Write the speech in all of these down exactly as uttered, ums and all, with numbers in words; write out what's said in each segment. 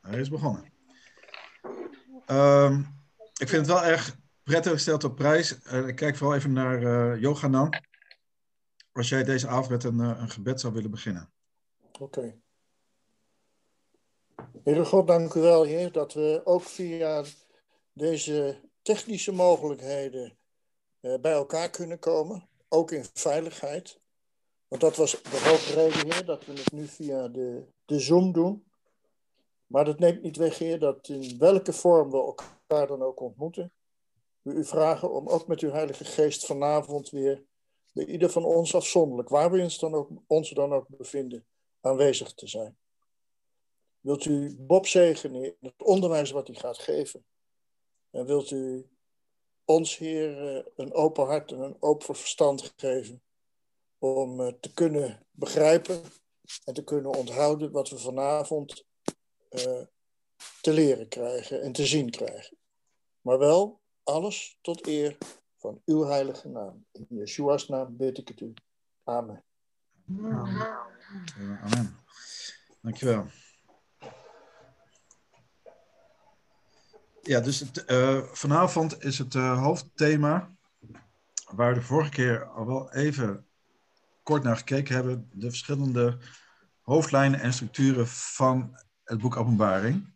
Hij is begonnen. Um, ik vind het wel erg prettig gesteld op prijs. Uh, ik kijk vooral even naar uh, Johanan. Als jij deze avond met een, uh, een gebed zou willen beginnen. Oké. Okay. Heere God, dank u wel, Heer, dat we ook via deze technische mogelijkheden uh, bij elkaar kunnen komen. Ook in veiligheid. Want dat was de hoofdreden, Heer, dat we het nu via de, de Zoom doen. Maar dat neemt niet weg, Heer, dat in welke vorm we elkaar dan ook ontmoeten, we u vragen om ook met uw Heilige Geest vanavond weer bij ieder van ons afzonderlijk, waar we ons dan ook, ons dan ook bevinden, aanwezig te zijn. Wilt u Bob zegenen in het onderwijs wat hij gaat geven? En wilt u ons, Heer, een open hart en een open verstand geven om te kunnen begrijpen en te kunnen onthouden wat we vanavond Uh, te leren krijgen en te zien krijgen. Maar wel alles tot eer van uw heilige naam. In Yeshua's naam bid ik het u. Amen. Amen. Amen. Dankjewel. Ja, dus het, uh, vanavond is het uh, hoofdthema waar we de vorige keer al wel even kort naar gekeken hebben. De verschillende hoofdlijnen en structuren van het boek Openbaring.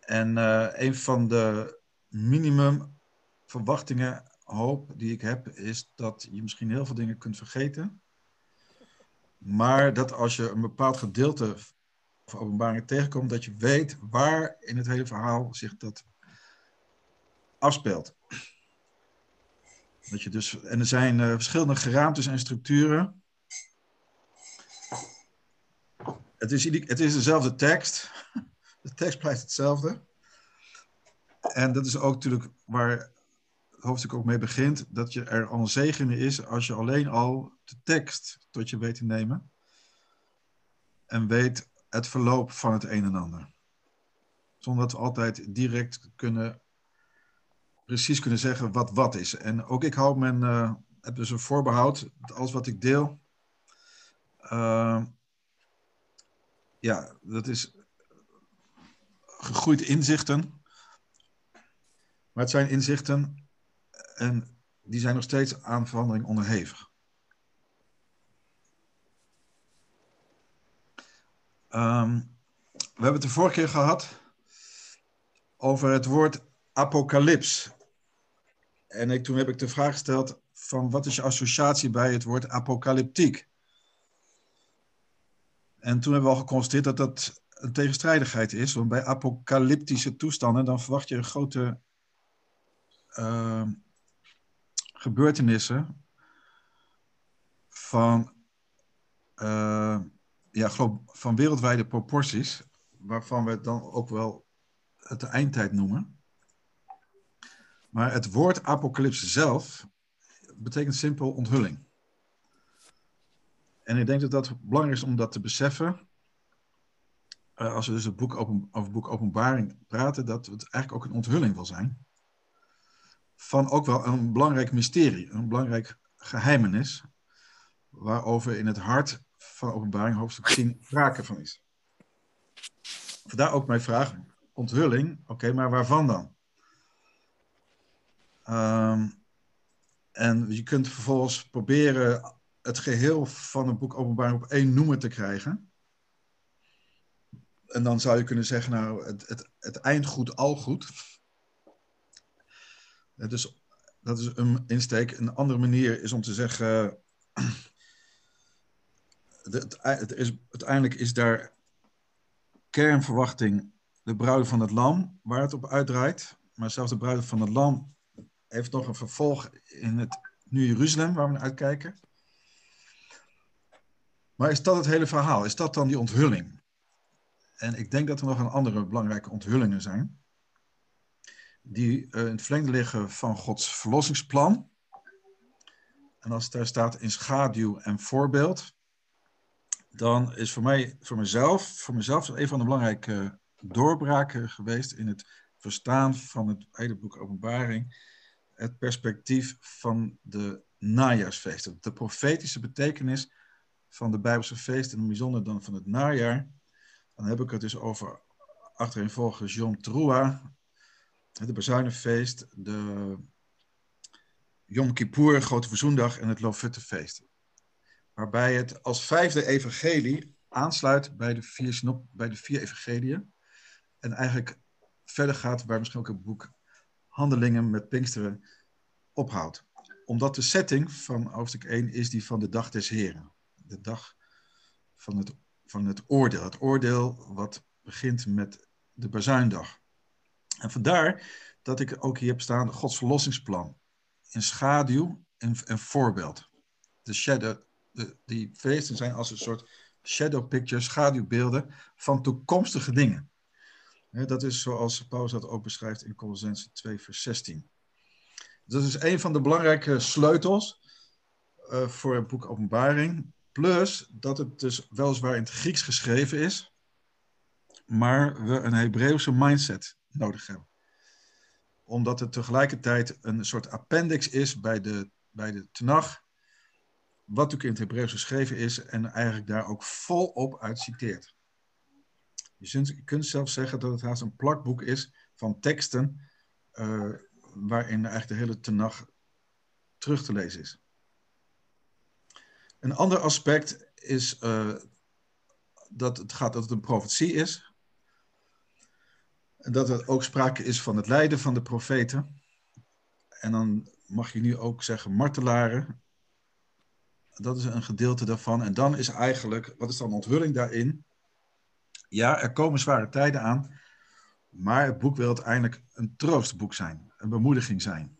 En uh, een van de minimum verwachtingen, hoop die ik heb, is dat je misschien heel veel dingen kunt vergeten. Maar dat als je een bepaald gedeelte van Openbaring tegenkomt, dat je weet waar in het hele verhaal zich dat afspeelt. Dat je dus, en er zijn uh, verschillende geraamtes en structuren. Het is, het is dezelfde tekst. De tekst blijft hetzelfde. En dat is ook natuurlijk waar het hoofdstuk ook mee begint. Dat je er al een zegen in is als je alleen al de tekst tot je weet te nemen. En weet het verloop van het een en ander. Zonder dat we altijd direct kunnen, precies kunnen zeggen wat wat is. En ook ik hou mijn, uh, heb dus een voorbehoud. Alles wat ik deel. Uh, Ja, dat is gegroeid inzichten. Maar het zijn inzichten en die zijn nog steeds aan verandering onderhevig. Um, we hebben het de vorige keer gehad over het woord apocalyps. En ik, toen heb ik de vraag gesteld van wat is je associatie bij het woord apocalyptiek? En toen hebben we al geconstateerd dat dat een tegenstrijdigheid is. Want bij apocalyptische toestanden, dan verwacht je grote uh, gebeurtenissen van, uh, ja, glo- van wereldwijde proporties. Waarvan we het dan ook wel het eindtijd noemen. Maar het woord apocalypse zelf betekent simpel onthulling. En ik denk dat dat belangrijk is om dat te beseffen. Uh, als we dus het boek open, over het boek Openbaring praten, dat het eigenlijk ook een onthulling wil zijn. Van ook wel een belangrijk mysterie, een belangrijk geheimenis. Waarover in het hart van Openbaring hoofdstuk tien sprake van is. Vandaar ook mijn vraag, onthulling, oké, okay, maar waarvan dan? Um, en je kunt vervolgens proberen het geheel van het boek Openbaring op één noemer te krijgen. En dan zou je kunnen zeggen, nou, het, het, het eindgoed al goed. Dat is, dat is een insteek. Een andere manier is om te zeggen, het, het is, uiteindelijk is daar kernverwachting de bruiloft van het lam, waar het op uitdraait. Maar zelfs de bruiloft van het lam heeft nog een vervolg in het Nieuwe Jeruzalem, waar we naar uitkijken. Maar is dat het hele verhaal? Is dat dan die onthulling? En ik denk dat er nog een andere belangrijke onthullingen zijn. Die uh, in het verlengde liggen van Gods verlossingsplan. En als het daar staat in schaduw en voorbeeld. Dan is voor mij, voor mezelf, voor mezelf een van de belangrijke doorbraken geweest. In het verstaan van het hele boek Openbaring. Het perspectief van de najaarsfeesten. De profetische betekenis van de Bijbelse feesten, en bijzonder dan van het najaar, Dan heb ik het dus over achtereenvolgens Yom Teruah, het bezuinenfeest, de Yom Kippur, Grote Verzoendag en het Lofuttefeest. Waarbij het als vijfde evangelie aansluit bij de vier, snop, bij de vier evangeliën. En eigenlijk verder gaat waar misschien ook het boek Handelingen met Pinksteren ophoudt. Omdat de setting van hoofdstuk één is die van de dag des Heren. De dag van het, van het oordeel. Het oordeel wat begint met de bazuindag. En vandaar dat ik ook hier heb staan Gods verlossingsplan. In schaduw en, en voorbeeld. De shadow, de, die feesten zijn als een soort shadow pictures, schaduwbeelden van toekomstige dingen. He, dat is zoals Paulus dat ook beschrijft in Colossenzen twee vers zestien. Dat is een van de belangrijke sleutels uh, voor het boek Openbaring. Plus dat het dus weliswaar in het Grieks geschreven is, maar we een Hebreeuwse mindset nodig hebben. Omdat het tegelijkertijd een soort appendix is bij de, bij de Tanach, wat natuurlijk in het Hebreeuws geschreven is en eigenlijk daar ook volop uit citeert. Je kunt zelfs zeggen dat het haast een plakboek is van teksten uh, waarin eigenlijk de hele Tanach terug te lezen is. Een ander aspect is uh, dat het gaat dat het een profetie is. En dat er ook sprake is van het lijden van de profeten. En dan mag je nu ook zeggen martelaren. Dat is een gedeelte daarvan. En dan is eigenlijk, wat is dan onthulling daarin? Ja, er komen zware tijden aan. Maar het boek wil uiteindelijk een troostboek zijn. Een bemoediging zijn.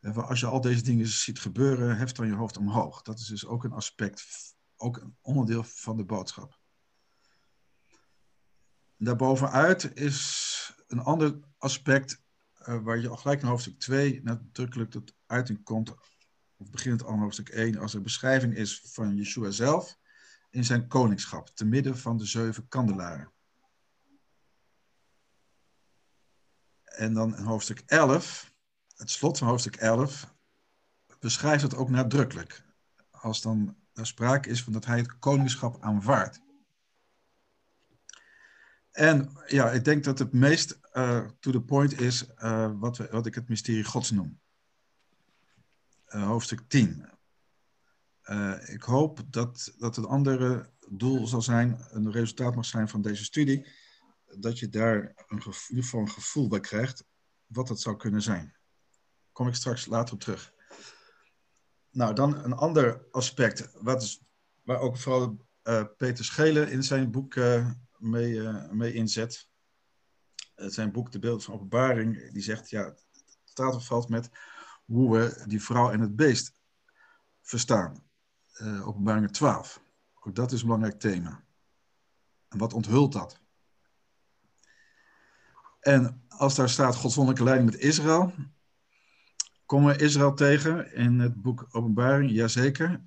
En als je al deze dingen ziet gebeuren, heft dan je hoofd omhoog. Dat is dus ook een aspect, ook een onderdeel van de boodschap. Daarbovenuit is een ander aspect uh, waar je al gelijk in hoofdstuk twee nadrukkelijk tot uiting komt, of begint al in hoofdstuk één, als er beschrijving is van Yeshua zelf in zijn koningschap, te midden van de zeven kandelaren. En dan in hoofdstuk elf, het slot van hoofdstuk elf, beschrijft het ook nadrukkelijk, als dan er sprake is van dat hij het koningschap aanvaardt. En ja, ik denk dat het meest uh, to the point is uh, wat, we, wat ik het mysterie Gods noem. Uh, hoofdstuk tien. Uh, ik hoop dat, dat het andere doel zal zijn, een resultaat mag zijn van deze studie, dat je daar een gevo- in ieder geval een gevoel bij krijgt wat dat zou kunnen zijn. Daar kom ik straks later op terug. Nou, dan een ander aspect, wat is, waar ook vooral uh, Peter Schelen in zijn boek Uh, Mee, uh, mee inzet. Uh, zijn boek De Beelden van Openbaring, die zegt, ja, het staat of valt met hoe we die vrouw en het beest verstaan. Uh, Openbaring twaalf. Ook dat is een belangrijk thema. En wat onthult dat? En als daar staat Gods wonderlijke leiding met Israël, komen we Israël tegen in het boek Openbaring, jazeker.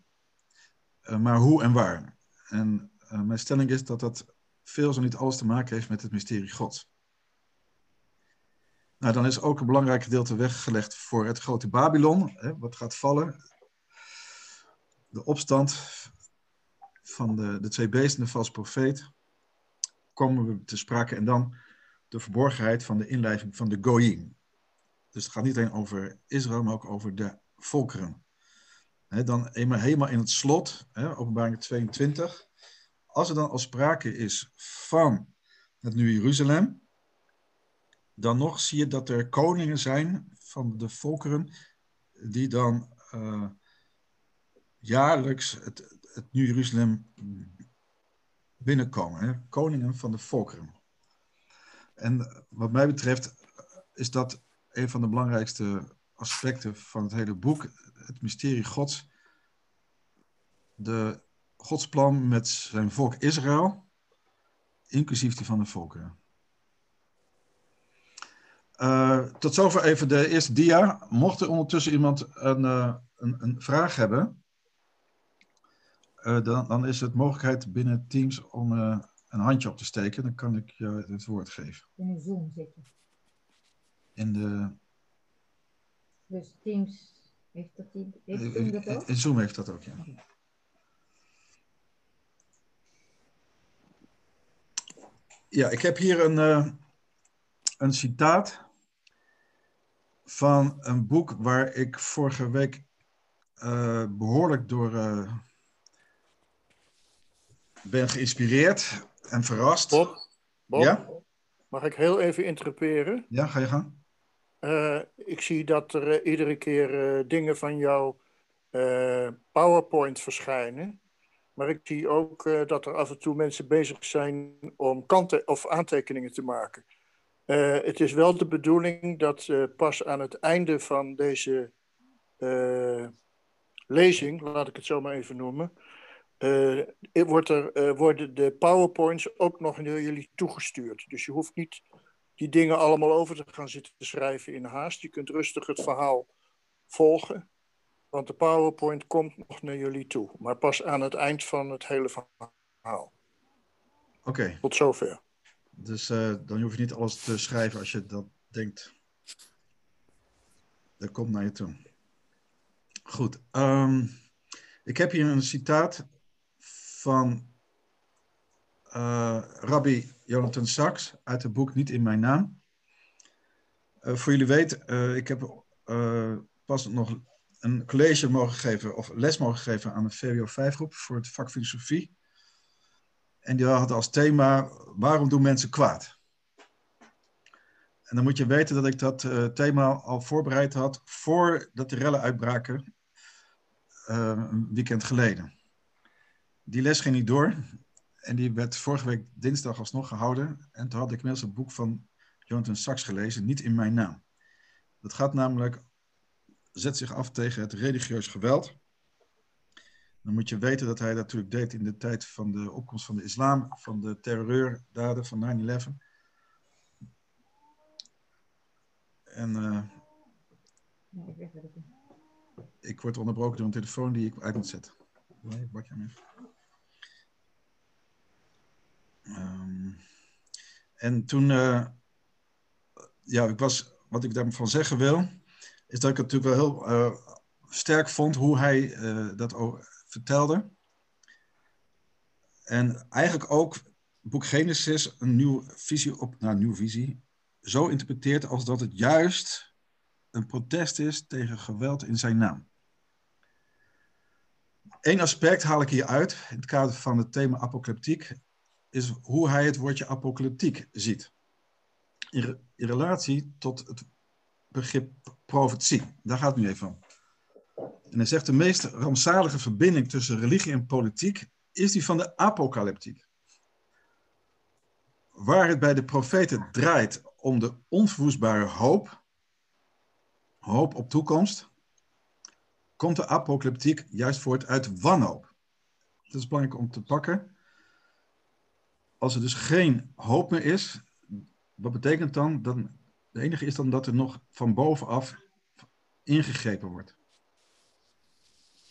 Uh, maar hoe en waar? En uh, mijn stelling is dat dat veel zo niet alles te maken heeft met het mysterie Gods. Nou, dan is ook een belangrijk gedeelte weggelegd voor het grote Babylon, hè, wat gaat vallen. De opstand van de, de twee beesten, de valse profeet, komen we te sprake. En dan de verborgenheid van de inlijving van de Goïm. Dus het gaat niet alleen over Israël, maar ook over de volkeren. Hè, dan eenmaal, helemaal in het slot, hè, Openbaring tweeëntwintig... Als er dan al sprake is van het Nieuwe Jeruzalem, dan nog zie je dat er koningen zijn van de volkeren die dan uh, jaarlijks het, het Nieuwe Jeruzalem binnenkomen. Hè? Koningen van de volkeren. En wat mij betreft is dat een van de belangrijkste aspecten van het hele boek, het mysterie Gods, de Gods plan met zijn volk Israël, inclusief die van de volkeren. Uh, tot zover even de eerste dia. Mocht er ondertussen iemand een, uh, een, een vraag hebben, uh, dan, dan is het mogelijkheid binnen Teams om uh, een handje op te steken. Dan kan ik je uh, het woord geven. In de Zoom zitten. In de... Dus Teams heeft dat, die, heeft Zoom dat ook? In Zoom heeft dat ook, ja. Okay. Ja, ik heb hier een, uh, een citaat van een boek waar ik vorige week uh, behoorlijk door uh, ben geïnspireerd en verrast. Bob, Bob ja? Mag ik heel even interruperen? Ja, ga je gang. Uh, ik zie dat er uh, iedere keer uh, dingen van jouw uh, PowerPoint verschijnen. Maar ik zie ook uh, dat er af en toe mensen bezig zijn om kanten of aantekeningen te maken. Uh, het is wel de bedoeling dat uh, pas aan het einde van deze uh, lezing, laat ik het zo maar even noemen, uh, wordt er, uh, worden de PowerPoints ook nog naar jullie toegestuurd. Dus je hoeft niet die dingen allemaal over te gaan zitten schrijven in haast. Je kunt rustig het verhaal volgen. Want de PowerPoint komt nog naar jullie toe. Maar pas aan het eind van het hele verhaal. Oké. Okay. Tot zover. Dus uh, dan hoef je niet alles te schrijven als je dat denkt. Dat komt naar je toe. Goed. Um, ik heb hier een citaat van uh, Rabbi Jonathan Sachs uit het boek Niet in mijn naam. Uh, voor jullie weten, uh, ik heb uh, pas nog een college mogen geven of les mogen geven aan een V W O vijf groep voor het vak filosofie. En die had als thema: waarom doen mensen kwaad? En dan moet je weten dat ik dat uh, thema al voorbereid had voordat de rellen uitbraken uh, een weekend geleden. Die les ging niet door en die werd vorige week dinsdag alsnog gehouden. En toen had ik inmiddels het boek van Jonathan Sachs gelezen, Niet in mijn naam. Dat gaat namelijk... zet zich af tegen het religieus geweld. Dan moet je weten dat hij dat natuurlijk deed in de tijd van de opkomst van de islam, van de terreurdaden van nine eleven. En uh, ik word onderbroken door een telefoon die ik uit moet zetten. Nee, pak je hem even. Um, en toen, uh, ja, ik was, wat ik daarvan zeggen wil, is dat ik het natuurlijk wel heel uh, sterk vond hoe hij uh, dat vertelde. En eigenlijk ook boek Genesis een nieuwe visie op, nou, nieuwe visie, zo interpreteert als dat het juist een protest is tegen geweld in zijn naam. Eén aspect haal ik hier uit, in het kader van het thema apocalyptiek, is hoe hij het woordje apocalyptiek ziet. In, re- in relatie tot het begrip profetie. Daar gaat het nu even om. En hij zegt, de meest rampzalige verbinding tussen religie en politiek is die van de apocalyptiek. Waar het bij de profeten draait om de onverwoestbare hoop, hoop op toekomst, komt de apocalyptiek juist voort uit wanhoop. Dat is belangrijk om te pakken. Als er dus geen hoop meer is, wat betekent dan dat... De enige is dan dat er nog van bovenaf ingegrepen wordt.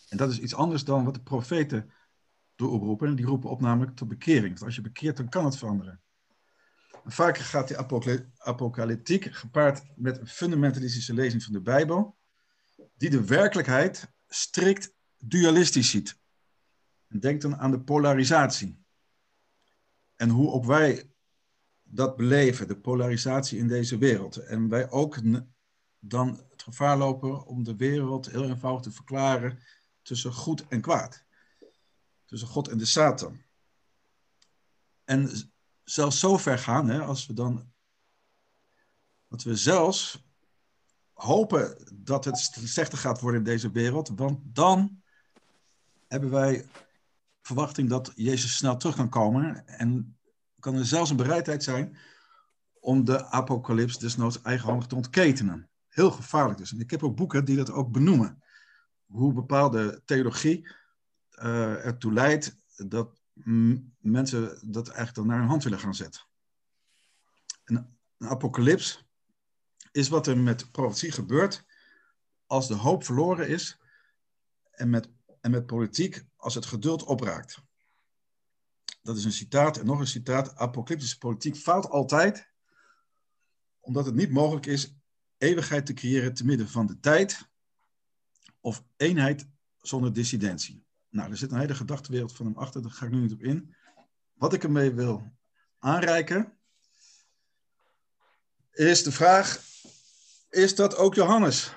En dat is iets anders dan wat de profeten dooroepen. Die roepen op namelijk tot bekering. Want als je bekeert, dan kan het veranderen. En vaak gaat die apocalyptiek gepaard met een fundamentalistische lezing van de Bijbel, die de werkelijkheid strikt dualistisch ziet. En denk dan aan de polarisatie. En hoe op wij... dat beleven, de polarisatie in deze wereld. En wij ook dan het gevaar lopen om de wereld heel eenvoudig te verklaren tussen goed en kwaad. Tussen God en de Satan. En zelfs zo ver gaan, hè, als we dan... dat we zelfs hopen dat het slechter gaat worden in deze wereld, want dan hebben wij verwachting dat Jezus snel terug kan komen en... kan er zelfs een bereidheid zijn om de apocalyps desnoods eigenhandig te ontketenen. Heel gevaarlijk dus. En ik heb ook boeken die dat ook benoemen. Hoe bepaalde theologie uh, ertoe leidt dat mm, mensen dat eigenlijk dan naar hun hand willen gaan zetten. Een, een apocalyps is wat er met profetie gebeurt als de hoop verloren is en met, en met politiek als het geduld opraakt. Dat is een citaat en nog een citaat. Apocalyptische politiek faalt altijd, omdat het niet mogelijk is eeuwigheid te creëren te midden van de tijd of eenheid zonder dissidentie. Nou, er zit een hele gedachtenwereld van hem achter, daar ga ik nu niet op in. Wat ik ermee wil aanreiken, is de vraag, is dat ook Johannes?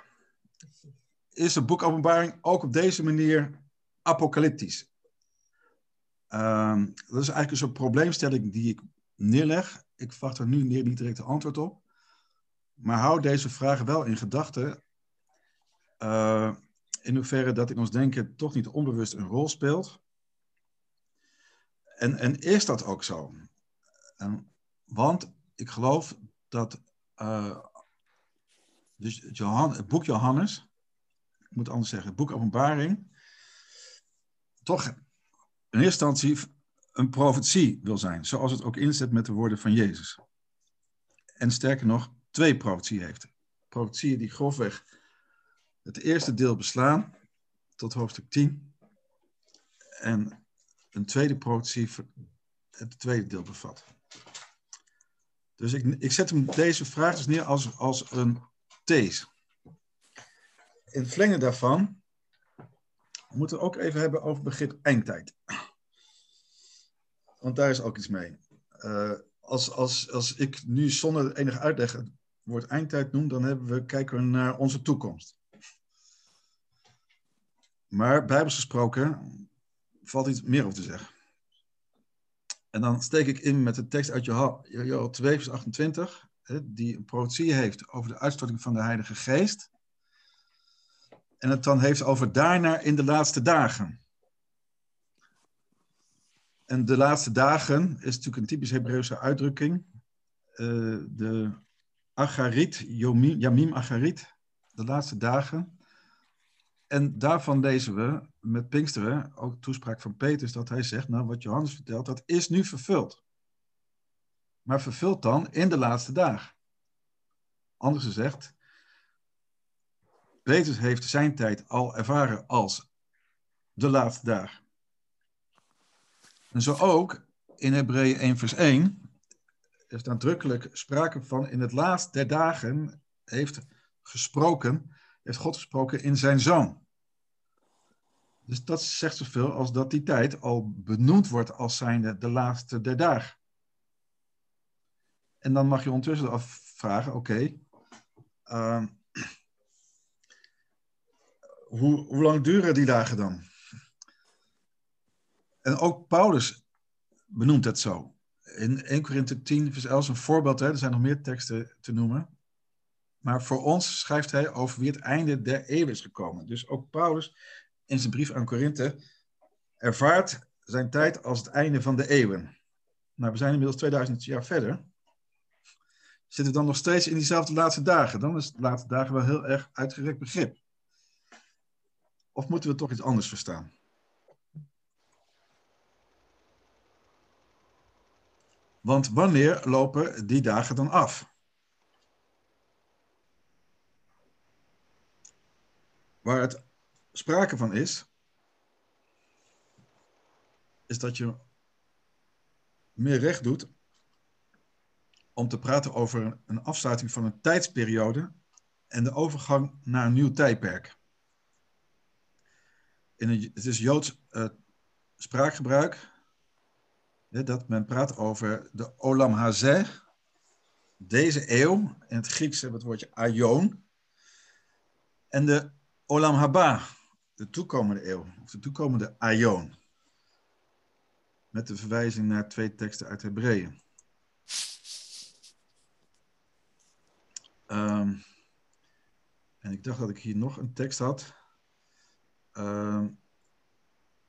Is het boek Openbaring ook op deze manier apocalyptisch? Um, dat is eigenlijk een soort probleemstelling die ik neerleg. Ik verwacht er nu niet direct een antwoord op. Maar hou deze vraag wel in gedachten. Uh, in hoeverre dat in ons denken toch niet onbewust een rol speelt. En, en is dat ook zo? Um, want ik geloof dat uh, dus Johan, het boek Johannes, ik moet anders zeggen, het boek Openbaring, toch in eerste instantie een profetie wil zijn, zoals het ook inzet met de woorden van Jezus. En sterker nog, twee profetieën heeft. Profetieën die grofweg het eerste deel beslaan, tot hoofdstuk tien. En een tweede profetie het tweede deel bevat. Dus ik, ik zet hem deze vraag dus neer als, als een these. In het verlengde daarvan moeten we ook even hebben over begrip eindtijd. Want daar is ook iets mee. Uh, als, als, als ik nu zonder enige uitleg het woord eindtijd noem, dan hebben we, kijken we naar onze toekomst. Maar bijbels gesproken valt iets meer over te zeggen. En dan steek ik in met de tekst uit Joël twee, vers achtentwintig, die een profetie heeft over de uitstorting van de Heilige Geest. En het dan heeft over daarna in de laatste dagen. En de laatste dagen is natuurlijk een typisch Hebreeuwse uitdrukking. Uh, de acharit, yomim, yamim acharit, de laatste dagen. En daarvan lezen we met Pinksteren, ook toespraak van Petrus, dat hij zegt, nou wat Johannes vertelt, dat is nu vervuld. Maar vervuld dan in de laatste dagen. Anders gezegd, Petrus heeft zijn tijd al ervaren als de laatste dag. En zo ook in Hebreeën één vers één is nadrukkelijk sprake van in het laatst der dagen heeft gesproken, heeft God gesproken in zijn Zoon. Dus dat zegt zoveel als dat die tijd al benoemd wordt als zijnde de laatste der dagen. En dan mag je ondertussen afvragen, oké, okay, uh, Hoe, hoe lang duren die dagen dan? En ook Paulus benoemt het zo. In één Korinthe tien vers elf is een voorbeeld. Hè? Er zijn nog meer teksten te noemen. Maar voor ons schrijft hij over wie het einde der eeuw is gekomen. Dus ook Paulus in zijn brief aan Korinthe ervaart zijn tijd als het einde van de eeuwen. Nou, we zijn inmiddels tweeduizend jaar verder. Zitten we dan nog steeds in diezelfde laatste dagen? Dan is de laatste dagen wel heel erg uitgerekt begrip. Of moeten we toch iets anders verstaan? Want wanneer lopen die dagen dan af? Waar het sprake van is, is dat je meer recht doet om te praten over een afsluiting van een tijdsperiode en de overgang naar een nieuw tijdperk. In een, het is Joods uh, spraakgebruik, hè, dat men praat over de olam hazeh, deze eeuw, in het Grieks hebben we het woordje aion, en de olam haba, de toekomende eeuw, of de toekomende aion, met de verwijzing naar twee teksten uit Hebreeën. Um, en ik dacht dat ik hier nog een tekst had. Uh,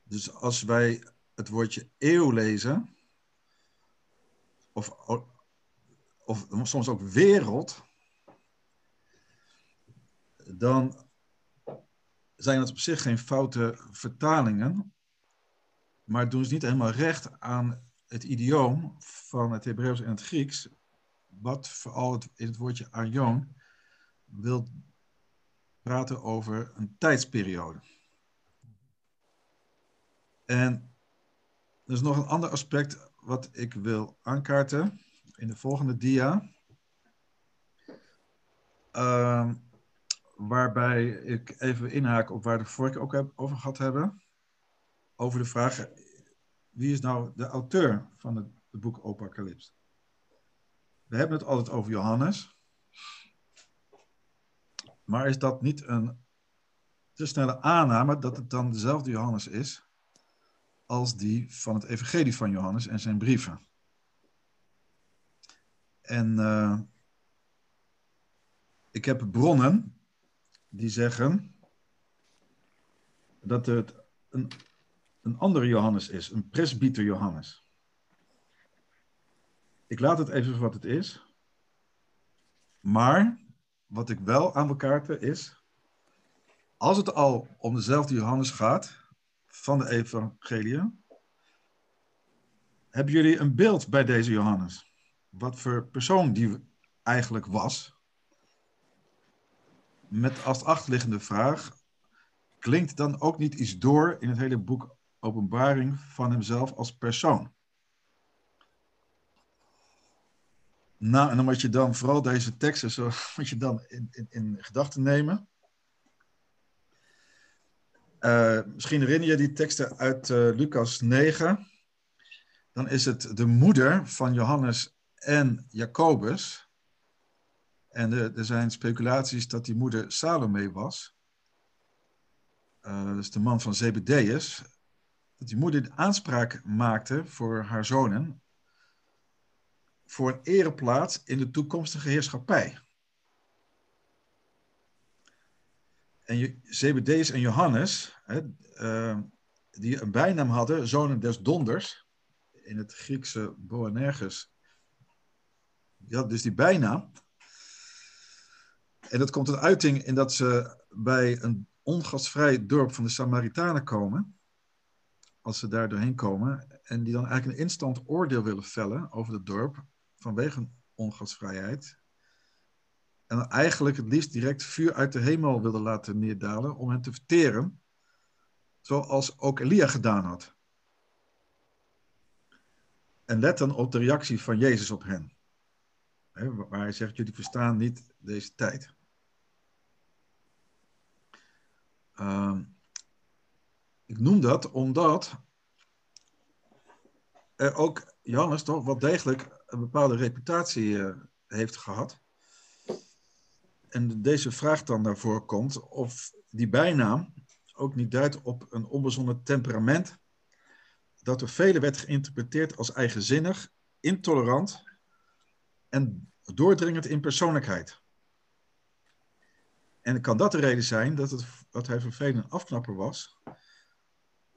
dus als wij het woordje eeuw lezen, of, of soms ook wereld, dan zijn dat op zich geen foute vertalingen, maar doen ze niet helemaal recht aan het idioom van het Hebreeuws en het Grieks, wat vooral het, in het woordje aion wil praten over een tijdsperiode. En er is nog een ander aspect wat ik wil aankaarten in de volgende dia. Uh, waarbij ik even inhaak op waar de vorige keer ook heb, over gehad hebben. Over de vraag, wie is nou de auteur van het het boek Apocalypse. We hebben het altijd over Johannes. Maar is dat niet een te snelle aanname dat het dan dezelfde Johannes is als die van het evangelie van Johannes en zijn brieven? En uh, ik heb bronnen die zeggen dat het een, een andere Johannes is, een presbyter Johannes. Ik laat het even wat het is. Maar wat ik wel aan bekaarte is, als het al om dezelfde Johannes gaat van de evangeliën, hebben jullie een beeld bij deze Johannes? Wat voor persoon die eigenlijk was? Met als achterliggende vraag, klinkt dan ook niet iets door in het hele boek Openbaring van hemzelf als persoon? Nou, en dan moet je dan vooral deze teksten zo, moet je dan in, in, in gedachten nemen. Uh, misschien herinner je die teksten uit uh, Lucas negen. Dan is het de moeder van Johannes en Jacobus. En de, er zijn speculaties dat die moeder Salome was. Uh, dat is de man van Zebedeus. Dat die moeder de aanspraak maakte voor haar zonen. Voor een ereplaats in de toekomstige heerschappij. En Zebedeus en Johannes, hè, uh, die een bijnaam hadden, zonen des donders, in het Griekse Boanerges, die hadden dus die bijnaam. En dat komt tot uiting in dat ze bij een ongastvrij dorp van de Samaritanen komen, als ze daar doorheen komen, en die dan eigenlijk een instant oordeel willen vellen over het dorp, vanwege een ongastvrijheid. En dan eigenlijk het liefst direct vuur uit de hemel wilden laten neerdalen om hen te verteren. Zoals ook Elia gedaan had. En let dan op de reactie van Jezus op hen. He, waar hij zegt, jullie verstaan niet deze tijd. Uh, ik noem dat omdat er ook Johannes toch wel degelijk een bepaalde reputatie uh, heeft gehad. En deze vraag dan daarvoor komt of die bijnaam ook niet duidt op een onbezonnen temperament dat door velen werd geïnterpreteerd als eigenzinnig, intolerant en doordringend in persoonlijkheid. En kan dat de reden zijn dat, het, dat hij voor velen een afknapper was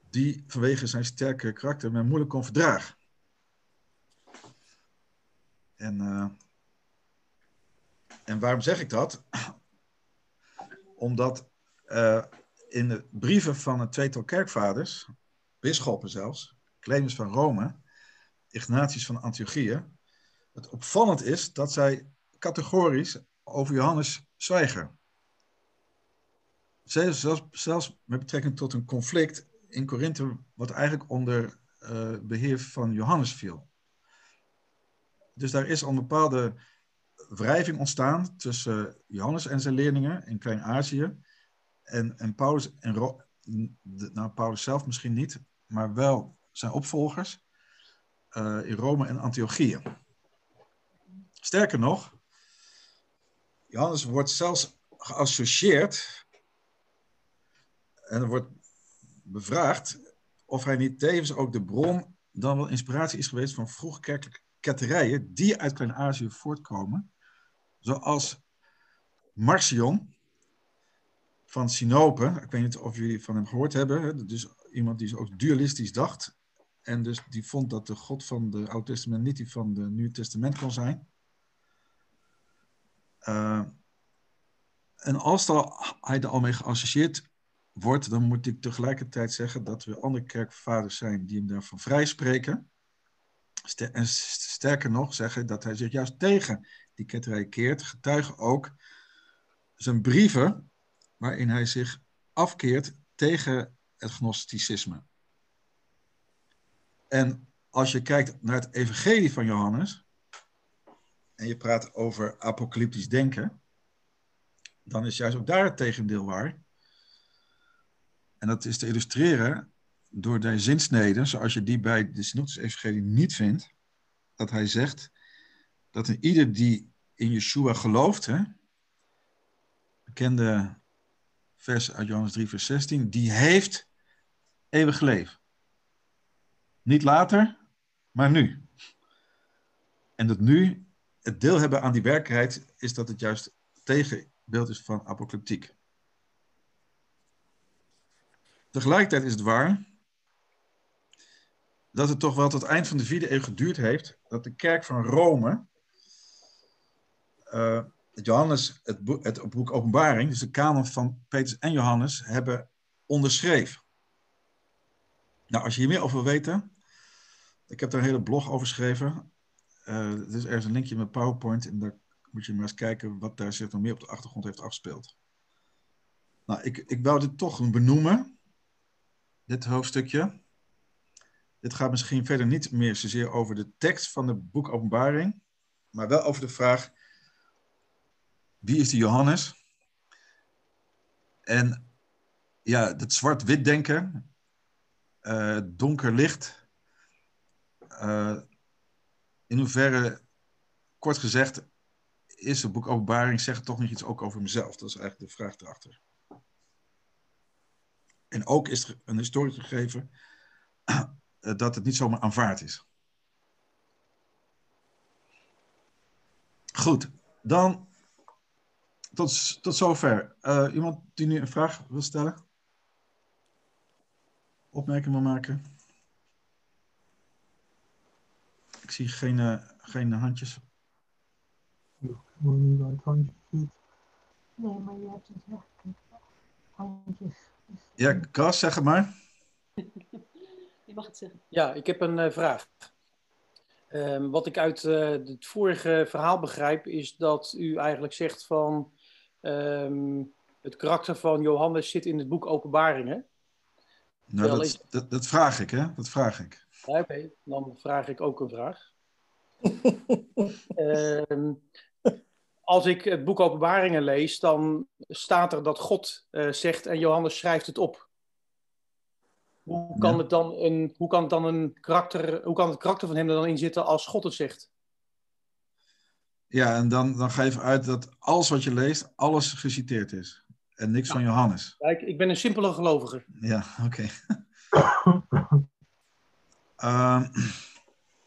die vanwege zijn sterke karakter men moeilijk kon verdragen. En... Uh, En waarom zeg ik dat? Omdat uh, in de brieven van een tweetal kerkvaders, bisschoppen zelfs, Clemens van Rome, Ignatius van Antiochië, het opvallend is dat zij categorisch over Johannes zwijgen. Zij zelfs, zelfs met betrekking tot een conflict in Korinthe, wat eigenlijk onder uh, beheer van Johannes viel. Dus daar is al een bepaalde wrijving ontstaan tussen Johannes en zijn leerlingen in Klein-Azië en, en Paulus en Ro- nou, Paulus zelf misschien niet, maar wel zijn opvolgers uh, in Rome en Antiochië. Sterker nog, Johannes wordt zelfs geassocieerd en er wordt bevraagd of hij niet tevens ook de bron dan wel inspiratie is geweest van vroeg kerkelijke ketterijen die uit Klein-Azië voortkomen, zoals Marcion van Sinope. Ik weet niet of jullie van hem gehoord hebben. Dus iemand die ook dualistisch dacht. En dus die vond dat de God van het Oude Testament niet die van het Nieuwe Testament kon zijn. Uh, en als hij er al mee geassocieerd wordt, dan moet ik tegelijkertijd zeggen dat er andere kerkvaders zijn die hem daarvan vrijspreken. En sterker nog zeggen dat hij zich juist tegen die ketterij keert, getuigen ook zijn brieven waarin hij zich afkeert tegen het gnosticisme. En als je kijkt naar het evangelie van Johannes en je praat over apocalyptisch denken, dan is juist ook daar het tegendeel waar. En dat is te illustreren door de zinsneden, zoals je die bij de Synoptische Evangelie niet vindt, dat hij zegt dat in ieder die in Yeshua gelooft, hè, bekende vers uit Johannes drie, vers zestien, die heeft eeuwig leven. Niet later, maar nu. En dat nu het deel hebben aan die werkelijkheid is dat het juist tegenbeeld is van apocalyptiek. Tegelijkertijd is het waar dat het toch wel tot het eind van de vierde eeuw geduurd heeft dat de kerk van Rome, uh, Johannes, het, boek, het boek Openbaring, dus de kanon van Petrus en Johannes, hebben onderschreven. Nou, als je hier meer over wil weten, ik heb daar een hele blog over geschreven. Uh, dus er is een linkje met PowerPoint en daar moet je maar eens kijken wat daar zich nog meer op de achtergrond heeft afgespeeld. Nou, ik, ik wou dit toch benoemen, dit hoofdstukje. Dit gaat misschien verder niet meer zozeer over de tekst van het boek Openbaring, maar wel over de vraag, wie is die Johannes? En ja, dat zwart-wit denken, uh, donker licht, uh, in hoeverre, kort gezegd, is het boek Openbaring, zegt toch nog iets ook over mezelf? Dat is eigenlijk de vraag erachter. En ook is er een historisch gegeven dat het niet zomaar aanvaard is. Goed, dan tot, tot zover. Uh, iemand die nu een vraag wil stellen? Opmerkingen wil maken? Ik zie geen, uh, geen handjes. Ik wil niet waar het handje zit. Nee, maar je hebt het recht. Handjes. Ja, Kas, zeg het maar. Je mag het zeggen. Ja, ik heb een uh, vraag. Um, wat ik uit uh, het vorige verhaal begrijp, is dat u eigenlijk zegt van um, het karakter van Johannes zit in het boek Openbaringen. Nou, dat, is... dat, dat vraag ik, hè? Dat vraag ik. Ja, oké, okay. Dan vraag ik ook een vraag. uh, als ik het boek Openbaringen lees, dan staat er dat God uh, zegt en Johannes schrijft het op. Hoe kan, ja. het dan een, hoe kan het dan een karakter, hoe kan het karakter van hem er dan in zitten als God het zegt? Ja, en dan, dan ga je uit dat alles wat je leest, alles geciteerd is. En niks ja. van Johannes. Kijk, ik ben een simpele gelovige. Ja, oké. Okay. Uh,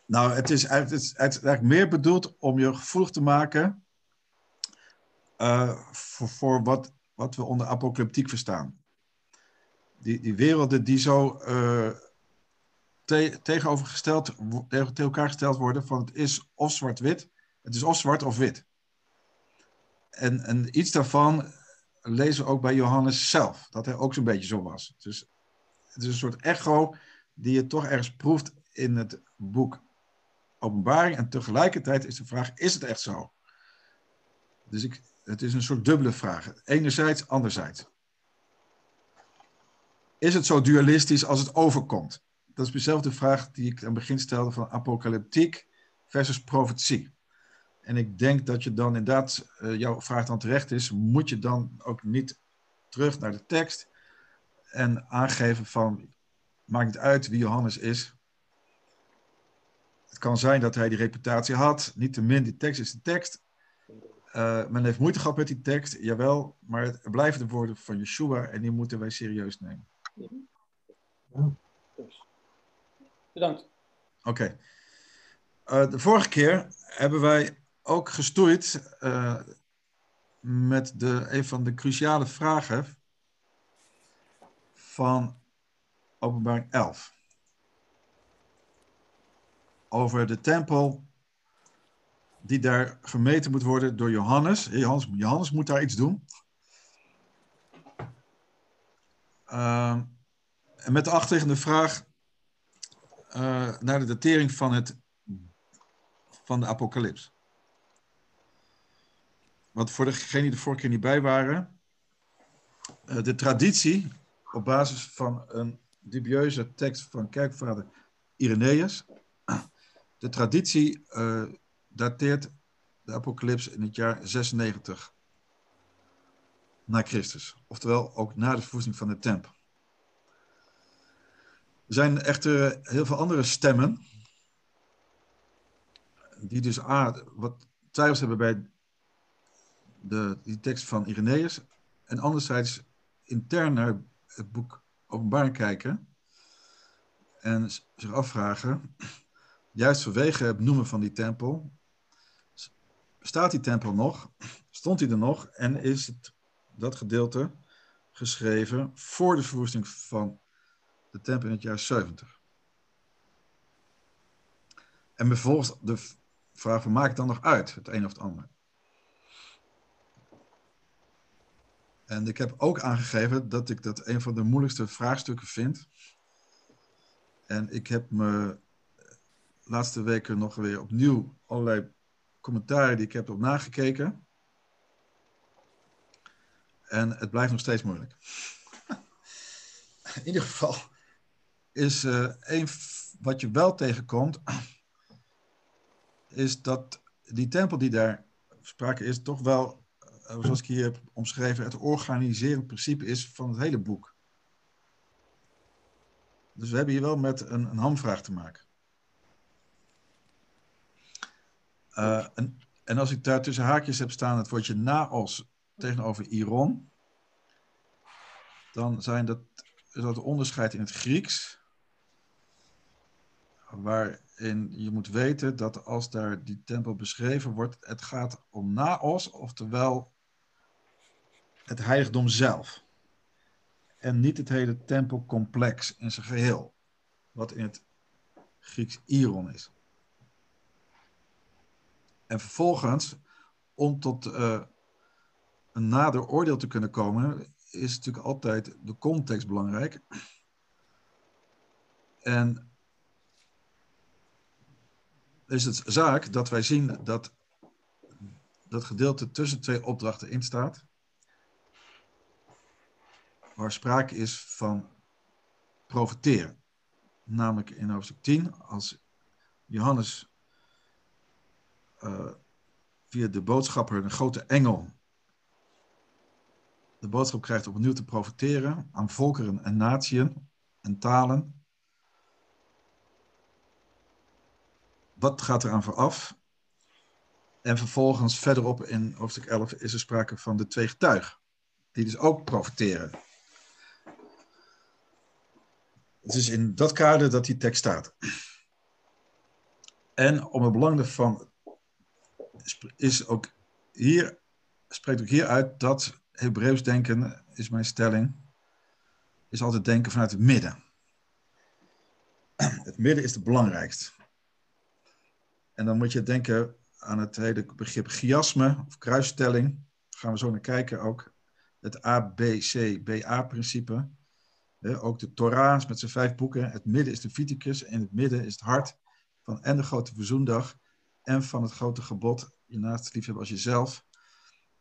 nou, het is, het, is, het is eigenlijk meer bedoeld om je gevoelig te maken uh, voor, voor wat, wat we onder apocalyptiek verstaan. Die, die werelden die zo uh, te, tegenovergesteld, tegen elkaar gesteld worden van het is of zwart-wit, het is of zwart of wit. En, en iets daarvan lezen we ook bij Johannes zelf, dat hij ook zo'n beetje zo was. Dus het is een soort echo die je toch ergens proeft in het boek Openbaring. En tegelijkertijd is de vraag, is het echt zo? Dus ik, het is een soort dubbele vraag. Enerzijds, anderzijds. Is het zo dualistisch als het overkomt? Dat is dezelfde vraag die ik aan het begin stelde van apocalyptiek versus profetie. En ik denk dat je dan inderdaad, uh, jouw vraag dan terecht is, moet je dan ook niet terug naar de tekst en aangeven van... Maakt niet uit wie Johannes is. Het kan zijn dat hij die reputatie had. Niettemin, die tekst is de tekst. Uh, men heeft moeite gehad met die tekst, jawel. Maar het blijven de woorden van Yeshua en die moeten wij serieus nemen. Ja. Bedankt. Oké. Okay. Uh, de vorige keer hebben wij ook gestoeid uh, met de, een van de cruciale vragen van... Openbaring elf. Over de tempel die daar gemeten moet worden door Johannes. Johannes, Johannes moet daar iets doen. Uh, en met de achterliggende vraag uh, naar de datering van, het, van de apocalyps. Want voor degenen die de vorige keer niet bij waren, uh, de traditie op basis van een dubieuze tekst van kerkvader Irenaeus. De traditie uh, dateert de apocalyps in het jaar zesennegentig na Christus. Oftewel ook na de verwoesting van de tempel. Er zijn echter heel veel andere stemmen die dus A, wat twijfels hebben bij de, die tekst van Irenaeus, en anderzijds intern naar het boek Openbaring kijken en zich afvragen, juist vanwege het noemen van die tempel, staat die tempel nog, stond die er nog en is het, dat gedeelte geschreven voor de verwoesting van de tempel in het jaar zeventig. En vervolgens de vraag van, maak het dan nog uit, het een of het ander? En ik heb ook aangegeven dat ik dat een van de moeilijkste vraagstukken vind. En ik heb me de laatste weken nog weer opnieuw allerlei commentaren die ik heb op nagekeken. En het blijft nog steeds moeilijk. In ieder geval is uh, een, wat je wel tegenkomt, is dat die tempel die daar sprake is, toch wel, uh, zoals ik hier heb omschreven, het organiserend principe is van het hele boek. Dus we hebben hier wel met een, een hamvraag te maken. Uh, en, en als ik daar tussen haakjes heb staan het woordje naos tegenover Iron, dan zijn dat, is dat een onderscheid in het Grieks, waarin je moet weten dat als daar die tempel beschreven wordt, het gaat om naos, oftewel het heiligdom zelf. En niet het hele tempelcomplex in zijn geheel, wat in het Grieks Iron is. En vervolgens, om tot uh, een nader oordeel te kunnen komen, is natuurlijk altijd de context belangrijk. En is het zaak dat wij zien dat dat gedeelte tussen twee opdrachten in staat, waar sprake is van profeteren. Namelijk in hoofdstuk tien, als Johannes Uh, via de boodschapper, een grote engel, de boodschap krijgt om opnieuw te profiteren aan volkeren en natieën en talen. Wat gaat eraan vooraf? En vervolgens verderop in hoofdstuk elf is er sprake van de twee getuigen, die dus ook profiteren. Het is in dat kader dat die tekst staat. En om het belang ervan is ook hier, spreekt ook hier uit dat Hebreeuws denken, is mijn stelling, is altijd denken vanuit het midden. Het midden is het belangrijkst. En dan moet je denken aan het hele begrip chiasme of kruisstelling. Daar gaan we zo naar kijken ook. Het A B C B A-principe. Ook de Torah met zijn vijf boeken. Het midden is de Leviticus en het midden is het hart van en de grote verzoendag. En van het grote gebod, je naast liefhebben als jezelf.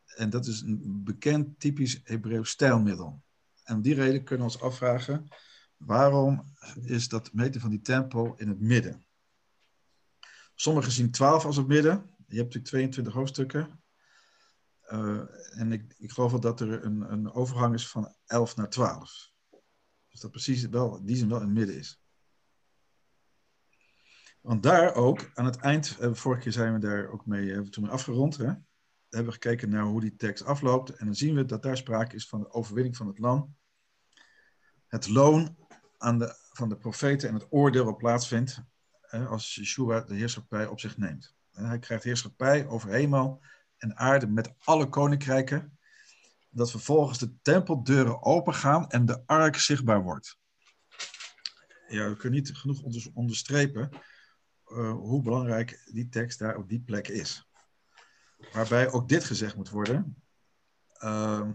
En dat is een bekend typisch Hebreeuws stijlmiddel. En om die reden kunnen we ons afvragen, waarom is dat meten van die tempel in het midden? Sommigen zien twaalf als het midden. Je hebt natuurlijk tweeëntwintig hoofdstukken. Uh, en ik, ik geloof wel dat er een, een overgang is van elf naar twaalf. Dus dat precies wel, die zin wel in het midden is. Want daar ook, aan het eind, eh, vorige keer zijn we daar ook mee, eh, toen we afgerond, hè, hebben we gekeken naar hoe die tekst afloopt. En dan zien we dat daar sprake is van de overwinning van het lam. Het loon aan de, van de profeten en het oordeel wat plaatsvindt eh, als Yeshua de heerschappij op zich neemt. En hij krijgt heerschappij over hemel en aarde met alle koninkrijken. Dat vervolgens de tempeldeuren opengaan en de ark zichtbaar wordt. Ja, we kunnen niet genoeg onder, onderstrepen. Uh, hoe belangrijk die tekst daar op die plek is. Waarbij ook dit gezegd moet worden. Uh,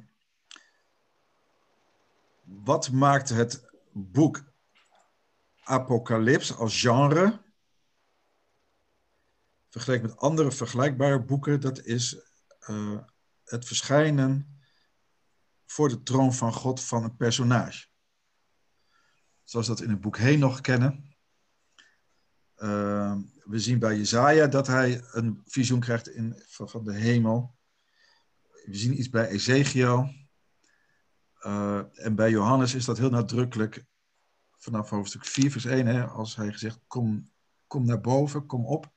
wat maakt het boek Apocalyps als genre vergeleken met andere vergelijkbare boeken? Dat is uh, het verschijnen voor de troon van God van een personage. Zoals we dat in het boek Henoch kennen. Uh, we zien bij Jesaja dat hij een visioen krijgt in, van, van de hemel. We zien iets bij Ezechiël. Uh, en bij Johannes is dat heel nadrukkelijk vanaf hoofdstuk vier vers één. Hè, als hij gezegd, kom, kom naar boven, kom op.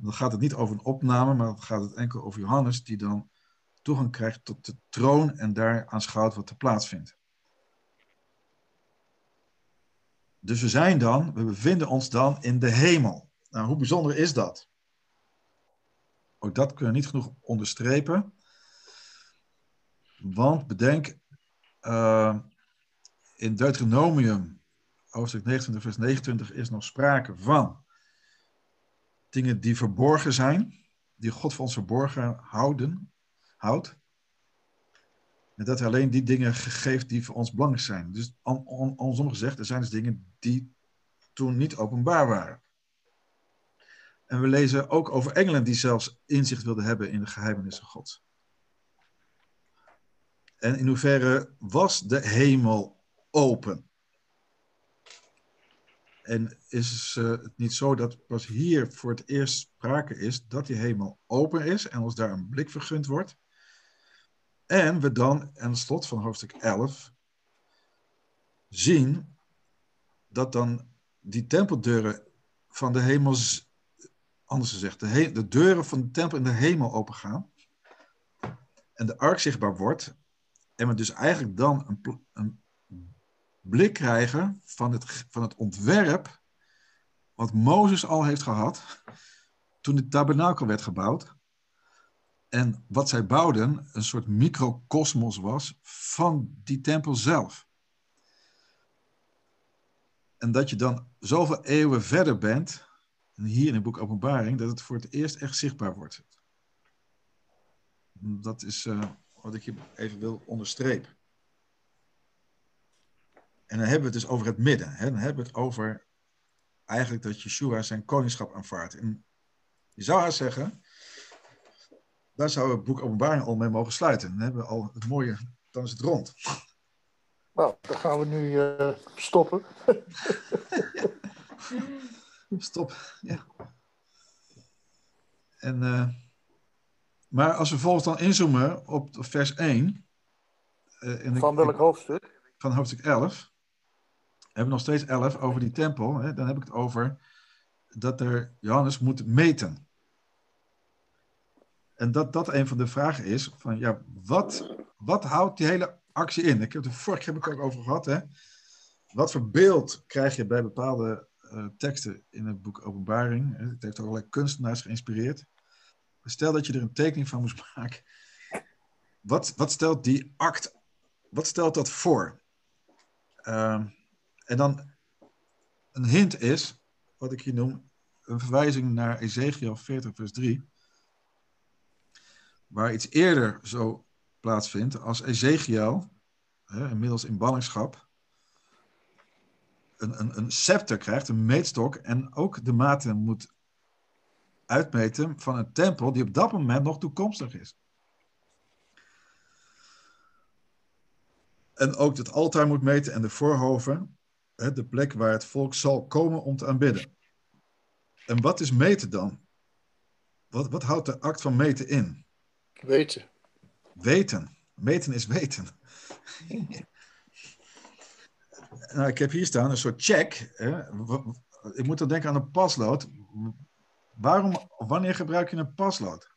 Dan gaat het niet over een opname, maar dan gaat het enkel over Johannes, die dan toegang krijgt tot de troon en daar aanschouwt wat er plaatsvindt. Dus we zijn dan, we bevinden ons dan in de hemel. Nou, hoe bijzonder is dat? Ook dat kunnen we niet genoeg onderstrepen. Want bedenk, uh, in Deuteronomium, hoofdstuk negenentwintig, vers negenentwintig, is nog sprake van dingen die verborgen zijn, die God voor ons verborgen houden, houdt. En dat hij alleen die dingen geeft die voor ons belangrijk zijn. Dus on, on, andersom gezegd, er zijn dus dingen die toen niet openbaar waren. En we lezen ook over engelen die zelfs inzicht wilden hebben in de geheimenissen Gods. En in hoeverre was de hemel open? En is uh, het niet zo dat pas hier voor het eerst sprake is dat die hemel open is en ons daar een blik vergund wordt? En we dan aan het slot van hoofdstuk elf zien dat dan die tempeldeuren van de hemel, anders gezegd, de, he- de deuren van de tempel in de hemel opengaan en de ark zichtbaar wordt en we dus eigenlijk dan een, pl- een blik krijgen van het, van het ontwerp wat Mozes al heeft gehad toen de tabernakel werd gebouwd. En wat zij bouwden, een soort microcosmos was van die tempel zelf. En dat je dan zoveel eeuwen verder bent, en hier in het boek Openbaring, dat het voor het eerst echt zichtbaar wordt. Dat is uh, wat ik hier even wil onderstrepen. En dan hebben we het dus over het midden. Hè? Dan hebben we het over eigenlijk dat Yeshua zijn koningschap aanvaardt. En je zou haar zeggen, daar zou het boek Openbaring al mee mogen sluiten. Dan hebben we al het mooie, dan is het rond. Nou, dan gaan we nu uh, stoppen. Ja. Stop, ja. En, uh, maar als we vervolgens dan inzoomen op vers één. Uh, in de, van welk hoofdstuk? Van hoofdstuk elf. We hebben nog steeds elf over die tempel. Hè? Dan heb ik het over dat er Johannes moet meten. En dat dat een van de vragen is, van ja, wat, wat houdt die hele actie in? Ik heb het er vorig heb ik ook over gehad, hè. Wat voor beeld krijg je bij bepaalde uh, teksten in het boek Openbaring? Het heeft ook allerlei kunstenaars geïnspireerd. Stel dat je er een tekening van moest maken. Wat, wat stelt die act, wat stelt dat voor? Uh, en dan, een hint is, wat ik hier noem, een verwijzing naar Ezechiël veertig vers drie. Waar iets eerder zo plaatsvindt als Ezechiël, hè, inmiddels in ballingschap, een, een, een scepter krijgt, een meetstok, en ook de maten moet uitmeten van een tempel die op dat moment nog toekomstig is. En ook het altaar moet meten en de voorhoven, hè, de plek waar het volk zal komen om te aanbidden. En wat is meten dan? Wat, wat houdt de act van meten in? Weten. Weten. Meten is weten. Nou, ik heb hier staan een soort check. Hè. Ik moet dan denken aan een paslood. Waarom, wanneer gebruik je een paslood?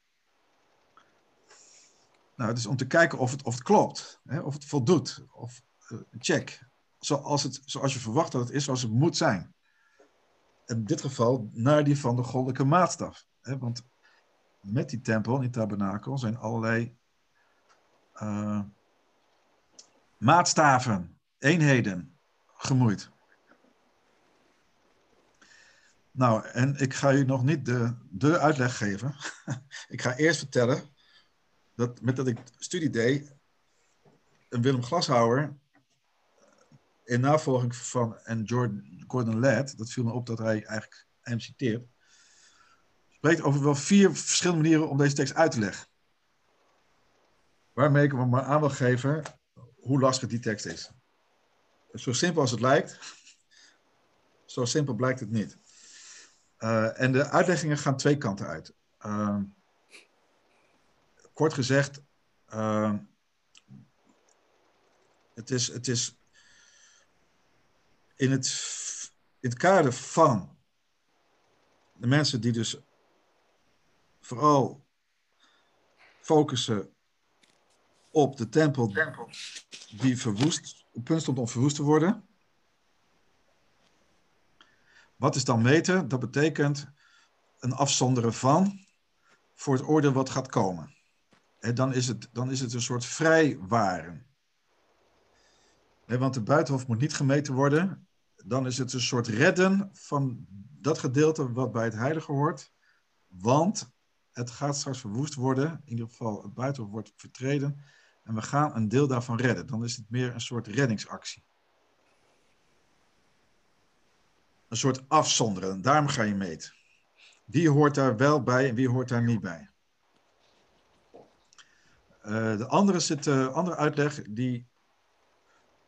Nou, het is om te kijken of het, of het klopt. Hè, of het voldoet. Of uh, check. Zoals, het, zoals je verwacht dat het is, zoals het moet zijn. In dit geval naar die van de goddelijke maatstaf. Hè, want met die tempel en die tabernakel zijn allerlei uh, maatstaven, eenheden gemoeid. Nou, en ik ga u nog niet de, de uitleg geven. Ik ga eerst vertellen dat met dat ik studie deed, een Willem Glashouwer in navolging van en Gordon Ladd, dat viel me op dat hij eigenlijk hem citeert, spreekt over wel vier verschillende manieren om deze tekst uit te leggen. Waarmee ik me maar aan wil geven hoe lastig die tekst is. Zo simpel als het lijkt, zo simpel blijkt het niet. Uh, en de uitleggingen gaan twee kanten uit. Uh, kort gezegd, uh, het is, het is in, het, in het kader van de mensen die dus vooral focussen op de tempel die verwoest, op punt stond om verwoest te worden. Wat is dan weten? Dat betekent een afzonderen van voor het oordeel wat gaat komen. En dan is het, dan is het een soort vrijwaren. He, want de buitenhof moet niet gemeten worden. Dan is het een soort redden van dat gedeelte wat bij het heilige hoort. Want het gaat straks verwoest worden. In ieder geval het buitenhof wordt vertreden. En we gaan een deel daarvan redden. Dan is het meer een soort reddingsactie. Een soort afzonderen. Daarom ga je meten. Wie hoort daar wel bij en wie hoort daar niet bij? Uh, de andere, zit, uh, andere uitleg die...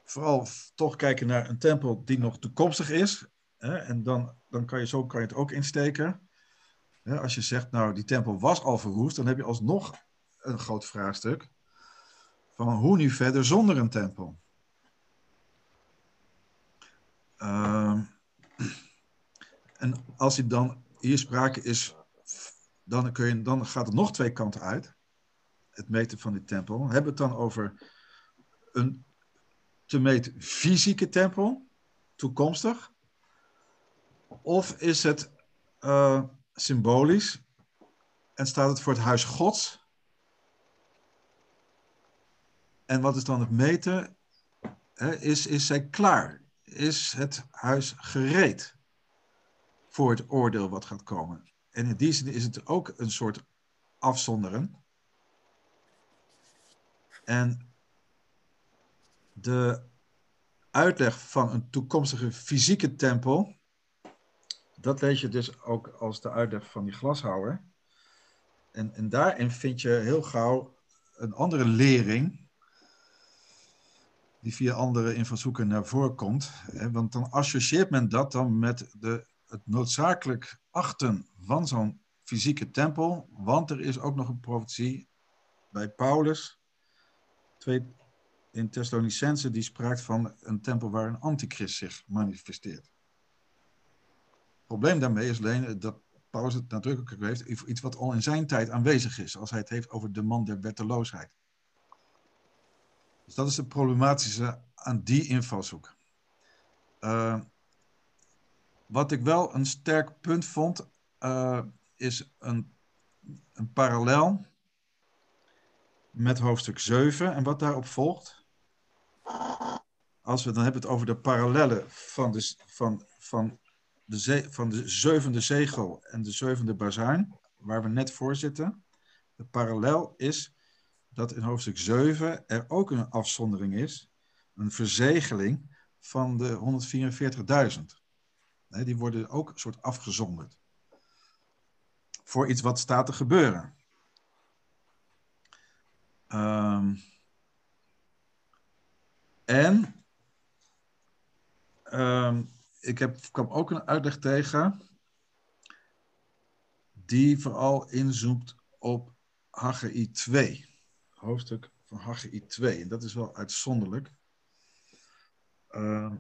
Vooral toch kijken naar een tempel die nog toekomstig is. Hè, en dan, dan kan je zo kan je het ook insteken. Hè, als je zegt, nou die tempel was al verwoest. Dan heb je alsnog een groot vraagstuk. Van hoe nu verder zonder een tempel? Uh, en als hij dan hier sprake is. Dan, kun je, dan gaat het nog twee kanten uit. Het meten van die tempel. Hebben we het dan over een... te meten fysieke tempel, toekomstig? Of is het uh, symbolisch en staat het voor het huis Gods? En wat is dan het meten? He, is, is zij klaar? Is het huis gereed voor het oordeel wat gaat komen? En in die zin is het ook een soort afzonderen. En de uitleg van een toekomstige fysieke tempel, dat lees je dus ook als de uitleg van die glashouwer. En, en daarin vind je heel gauw een andere lering, die via andere invalshoeken naar voren komt. Want dan associeert men dat dan met de, het noodzakelijk achten van zo'n fysieke tempel. Want er is ook nog een profetie bij Paulus, twee... in Thessalonicense, die spraakt van een tempel waar een antichrist zich manifesteert. Het probleem daarmee is alleen dat Paulus het nadrukkelijk heeft over iets wat al in zijn tijd aanwezig is, als hij het heeft over de man der wetteloosheid. Dus dat is de problematische aan die invalshoek. Uh, wat ik wel een sterk punt vond, uh, is een, een parallel met hoofdstuk zeven en wat daarop volgt. Als we dan hebben het over de parallellen van de, van, van de, ze, van de zevende zegel en de zevende bazuin, waar we net voor zitten. De parallel is dat in hoofdstuk zeven er ook een afzondering is, een verzegeling van de honderdvierenveertigduizend. Nee, die worden ook een soort afgezonderd voor iets wat staat te gebeuren. Um, en um, ik heb, kwam ook een uitleg tegen die vooral inzoomt op Haggai twee, hoofdstuk van Haggai twee, en dat is wel uitzonderlijk. Uh,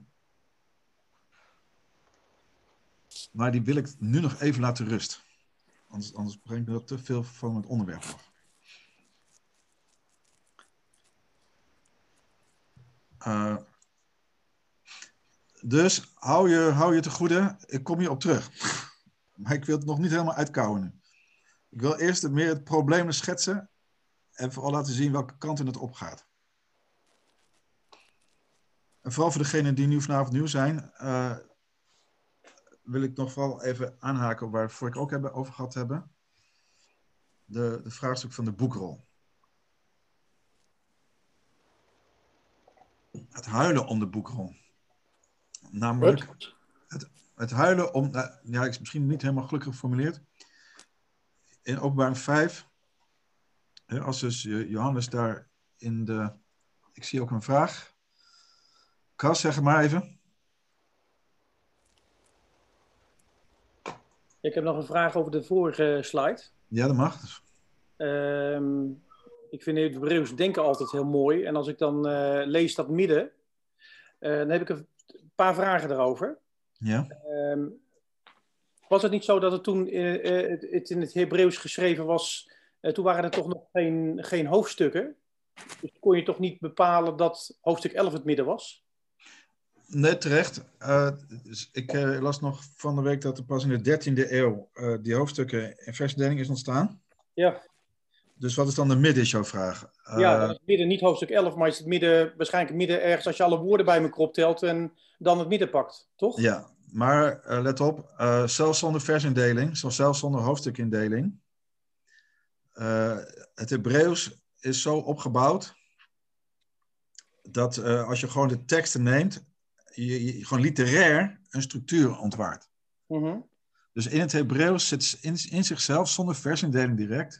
maar die wil ik nu nog even laten rusten, anders, anders breng ik er te veel van het onderwerp af. Uh, dus hou je, hou je te goede, ik kom hier op terug. Maar ik wil het nog niet helemaal uitkouwen nu. Ik wil eerst meer het probleem schetsen en vooral laten zien welke kanten het opgaat. En vooral voor degenen die nu vanavond nieuw zijn, uh, wil ik nog vooral even aanhaken waarvoor ik ook heb over gehad hebben. De, de vraagstuk van de boekrol. Het huilen om de boekrol. Namelijk, het, het huilen om... Nou, ja, ik is misschien niet helemaal gelukkig geformuleerd. In Openbaring vijf, hè, als dus Johannes daar in de... Ik zie ook een vraag. Kas, zeg het maar even. Ik heb nog een vraag over de vorige slide. Ja, dat mag. Um... Ik vind het Hebreeuws denken altijd heel mooi. En als ik dan uh, lees dat midden, uh, dan heb ik een paar vragen daarover. Ja. Um, Was het niet zo dat het toen uh, het, het in het Hebreeuws geschreven was, uh, toen waren er toch nog geen, geen hoofdstukken? Dus kon je toch niet bepalen dat hoofdstuk elf het midden was? Nee, terecht. Uh, ik uh, las nog van de week dat er pas in de dertiende eeuw uh, die hoofdstukken in versverdeling is ontstaan. Ja. Dus wat is dan de midden, is jouw vraag? Uh, ja, dat is het midden, niet hoofdstuk elf, maar is het midden, waarschijnlijk midden ergens als je alle woorden bij elkaar optelt en dan het midden pakt, toch? Ja, maar uh, let op, uh, zelfs zonder versindeling, zelfs zonder hoofdstukindeling. Uh, het Hebreeuws is zo opgebouwd dat uh, als je gewoon de teksten neemt, je, je gewoon literair een structuur ontwaart. Mm-hmm. Dus in het Hebreeuws zit in, in zichzelf, zonder versindeling direct,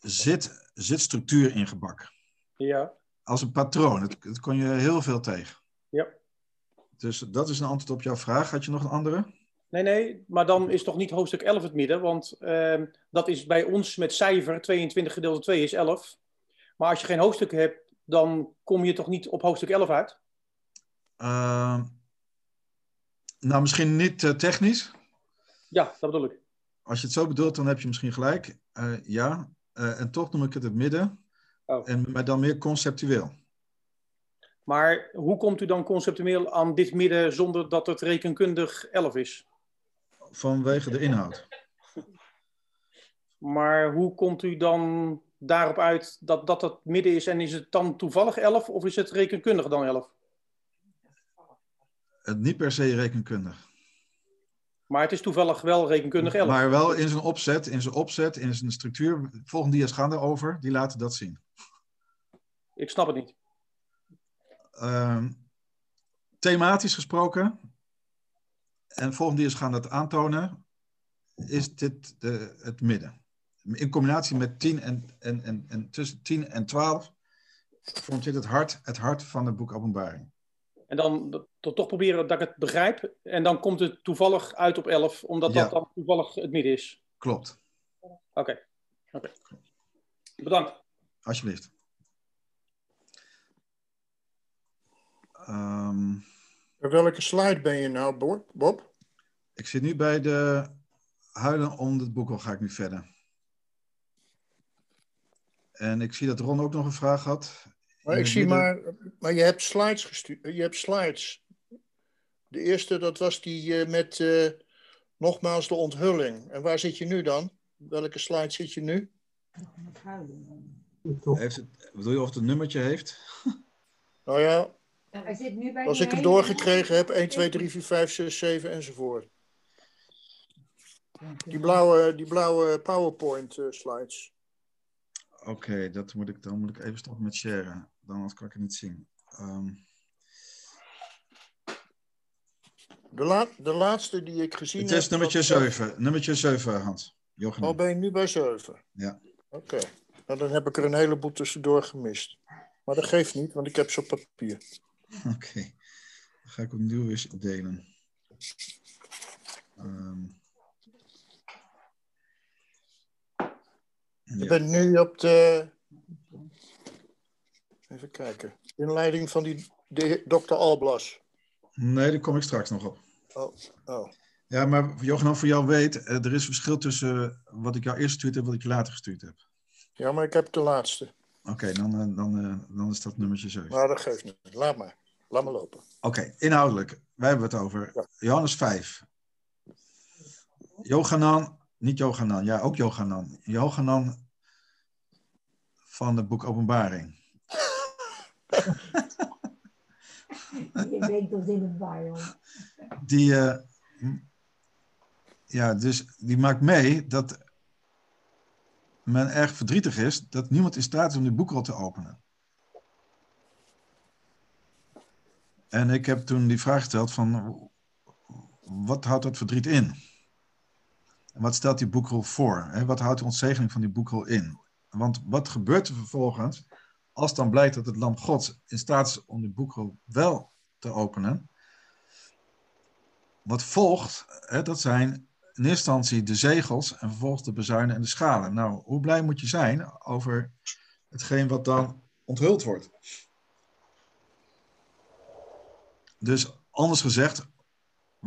zit, zit structuur ingebakken. Ja. Als een patroon, dat, dat kon je heel veel tegen. Ja. Dus dat is een antwoord op jouw vraag. Had je nog een andere? Nee, nee, maar dan is toch niet hoofdstuk elf het midden, want uh, dat is bij ons met cijfer, tweeëntwintig gedeeld door twee is elf. Maar als je geen hoofdstuk hebt, dan kom je toch niet op hoofdstuk elf uit? Uh, nou, misschien niet uh, technisch. Ja, dat bedoel ik. Als je het zo bedoelt, dan heb je misschien gelijk. Uh, ja, uh, en toch noem ik het het midden, oh. en, maar dan meer conceptueel. Maar hoe komt u dan conceptueel aan dit midden zonder dat het rekenkundig elf is? Vanwege de inhoud. Maar hoe komt u dan daarop uit dat dat het midden is en is het dan toevallig elf of is het rekenkundig dan elf? Het niet per se rekenkundig. Maar het is toevallig wel rekenkundig elf. Maar wel in zijn opzet, in zijn opzet, in zijn structuur. Volgende dia's gaan erover, die laten dat zien. Ik snap het niet. Uh, thematisch gesproken, en volgende is gaan dat aantonen, is dit de, het midden. In combinatie met tien en, en, en, en tussen tien en twaalf vormt dit het hart, het hart van het boek Openbaring. En dan toch proberen dat ik het begrijp, en dan komt het toevallig uit op elf, omdat ja. dat dan toevallig het midden is. Klopt. Oké. Okay. Okay. Bedankt. Alsjeblieft. Um, Welke slide ben je nou, Bob? Ik zit nu bij de huilen om het boek, al ga ik nu verder. En ik zie dat Ron ook nog een vraag had. Maar, ik zie maar, maar je hebt slides gestuurd. Je hebt slides. De eerste, dat was die uh, met uh, nogmaals de onthulling. En waar zit je nu dan? Welke slide zit je nu? Heeft het, bedoel je of het een nummertje heeft? Nou ja. Zit nu bij als ik hem doorgekregen heb, een, twee, drie, vier, vijf, zes, zeven enzovoort. Die blauwe, die blauwe PowerPoint uh, slides. Oké, okay, dat moet ik, dan moet ik even stoppen met sharen. Dan kan ik het niet zien. Um... De, la de laatste die ik gezien heb... Het is nummertje zeven. Nummertje zeven, Hans. Johannes. Oh, ben je nu bij zeven? Ja. Oké. Okay. Nou, dan heb ik er een heleboel tussendoor gemist. Maar dat geeft niet, want ik heb ze op papier. Oké, okay. Dan ga ik opnieuw eens delen. Um, je ja. bent nu op de... Even kijken. Inleiding van die dokter Alblas. Nee, daar kom ik straks nog op. Oh. Oh. Ja, maar Johan, voor jou weet, er is verschil tussen wat ik jou eerst gestuurd heb en wat ik je later gestuurd heb. Ja, maar ik heb de laatste. Oké, okay, dan, dan, dan is dat nummertje zeven. Maar dat geeft niet. Laat maar. Laat maar lopen. Oké, okay, inhoudelijk. Wij hebben het over ja. Johannes vijf. Johanan, niet Johanan, ja, ook Johanan. Johanan van het boek Openbaring. Ik weet dat in het waar, joh. Die, uh, ja, dus die maakt mee dat... men erg verdrietig is dat niemand in staat is om die boekrol te openen. En ik heb toen die vraag gesteld van, wat houdt dat verdriet in? En wat stelt die boekrol voor? Hè? Wat houdt de ontzegeling van die boekrol in? Want wat gebeurt er vervolgens als dan blijkt dat het lam Gods in staat is om die boekrol wel te openen? Wat volgt, hè, dat zijn... in eerste instantie de zegels en vervolgens de bezuinen en de schalen. Nou, hoe blij moet je zijn over hetgeen wat dan onthuld wordt? Dus anders gezegd,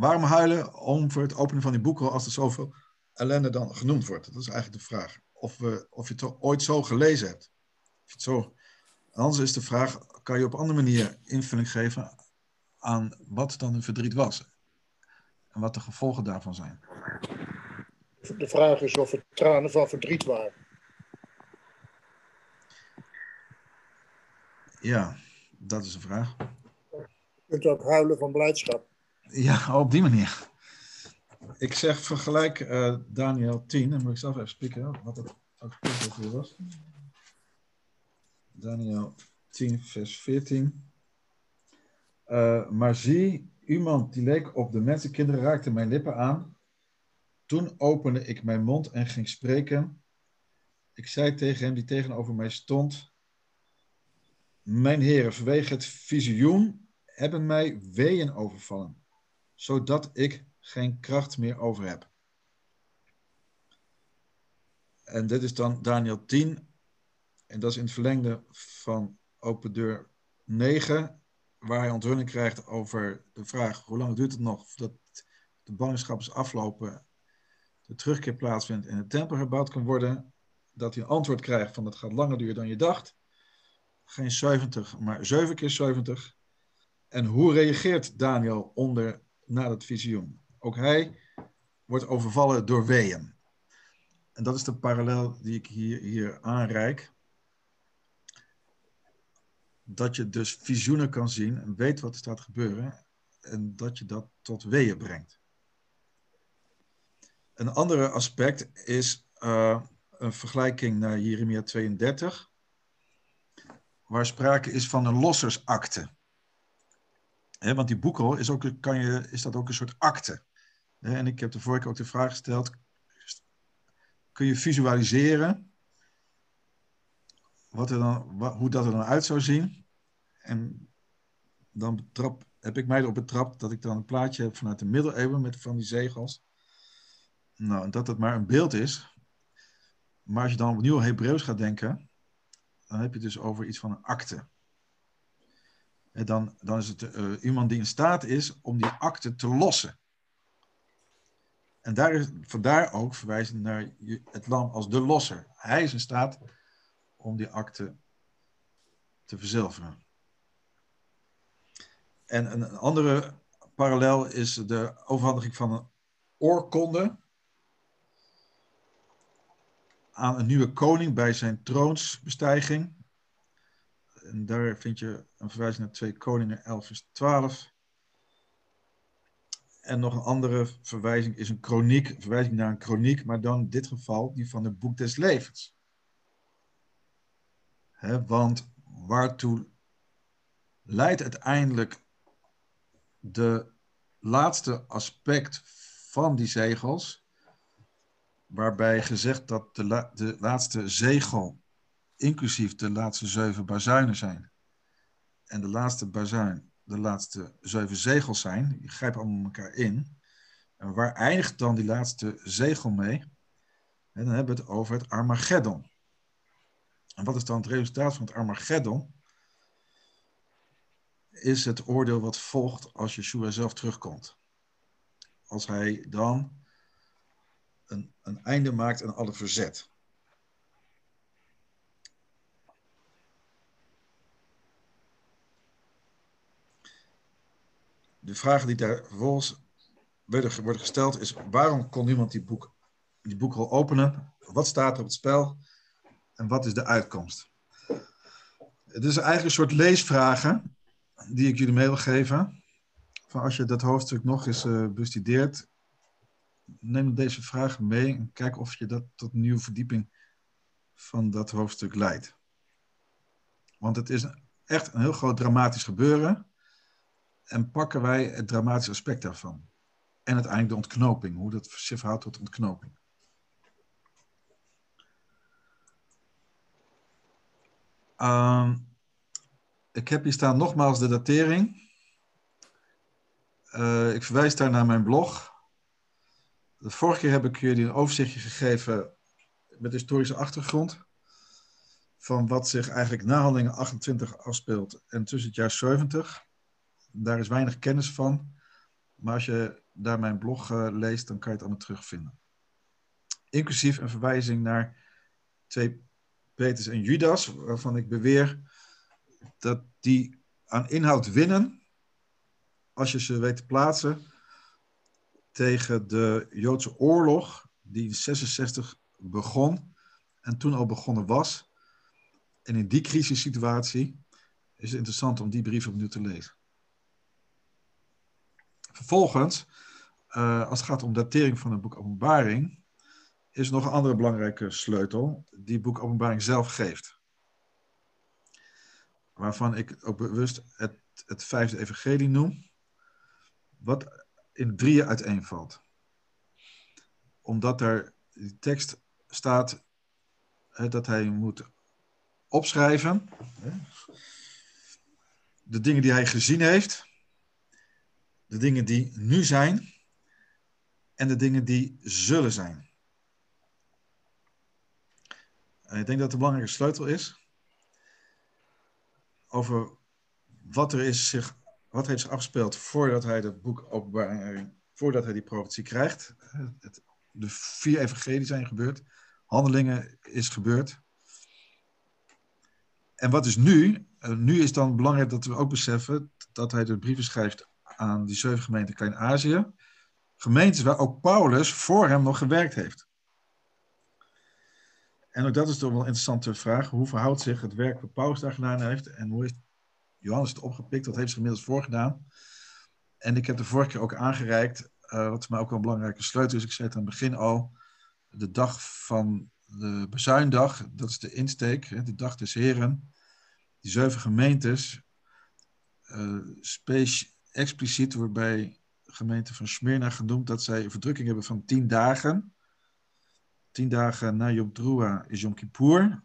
Waarom huilen over het openen van die boekrol als er zoveel ellende dan genoemd wordt? Dat is eigenlijk de vraag. Of, we, of je het ooit zo gelezen hebt. Of je het zo... Anders is de vraag, kan je op andere manier invulling geven aan wat dan hun verdriet was? En wat de gevolgen daarvan zijn? De vraag is of het tranen van verdriet waren. Ja, dat is een vraag. Je kunt ook huilen van blijdschap. Ja, op die manier. Ik zeg, vergelijk uh, Daniel tien. Dan moet ik zelf even spieken wat het ook weer was. Daniel tien, vers veertien. Uh, maar zie, iemand die leek op de mensenkinderen raakte mijn lippen aan. Toen opende ik mijn mond en ging spreken. Ik zei tegen hem die tegenover mij stond: mijn heren, vanwege het visioen hebben mij weeën overvallen, zodat ik geen kracht meer over heb. En dit is dan Daniel tien. En dat is in het verlengde van Open Deur negen. Waar hij onthulling krijgt over de vraag: hoe lang duurt het nog voordat de ballingschap is aflopen, de terugkeer plaatsvindt en de tempel herbouwd kan worden? Dat hij een antwoord krijgt van: het gaat langer duren dan je dacht. Geen zeventig, maar zeven keer zeventig. En hoe reageert Daniel onder na dat visioen? Ook hij wordt overvallen door weeën. En dat is de parallel die ik hier, hier aanreik. Dat je dus visioenen kan zien en weet wat er staat gebeuren. En dat je dat tot weeën brengt. Een andere aspect is uh, een vergelijking naar Jeremia tweeëndertig. Waar sprake is van een lossersakte. He, want die boekrol is, ook, kan je, is dat ook een soort akte. He, en ik heb de vorige keer ook de vraag gesteld. Kun je visualiseren wat er dan, wat, hoe dat er dan uit zou zien? En dan betrap, heb ik mij erop betrapt dat ik dan een plaatje heb vanuit de middeleeuwen met van die zegels. Nou, dat dat maar een beeld is. Maar als je dan opnieuw Hebreeuws gaat denken, dan heb je het dus over iets van een akte. En dan, dan is het uh, iemand die in staat is om die akte te lossen. En daar is, vandaar ook verwijzend naar het lam als de losser. Hij is in staat om die akte te verzilveren. En een andere parallel is de overhandiging van een oorkonde aan een nieuwe koning bij zijn troonsbestijging. En daar vind je een verwijzing naar twee Koningen elf vers twaalf. En nog een andere verwijzing is een kroniek, een verwijzing naar een kroniek, maar dan in dit geval die van het boek des levens. He, want waartoe leidt uiteindelijk de laatste aspect van die zegels, waarbij gezegd dat de, la, de laatste zegel, inclusief de laatste zeven bazuinen zijn, en de laatste bazuin de laatste zeven zegels zijn, die grijpen allemaal elkaar in. En waar eindigt dan die laatste zegel mee? En dan hebben we het over het Armageddon. En wat is dan het resultaat van het Armageddon? Is het oordeel wat volgt als Yeshua zelf terugkomt. Als hij dan een, een einde maakt aan alle verzet. De vraag die daar vervolgens wordt gesteld is: waarom kon niemand die, boek, die boekrol openen? Wat staat er op het spel? En wat is de uitkomst? Het is eigenlijk een soort leesvragen die ik jullie mee wil geven. Van als je dat hoofdstuk nog eens uh, bestudeert, neem deze vragen mee en kijk of je dat tot een nieuwe verdieping van dat hoofdstuk leidt. Want het is echt een heel groot dramatisch gebeuren. En pakken wij het dramatische aspect daarvan. En uiteindelijk de ontknoping. Hoe dat zich verhoudt tot ontknoping. Uh, ik heb hier staan nogmaals de datering. Uh, ik verwijs daar naar mijn blog. De vorige keer heb ik jullie een overzichtje gegeven met historische achtergrond. Van wat zich eigenlijk na Handelingen achtentwintig afspeelt en tussen het jaar zeventig... Daar is weinig kennis van. Maar als je daar mijn blog uh, leest, dan kan je het allemaal terugvinden. Inclusief een verwijzing naar twee Petrus en Judas, waarvan ik beweer dat die aan inhoud winnen, als je ze weet te plaatsen, tegen de Joodse oorlog, die in zesenzestig begon en toen al begonnen was. En in die crisissituatie is het interessant om die brief opnieuw te lezen. Vervolgens, uh, als het gaat om datering van het boek Openbaring, is nog een andere belangrijke sleutel die boek Openbaring zelf geeft. Waarvan ik ook bewust het, het vijfde evangelie noem, wat in drieën uiteenvalt. Omdat daar die tekst staat hè, dat hij moet opschrijven, hè, de dingen die hij gezien heeft, de dingen die nu zijn en de dingen die zullen zijn. En ik denk dat het een belangrijke sleutel is over wat er is zich, wat heeft zich afgespeeld voordat hij dat boek Openbaring, voordat hij die profetie krijgt. Het, de vier evangeliën zijn gebeurd, Handelingen is gebeurd. En wat is nu? Nu is dan belangrijk dat we ook beseffen dat hij de brieven schrijft aan die zeven gemeenten Klein-Azië, gemeentes waar ook Paulus voor hem nog gewerkt heeft. En ook dat is toch wel een interessante vraag. Hoe verhoudt zich het werk wat Paulus daar gedaan heeft? En hoe heeft Johannes het opgepikt? Wat heeft ze inmiddels voorgedaan? En ik heb de vorige keer ook aangereikt, uh, wat voor mij ook wel een belangrijke sleutel is. Ik zei het aan het begin al, de dag van de bezuindag, dat is de insteek, hè, de dag des Heren. Die zeven gemeentes, uh, specie, expliciet wordt bij de gemeente van Smyrna genoemd dat zij verdrukking hebben van tien dagen... Tien dagen na Yom Teruah is Yom Kippur.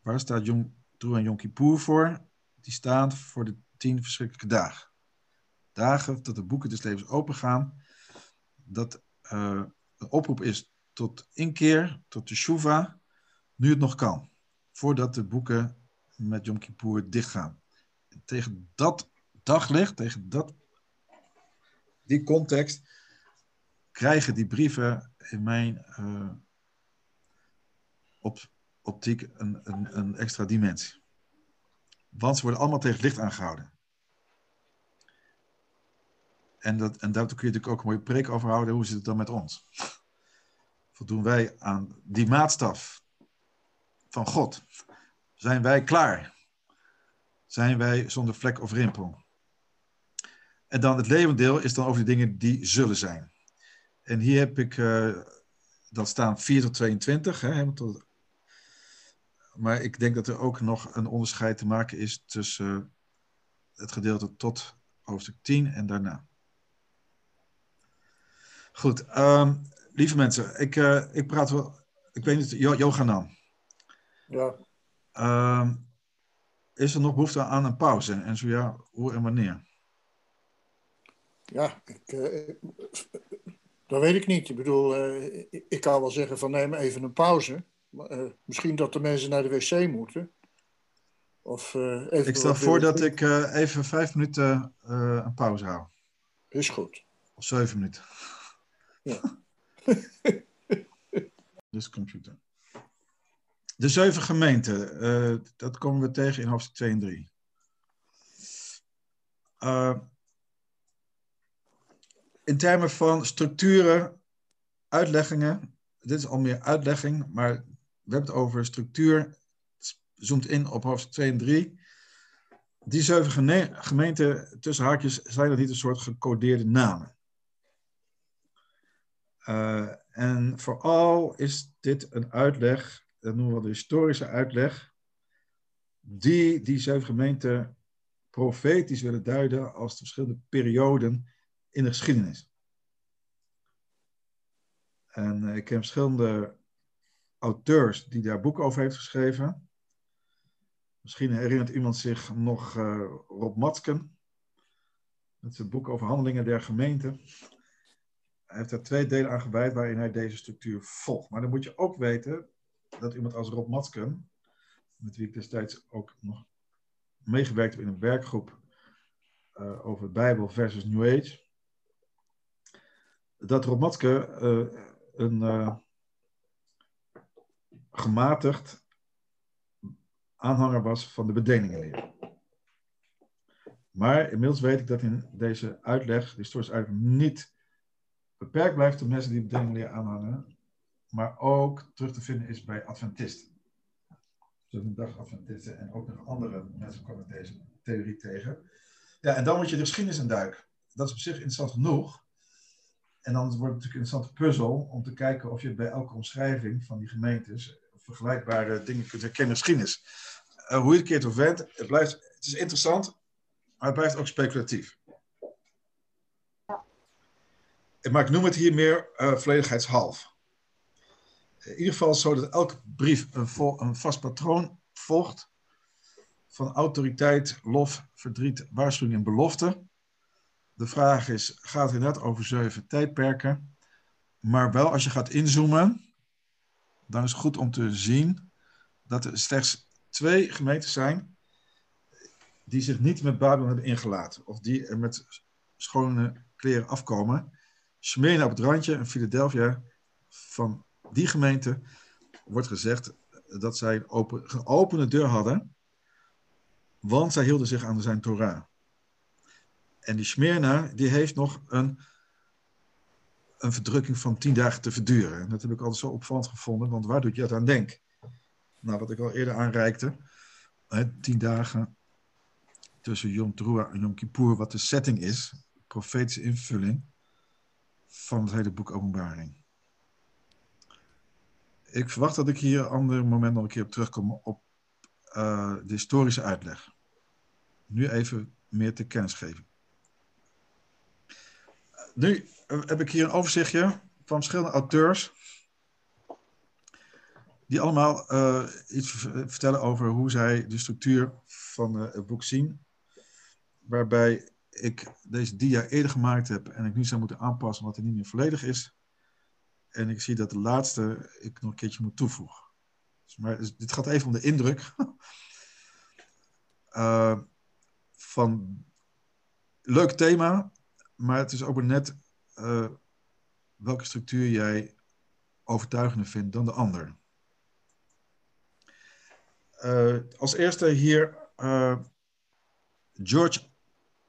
Waar staat Yom Teruah en Yom Kippur voor? Die staan voor de tien verschrikkelijke dagen. Dagen dat de boeken des levens opengaan. Dat uh, een oproep is tot inkeer, tot de Teshuva, nu het nog kan. Voordat de boeken met Yom Kippur dichtgaan. En tegen dat daglicht, tegen dat, die context, krijgen die brieven in mijn uh, op, optiek een, een, een extra dimensie. Want ze worden allemaal tegen het licht aangehouden. En, dat, en daar kun je natuurlijk ook een mooie preek over houden. Hoe zit het dan met ons? Voldoen wij aan die maatstaf van God? Zijn wij klaar? Zijn wij zonder vlek of rimpel? En dan het levendeel is dan over de dingen die zullen zijn. En hier heb ik, uh, dat staan vier tot tweeëntwintig, hè, tot, maar ik denk dat er ook nog een onderscheid te maken is tussen uh, het gedeelte tot hoofdstuk tien en daarna. Goed, um, lieve mensen, ik, uh, ik praat wel, ik weet niet, jo- Johanan. Ja. Um, is er nog behoefte aan een pauze? En zo ja, hoe en wanneer? Ja, ik... Uh, Dat weet ik niet. Ik bedoel, uh, ik kan wel zeggen van neem even een pauze. Uh, misschien dat de mensen naar de wc moeten. Of, uh, even ik stel voor dat ik uh, even vijf minuten uh, een pauze hou. Is goed. Of zeven minuten. Ja. Dus computer. De zeven gemeenten. Uh, dat komen we tegen in hoofdstuk twee en drie. Uh, In termen van structuren, uitleggingen. Dit is al meer uitlegging, maar we hebben het over structuur. Zoomt in op hoofdstuk twee en drie. Die zeven gene- gemeenten, tussen haakjes, zijn dat niet een soort gecodeerde namen. Uh, en vooral is dit een uitleg, dat noemen we de historische uitleg, die die zeven gemeenten profetisch willen duiden als de verschillende perioden in de geschiedenis. En uh, ik ken verschillende auteurs die daar boeken over heeft geschreven. Misschien herinnert iemand zich nog uh, Rob Matsken. Met zijn boek over handelingen der gemeente. Hij heeft daar twee delen aan gewijd waarin hij deze structuur volgt. Maar dan moet je ook weten dat iemand als Rob Matsken, met wie ik destijds ook nog meegewerkt heb in een werkgroep uh, over Bijbel versus New Age, dat Rob Matsken uh, een uh, gematigd aanhanger was van de bedelingenleer. Maar inmiddels weet ik dat in deze uitleg, de historische uitleg, niet beperkt blijft tot mensen die bedelingenleer aanhangen, maar ook terug te vinden is bij Adventisten. Dus een dag Adventisten en ook nog andere mensen kwamen deze theorie tegen. Ja, en dan moet je de geschiedenis in duiken. Dat is op zich interessant genoeg. En dan wordt het natuurlijk een interessante puzzel om te kijken of je bij elke omschrijving van die gemeentes vergelijkbare dingen kunt herkennen in geschiedenis. Uh, hoe je het keert of wendt, het, blijft, het is interessant, maar het blijft ook speculatief. Maar ik noem het hier meer uh, volledigheidshalve. In ieder geval zo dat elke brief een, vol, een vast patroon volgt van autoriteit, lof, verdriet, waarschuwing en belofte. De vraag is, gaat het inderdaad over zeven tijdperken? Maar wel, als je gaat inzoomen, dan is het goed om te zien dat er slechts twee gemeentes zijn die zich niet met Babylon hebben ingelaten. Of die er met schone kleren afkomen. Smyrna op het randje en Philadelphia, van die gemeente wordt gezegd dat zij een open, geopende deur hadden, want zij hielden zich aan zijn Torah. En die Smyrna, die heeft nog een, een verdrukking van tien dagen te verduren. En dat heb ik altijd zo opvallend gevonden, want waar doet je dat aan denk? Nou, wat ik al eerder aanreikte, hè, tien dagen tussen Yom Teruah en Yom Kippur, wat de setting is, profetische invulling van het hele boek Openbaring. Ik verwacht dat ik hier een ander moment nog een keer op terugkom op uh, de historische uitleg. Nu even meer te kennisgeving. Nu heb ik hier een overzichtje van verschillende auteurs die allemaal uh, iets vertellen over hoe zij de structuur van uh, het boek zien, waarbij ik deze dia eerder gemaakt heb en ik nu zou moeten aanpassen omdat het niet meer volledig is. En ik zie dat de laatste ik nog een keertje moet toevoegen. Dus, maar dus, dit gaat even om de indruk uh, van leuk thema, maar het is ook maar net uh, welke structuur jij overtuigender vindt dan de ander. Uh, als eerste hier uh, George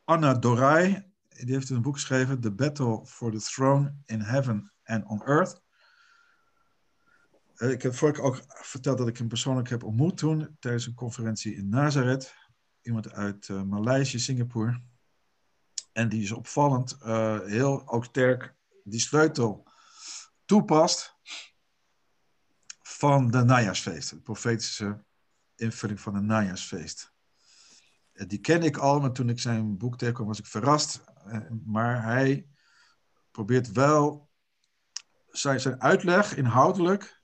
Anadorai, die heeft een boek geschreven, The Battle for the Throne in Heaven and on Earth. Uh, ik heb vorige keer ook verteld dat ik hem persoonlijk heb ontmoet toen, tijdens een conferentie in Nazareth. Iemand uit uh, Maleisië, Singapore. En die is opvallend, uh, heel ook sterk, die sleutel toepast van de najaarsfeest. De profetische invulling van een najaarsfeest. Uh, die ken ik al, maar toen ik zijn boek tegenkwam was ik verrast. Uh, maar hij probeert wel zijn, zijn uitleg inhoudelijk,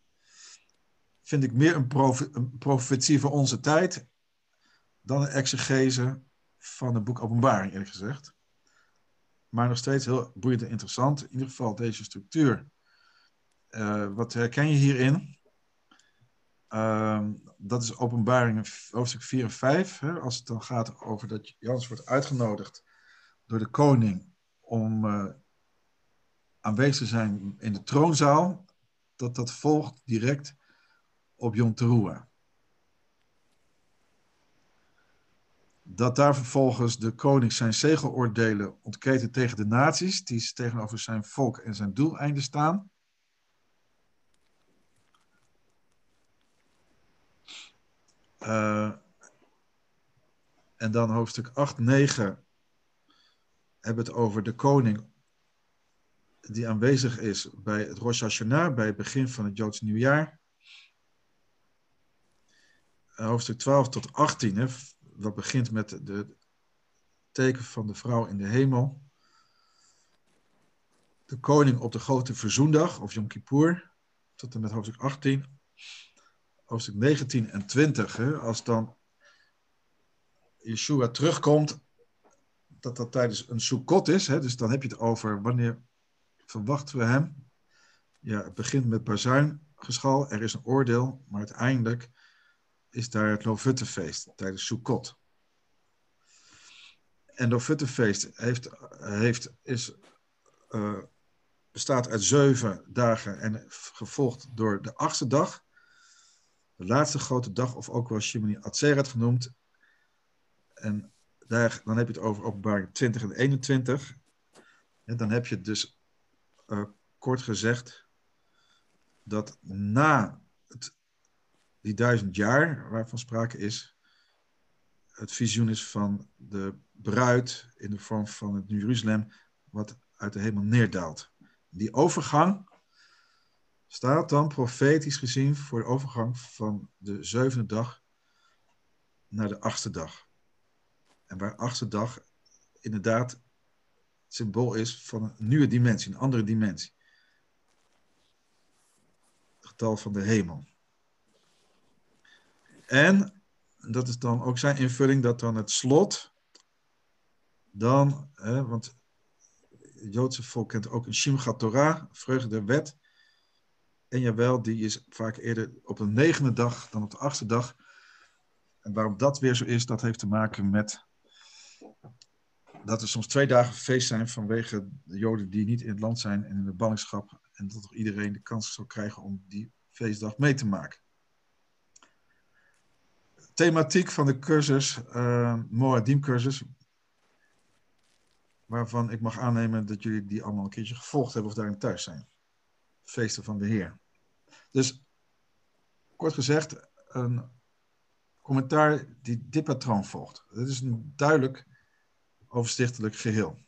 vind ik meer een, profe, een profetie voor onze tijd dan een exegese van het boek Openbaring, eerlijk gezegd. Maar nog steeds heel boeiend en interessant. In ieder geval deze structuur. Uh, wat herken je hierin? Uh, dat is Openbaring hoofdstuk vier en vijf. Hè, als het dan gaat over dat Johannes wordt uitgenodigd door de koning om uh, aanwezig te zijn in de troonzaal. Dat dat volgt direct op Yom Teruah. Dat daar vervolgens de koning zijn zegeloordelen ontketen tegen de naties, die tegenover zijn volk en zijn doeleinden staan. Uh, en dan hoofdstuk acht en negen hebben het over de koning die aanwezig is bij het Rosh Hashanah, bij het begin van het Joodse nieuwjaar. Uh, hoofdstuk twaalf tot achttien, hè. Dat begint met het teken van de vrouw in de hemel. De koning op de grote verzoendag, of Yom Kippur, tot en met hoofdstuk achttien. Hoofdstuk negentien en twintig, hè, als dan Yeshua terugkomt, dat dat tijdens een Sukkot is, hè, dus dan heb je het over wanneer verwachten we hem. Ja, het begint met bazuingeschal, er is een oordeel, maar uiteindelijk is daar het Lofuttefeest tijdens Sukkot. En Lofuttefeest heeft, heeft, is uh, bestaat uit zeven dagen en gevolgd door de achtste dag. De laatste grote dag, of ook wel Shemini Atzeret genoemd. En daar, dan heb je het over Openbaring twintig en eenentwintig. En dan heb je dus uh, kort gezegd dat na het, die duizend jaar waarvan sprake is, het visioen is van de bruid in de vorm van het Nieuwe Jeruzalem, wat uit de hemel neerdaalt. Die overgang staat dan profetisch gezien voor de overgang van de zevende dag naar de achtste dag. En waar achtste dag inderdaad het symbool is van een nieuwe dimensie, een andere dimensie. Het getal van de hemel. En dat is dan ook zijn invulling, dat dan het slot, dan, hè, want het Joodse volk kent ook een Shimchat Torah, vreugde der wet. En jawel, die is vaak eerder op de negende dag dan op de achtste dag. En waarom dat weer zo is, dat heeft te maken met dat er soms twee dagen feest zijn vanwege de Joden die niet in het land zijn en in de ballingschap. En dat toch iedereen de kans zou krijgen om die feestdag mee te maken. Thematiek van de cursus, uh, Moedim cursus, waarvan ik mag aannemen dat jullie die allemaal een keertje gevolgd hebben of daarin thuis zijn. Feesten van de Heer. Dus, kort gezegd, een commentaar die dit patroon volgt. Dat is een duidelijk overzichtelijk geheel.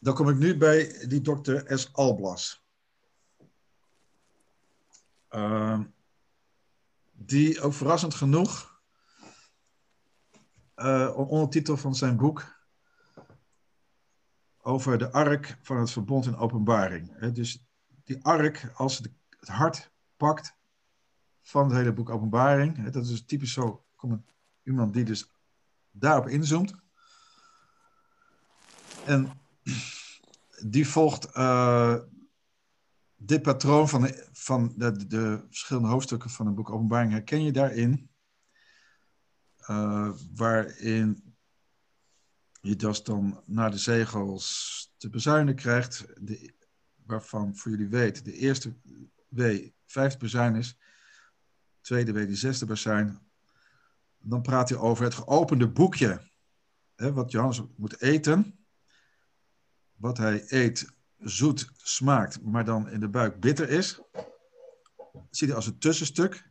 Dan kom ik nu bij die dokter S. Alblas. Uh, die ook verrassend genoeg, uh, ondertitel van zijn boek, over de ark van het verbond in Openbaring. Dus die ark als het hart pakt van het hele boek Openbaring. Dat is typisch zo iemand die dus daarop inzoomt. En die volgt uh, dit patroon van, de, van de, de verschillende hoofdstukken van het boek Openbaring. Herken je daarin? Uh, waarin je das dan naar de zegels te bezuinen krijgt, de, waarvan voor jullie weet, de eerste W vijf bezuin is, tweede W de zesde bezuin. Dan praat hij over het geopende boekje, hè, wat Johannes moet eten, wat hij eet zoet smaakt, maar dan in de buik bitter is. Dat zie je als een tussenstuk.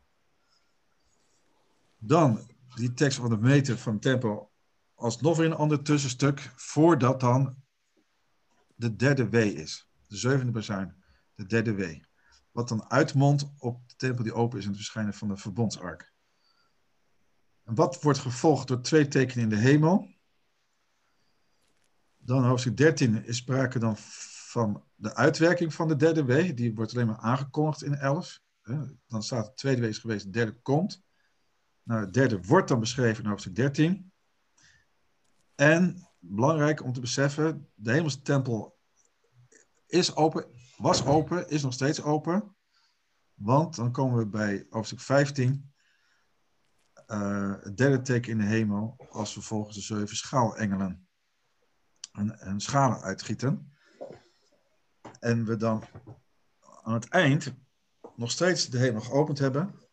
Dan die tekst van de meter van de tempel, alsnog weer een ander tussenstuk, voordat dan de derde W is. De zevende bazuin, de derde W. Wat dan uitmondt op de tempel die open is en het verschijnen van de verbondsark. En wat wordt gevolgd door twee tekenen in de hemel? Dan hoofdstuk dertien is sprake dan van de uitwerking van de derde W. Die wordt alleen maar aangekondigd in elf. Dan staat de tweede W is geweest, de derde komt. Nou, de derde wordt dan beschreven in hoofdstuk dertien. En belangrijk om te beseffen, de hemelse tempel is open, was open, is nog steeds open. Want dan komen we bij hoofdstuk vijftien, uh, het derde teken in de hemel, als we volgens de zeven schaalengelen en, en schalen uitgieten. En we dan aan het eind nog steeds de hemel geopend hebben.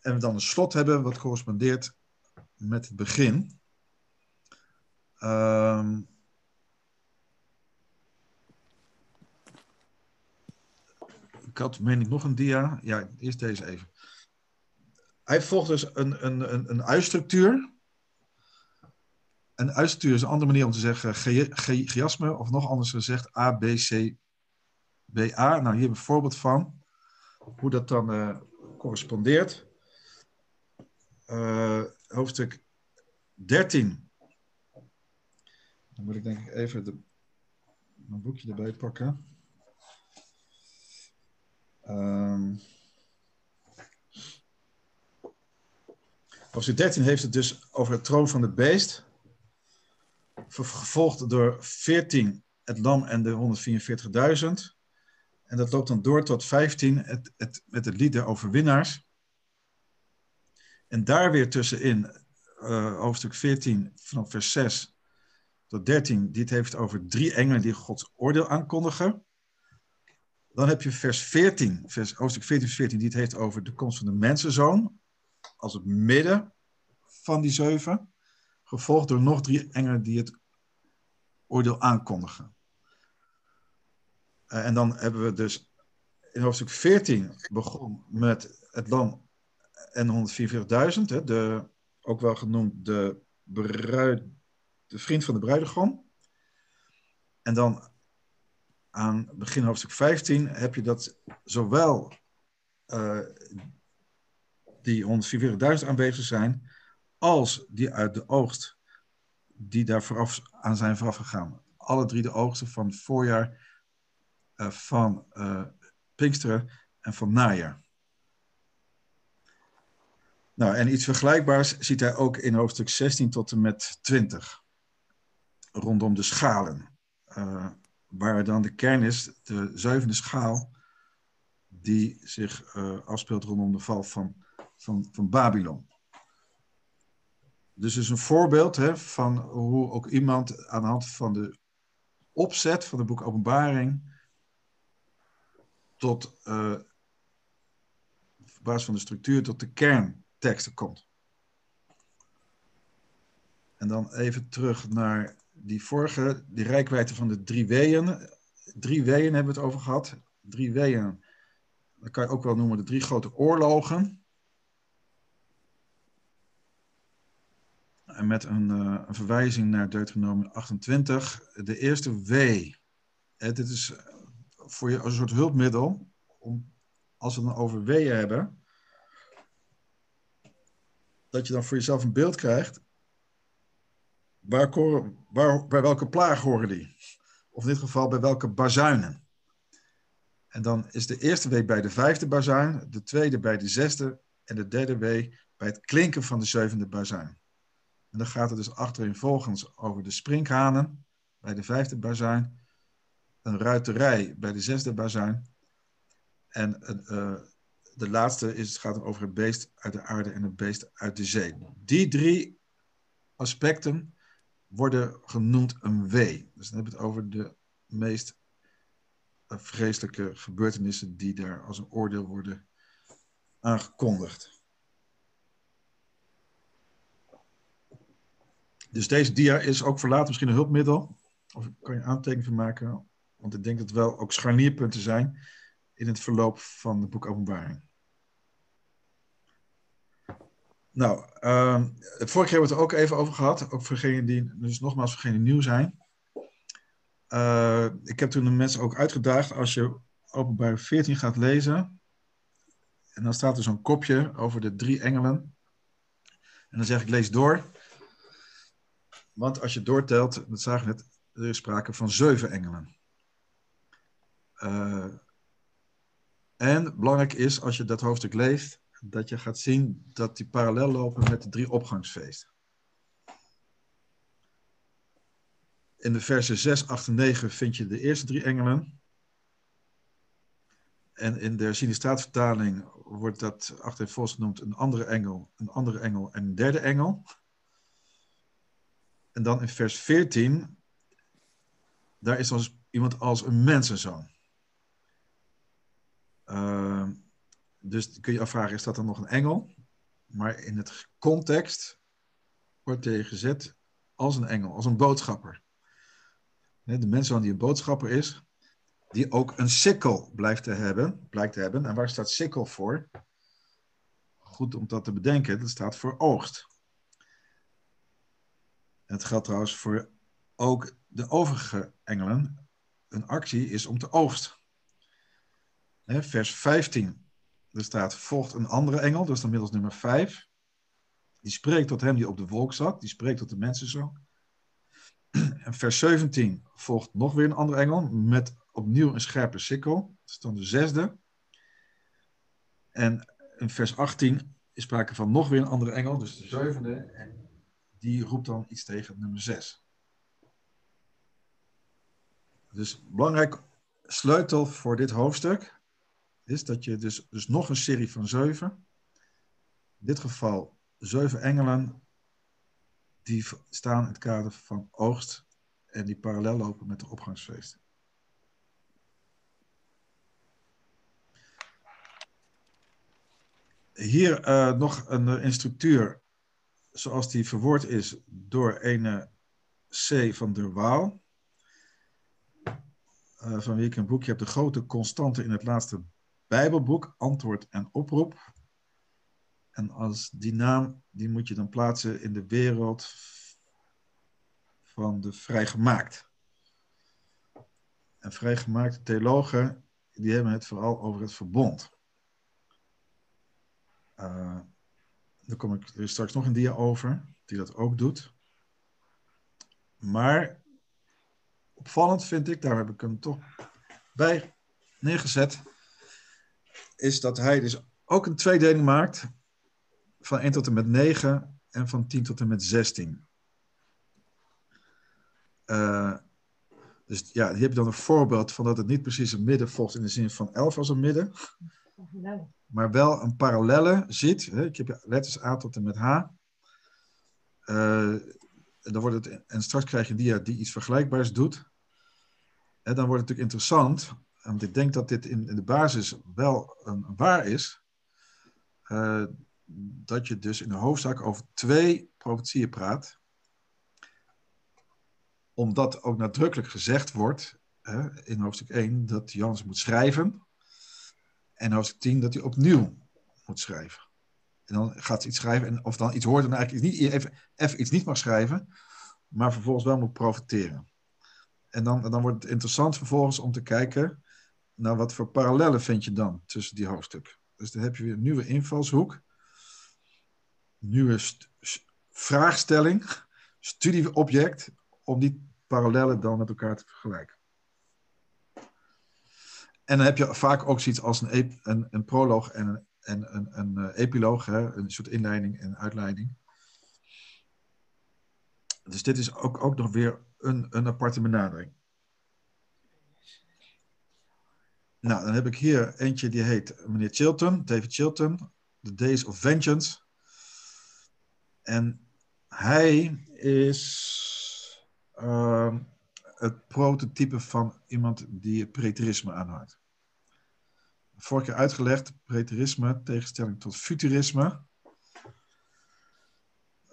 En we dan een slot hebben wat correspondeert met het begin. Um, ik had, meen ik, nog een dia. Ja, eerst deze even. Hij volgt dus een, een, een, een uitstructuur. Een uitstructuur is een andere manier om te zeggen ge, ge, chiasme, of nog anders gezegd A, B, C, B, A. Nou, hier een voorbeeld van hoe dat dan uh, correspondeert. Uh, hoofdstuk dertien. Dan moet ik denk ik even de, mijn boekje erbij pakken. Um, hoofdstuk dertien heeft het dus over het troon van het beest. Gevolgd door veertien, het lam en de honderdvierenveertigduizend. En dat loopt dan door tot vijftien, het, het, met het lied der overwinnaars. En daar weer tussenin, uh, hoofdstuk veertien, vanaf vers zes... tot dertien, die het heeft over drie engelen die Gods oordeel aankondigen. Dan heb je vers veertien, vers, hoofdstuk veertien, vers veertien, die het heeft over de komst van de mensenzoon, als het midden van die zeven, gevolgd door nog drie engelen die het oordeel aankondigen. Uh, en dan hebben we dus in hoofdstuk veertien begon met het lam en honderdvierenveertigduizend, de, ook wel genoemd de, bruid, de vriend van de bruidegom. En dan aan begin hoofdstuk vijftien heb je dat zowel uh, die honderdvierenveertigduizend aanwezig zijn, als die uit de oogst die daar vooraf aan zijn vooraf gegaan. Alle drie de oogsten van het voorjaar, Uh, van uh, Pinksteren en van najaar. Nou, en iets vergelijkbaars ziet hij ook in hoofdstuk zestien tot en met twintig. Rondom de schalen. Uh, waar dan de kern is, de zevende schaal, die zich uh, afspeelt rondom de val van, van, van Babylon. Dus het is een voorbeeld, hè, van hoe ook iemand aan de hand van de opzet van het boek Openbaring, tot uh, op basis van de structuur, tot de kernteksten komt. En dan even terug naar die vorige, die reikwijdte van de drie weeën. Drie weeën hebben we het over gehad. Drie weeën, dat kan je ook wel noemen de drie grote oorlogen. En met een, uh, een verwijzing naar Deuteronomium achtentwintig. De eerste wee, eh, dit is voor je als een soort hulpmiddel, om, als we het dan over weeën hebben, dat je dan voor jezelf een beeld krijgt, waar, waar, bij welke plaag horen die? Of in dit geval bij welke bazuinen? En dan is de eerste wee bij de vijfde bazuin, de tweede bij de zesde en de derde wee bij het klinken van de zevende bazuin. En dan gaat het dus achtereenvolgens over de sprinkhanen bij de vijfde bazuin, een ruiterij bij de zesde bazuin. En uh, de laatste is, gaat over het beest uit de aarde en het beest uit de zee. Die drie aspecten worden genoemd een wee. Dus dan hebben we het over de meest uh, vreselijke gebeurtenissen die daar als een oordeel worden aangekondigd. Dus deze dia is ook voor later misschien een hulpmiddel. Of kan je aantekening van maken. Want ik denk dat het wel ook scharnierpunten zijn in het verloop van het boek Openbaring. Nou, uh, het vorige keer hebben we het er ook even over gehad. Ook voor degenen die, dus nogmaals voor degenen die nieuw zijn. Uh, ik heb toen de mensen ook uitgedaagd, als je Openbaring veertien gaat lezen, en dan staat er zo'n kopje over de drie engelen. En dan zeg ik, lees door. Want als je doortelt, dat zagen we net, er is sprake van zeven engelen. Uh, en belangrijk is, als je dat hoofdstuk leest, dat je gaat zien dat die parallel lopen met de drie opgangsfeesten. In de versen zes, acht en negen vind je de eerste drie engelen. En in de Sinistraatvertaling wordt dat achtereenvolgens genoemd een andere engel, een andere engel en een derde engel. En dan in vers veertien, daar is dan iemand als een mensenzoon. Uh, dus kun je afvragen, is dat dan nog een engel? Maar in het context wordt hij gezet als een engel, als een boodschapper. De mensenzoon die een boodschapper is, die ook een sikkel blijft te hebben, blijkt te hebben. En waar staat sikkel voor? Goed om dat te bedenken, dat staat voor oogst. En het geldt trouwens voor ook de overige engelen. Een actie is om te oogsten. Vers vijftien, er staat, volgt een andere engel, dat is dan middels nummer vijf. Die spreekt tot hem die op de wolk zat, die spreekt tot de mensenzoon. En vers zeventien volgt nog weer een andere engel, met opnieuw een scherpe sikkel, dat is dan de zesde. En in vers achttien is sprake van nog weer een andere engel, dus de zevende, en die roept dan iets tegen nummer zes. Dus belangrijk sleutel voor dit hoofdstuk is dat je dus, dus nog een serie van zeven, in dit geval zeven engelen, die staan in het kader van oogst en die parallel lopen met de opgangsfeesten. Hier uh, nog een uh, instructuur, zoals die verwoord is door ene C. van der Waal. Uh, van wie ik een boekje heb, de grote constante in het laatste Bijbelboek, antwoord en oproep. En als die naam, die moet je dan plaatsen in de wereld van de vrijgemaakt. En vrijgemaakte theologen, die hebben het vooral over het verbond. Uh, daar kom ik er straks nog een dia over, die dat ook doet. Maar opvallend vind ik, daar heb ik hem toch bij neergezet, is dat hij dus ook een tweedeling maakt van één tot en met negen en van tien tot en met zestien. Uh, dus ja, hier heb je dan een voorbeeld van dat het niet precies een midden volgt in de zin van elf als een midden, maar wel een parallelle ziet. Ik heb letters A tot en met H. Uh, en, dan wordt het, en straks krijg je een dia die iets vergelijkbaars doet. En dan wordt het natuurlijk interessant, want ik denk dat dit in, in de basis wel een, waar is, uh, dat je dus in de hoofdzaak over twee profetieën praat, omdat ook nadrukkelijk gezegd wordt, hè, in hoofdstuk één, dat Johannes moet schrijven, en hoofdstuk tien dat hij opnieuw moet schrijven. En dan gaat hij iets schrijven, en of dan iets hoort en eigenlijk iets niet, even, even iets niet mag schrijven, maar vervolgens wel moet profiteren. En dan, dan wordt het interessant vervolgens om te kijken naar wat voor parallellen vind je dan tussen die hoofdstukken. Dus dan heb je weer een nieuwe invalshoek, nieuwe st- vraagstelling, studieobject, om die parallellen dan met elkaar te vergelijken. En dan heb je vaak ook zoiets als een, ep- een, een proloog en een, en een, een, een epiloog, hè? Een soort inleiding en uitleiding. Dus dit is ook, ook nog weer een, een aparte benadering. Nou, dan heb ik hier eentje die heet meneer Chilton, David Chilton, The Days of Vengeance. En hij is uh, het prototype van iemand die het preterisme aanhoudt. Vorige keer uitgelegd, preterisme, tegenstelling tot futurisme.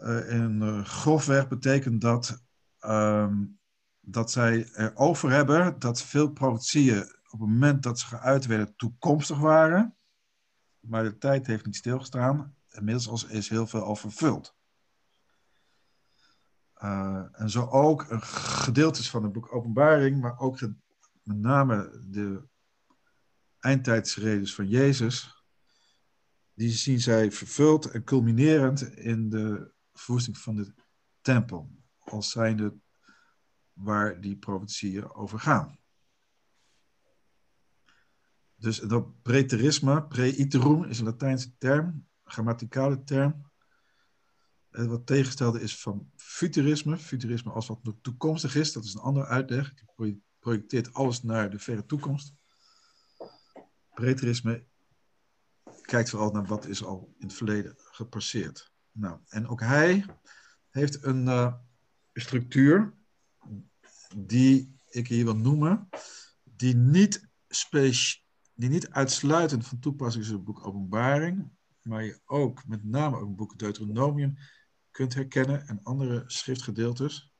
Uh, en uh, grofweg betekent dat um, dat zij erover hebben dat veel profetieën op het moment dat ze geuit werden toekomstig waren, maar de tijd heeft niet stilgestaan. Inmiddels is heel veel al vervuld. Uh, en zo ook een gedeeltes van het boek Openbaring, maar ook de, met name de eindtijdsredes van Jezus, die zien zij vervuld en culminerend in de verwoesting van de tempel, als zijnde waar die profetieën over gaan. Dus dat preterisme, preiterum, is een Latijnse term, grammaticale term. En wat tegenstelde is van futurisme. Futurisme als wat toekomstig is, dat is een andere uitleg. Die projecteert alles naar de verre toekomst. Preterisme kijkt vooral naar wat is al in het verleden gepasseerd. Nou, en ook hij heeft een uh, structuur die ik hier wil noemen, die niet, speci- die niet uitsluitend van toepassing is op het boek Openbaring, maar je ook met name ook het boek Deuteronomium kunt herkennen en andere schriftgedeeltes,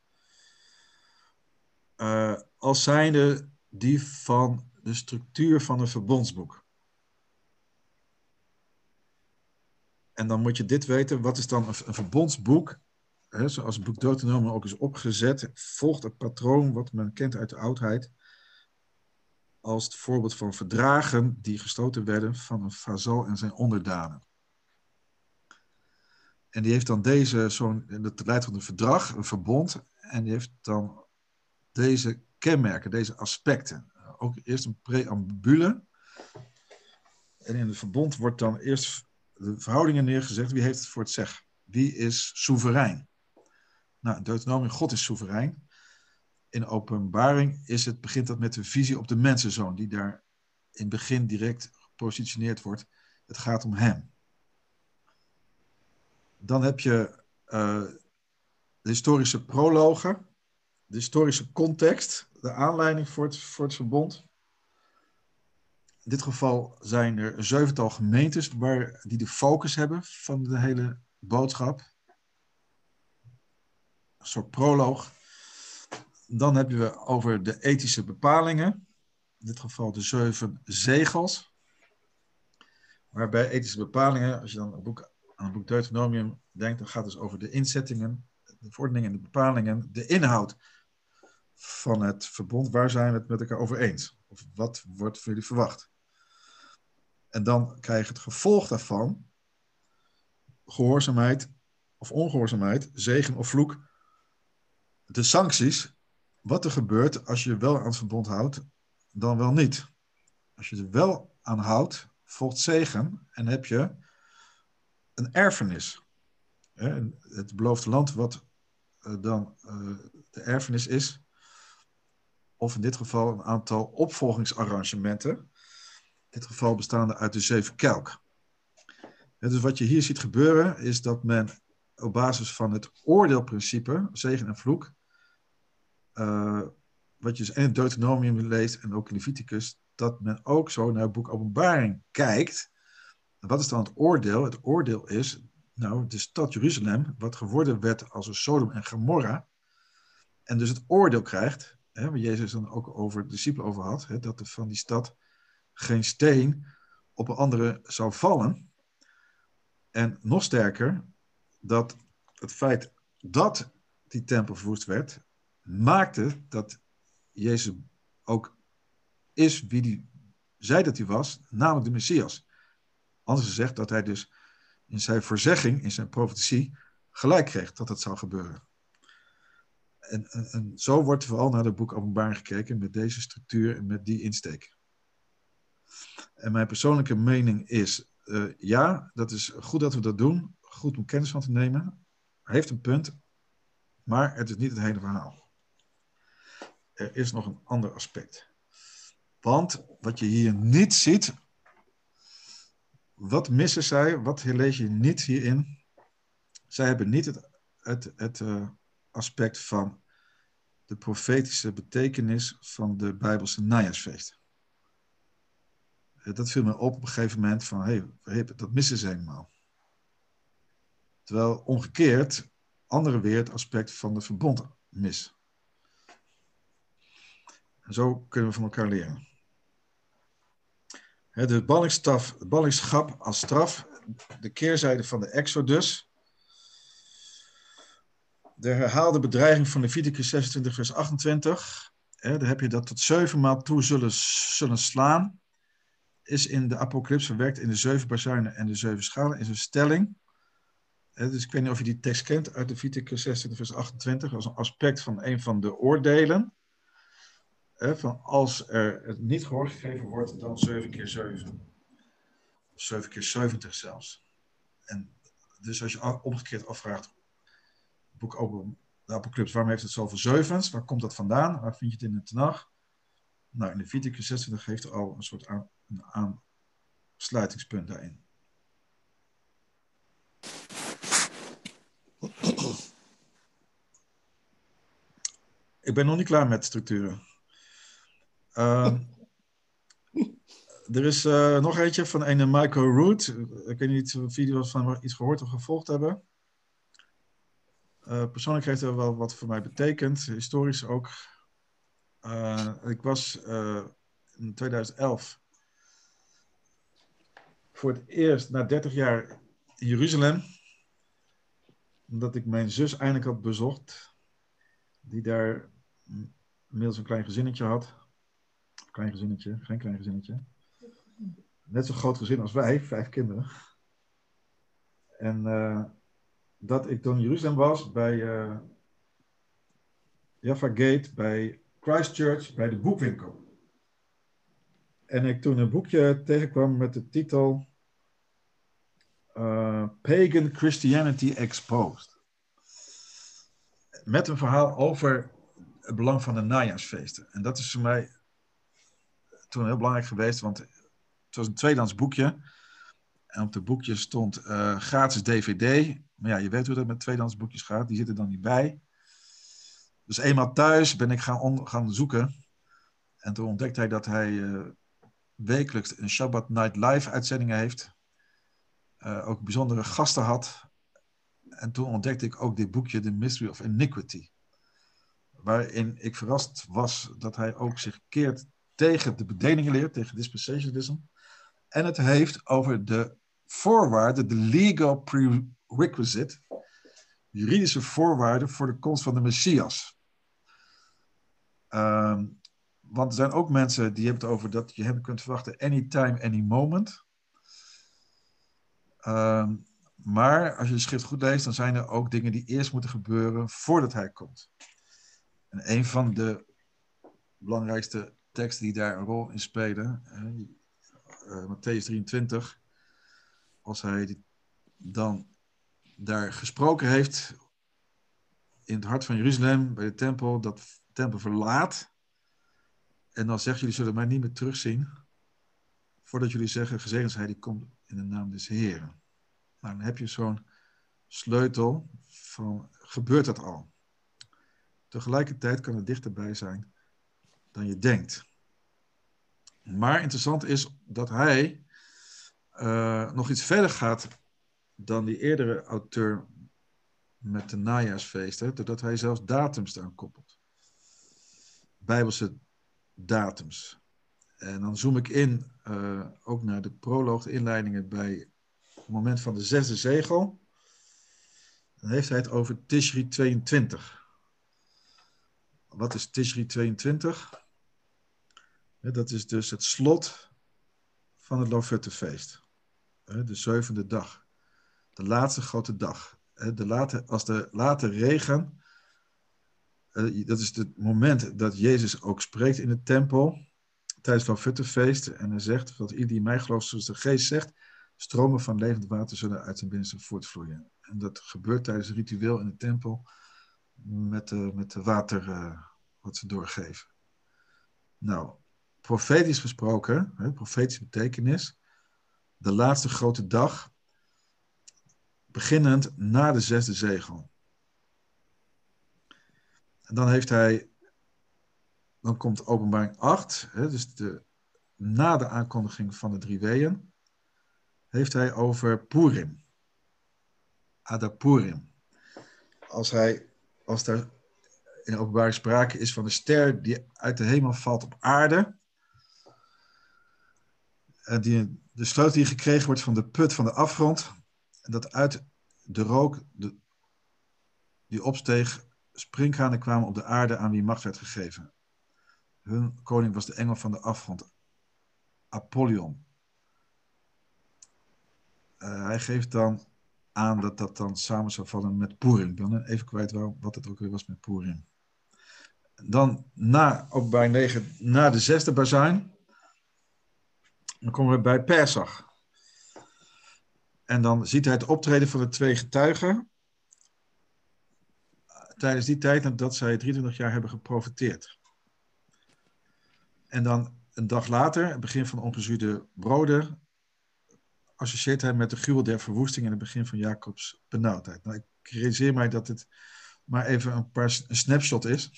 uh, als zijnde die van de structuur van een verbondsboek. En dan moet je dit weten, wat is dan een, een verbondsboek? Hè, zoals het boek Deuteronomium ook is opgezet, volgt het patroon wat men kent uit de oudheid, als het voorbeeld van verdragen die gesloten werden van een vazal en zijn onderdanen. En die heeft dan deze, zo'n, dat leidt tot een verdrag, een verbond, en die heeft dan deze kenmerken, deze aspecten. Ook eerst een preambule. En in het verbond wordt dan eerst de verhoudingen neergezegd. Wie heeft het voor het zeggen? Wie is soeverein? Nou, in Deuteronomium, God is soeverein. In Openbaring is het, begint dat met de visie op de mensenzoon, die daar in het begin direct gepositioneerd wordt. Het gaat om hem. Dan heb je uh, de historische prologen, de historische context, de aanleiding voor het, voor het verbond. In dit geval zijn er een zevental gemeentes waar, die de focus hebben van de hele boodschap. Een soort proloog. Dan hebben we over de ethische bepalingen. In dit geval de zeven zegels. Waarbij ethische bepalingen, als je dan aan het boek, aan het boek Deuteronomium denkt, dan gaat het dus over de inzettingen, de verordeningen en de bepalingen, de inhoud van het verbond. Waar zijn we het met elkaar over eens? Of wat wordt voor jullie verwacht? En dan krijg je het gevolg daarvan, gehoorzaamheid of ongehoorzaamheid, zegen of vloek, de sancties, wat er gebeurt als je wel aan het verbond houdt, dan wel niet. Als je er wel aan houdt, volgt zegen en heb je een erfenis. Het beloofde land, wat dan de erfenis is, of in dit geval een aantal opvolgingsarrangementen. In dit geval bestaande uit de zeven kelk. En dus wat je hier ziet gebeuren, is dat men op basis van het oordeelprincipe, zegen en vloek, uh, wat je dus in het Deuteronomium leest en ook in Leviticus, dat men ook zo naar het boek Openbaring kijkt. En wat is dan het oordeel? Het oordeel is, nou, de stad Jeruzalem, wat geworden werd als een Sodom en Gomorra, en dus het oordeel krijgt, hè, waar Jezus dan ook over de discipelen over had, hè, dat er van die stad geen steen op een andere zou vallen. En nog sterker, dat het feit dat die tempel verwoest werd, maakte dat Jezus ook is wie hij zei dat hij was, namelijk de Messias. Anders gezegd, dat hij dus in zijn voorzegging, in zijn profetie, gelijk kreeg dat het zou gebeuren. En, en, en zo wordt vooral naar het boek Openbaring gekeken, met deze structuur en met die insteek. En mijn persoonlijke mening is, uh, ja, dat is goed dat we dat doen, goed om kennis van te nemen, heeft een punt, maar het is niet het hele verhaal. Er is nog een ander aspect. Want wat je hier niet ziet, wat missen zij, wat lees je niet hierin? Zij hebben niet het, het, het uh, aspect van de profetische betekenis van de Bijbelse najaarsfeest. Dat viel me op op een gegeven moment van, hé, hey, dat missen ze helemaal. Terwijl omgekeerd anderen weer het aspect van de verbond missen. En zo kunnen we van elkaar leren. De ballingstaf, de ballingschap als straf, de keerzijde van de Exodus, de herhaalde bedreiging van Leviticus zesentwintig vers achtentwintig, hè, daar heb je dat tot zeven maal toe zullen, zullen slaan, is in de apocalypse verwerkt in de zeven bazuinen en de zeven schalen, is een stelling. Hè, dus ik weet niet of je die tekst kent uit Leviticus zesentwintig vers achtentwintig, als een aspect van een van de oordelen. Hè, van als er het niet gehoor gegeven wordt, dan zeven keer zeven. Of zeven keer zeventig zelfs. En dus als je omgekeerd afvraagt, boek Open, de Apocalypse, waarom heeft het zoveel zevens? Waar komt dat vandaan? Waar vind je het in de Tanach? Nou, in de Leviticus zesentwintig heeft er al een soort aan, een aansluitingspunt daarin. Ik ben nog niet klaar met structuren. Uh, er is uh, nog eentje van een Michael Root. Ik weet niet of video's van hem iets gehoord of gevolgd hebben. Uh, persoonlijk heeft dat wel wat voor mij betekend, historisch ook. Uh, ik was uh, in tweeduizend elf voor het eerst na dertig jaar in Jeruzalem, omdat ik mijn zus eindelijk had bezocht, die daar inmiddels een klein gezinnetje had. Klein gezinnetje, geen klein gezinnetje. Net zo'n groot gezin als wij, vijf kinderen. En uh, dat ik toen in Jeruzalem was, bij uh, Jaffa Gate, bij Christchurch, bij de boekwinkel. En ik toen een boekje tegenkwam met de titel uh, Pagan Christianity Exposed. Met een verhaal over het belang van de najaarsfeesten. En dat is voor mij toen heel belangrijk geweest, want het was een tweedehands boekje. En op de boekje stond uh, gratis D V D. Maar ja, je weet hoe dat met tweedehands boekjes gaat. Die zitten dan niet bij. Dus eenmaal thuis ben ik gaan, on, gaan zoeken. En toen ontdekte hij dat hij uh, wekelijks een Shabbat Night Live uitzendingen heeft. Uh, ook bijzondere gasten had. En toen ontdekte ik ook dit boekje, The Mystery of Iniquity. Waarin ik verrast was dat hij ook zich keert tegen de bedelingenleer, tegen dispensationalism. En het heeft over de voorwaarden, de legal prerequisite, juridische voorwaarden voor de komst van de Messias. Um, want er zijn ook mensen die hebben het over dat je hem kunt verwachten anytime, any moment. Um, maar als je de schrift goed leest, dan zijn er ook dingen die eerst moeten gebeuren voordat hij komt. En een van de belangrijkste teksten die daar een rol in spelen, uh, Mattheüs drieëntwintig, als hij dan daar gesproken heeft in het hart van Jeruzalem, bij de tempel, dat de tempel verlaat. En dan zegt, jullie zullen mij niet meer terugzien, voordat jullie zeggen, gezegend is hij die komt in de naam des Heren. Nou, dan heb je zo'n sleutel van, gebeurt dat al? Tegelijkertijd kan het dichterbij zijn dan je denkt. Maar interessant is dat hij uh, nog iets verder gaat dan die eerdere auteur met de najaarsfeesten, doordat hij zelfs datums eraan koppelt. Bijbelse datums. En dan zoom ik in uh, ook naar de proloog, de inleidingen bij het moment van de zesde zegel. Dan heeft hij het over Tishri tweeëntwintig. Wat is Tishri tweeëntwintig? Dat is dus het slot van het Loofhuttenfeest. De zevende dag. De laatste grote dag. De late, als de late regen. Dat is het moment dat Jezus ook spreekt in de tempel. Tijdens het Loofhuttenfeest. En hij zegt, wat ieder die mij gelooft zoals de geest zegt. Stromen van levend water zullen uit zijn binnenste voortvloeien. En dat gebeurt tijdens het ritueel in de tempel. Met de, met de water uh, wat ze doorgeven. Nou, profetisch gesproken, hè, profetische betekenis, de laatste grote dag, beginnend na de zesde zegel. En dan heeft hij, dan komt Openbaring acht, hè, dus de, na de aankondiging van de drie weeën, heeft hij over Purim, Adapurim. Als hij Als er in openbaring sprake is van de ster die uit de hemel valt op aarde. En die, de sleutel die gekregen wordt van de put van de afgrond. En dat uit de rook de, die opsteeg springgaanden kwamen op de aarde aan wie macht werd gegeven. Hun koning was de engel van de afgrond. Apollyon. Uh, hij geeft dan aan dat dat dan samen zou vallen met Purim. Ik ben even kwijt wat het ook weer was met Purim. Dan na, ook bij negen, na de zesde bazuin, dan komen we bij Pesach. En dan ziet hij het optreden van de twee getuigen tijdens die tijd nadat zij drieëntwintig jaar hebben geprofiteerd. En dan een dag later, het begin van ongezuurde broden, associeert hij met de gruwel der verwoesting en het begin van Jacobs benauwdheid. Nou, ik realiseer mij dat het maar even een, paar, een snapshot is.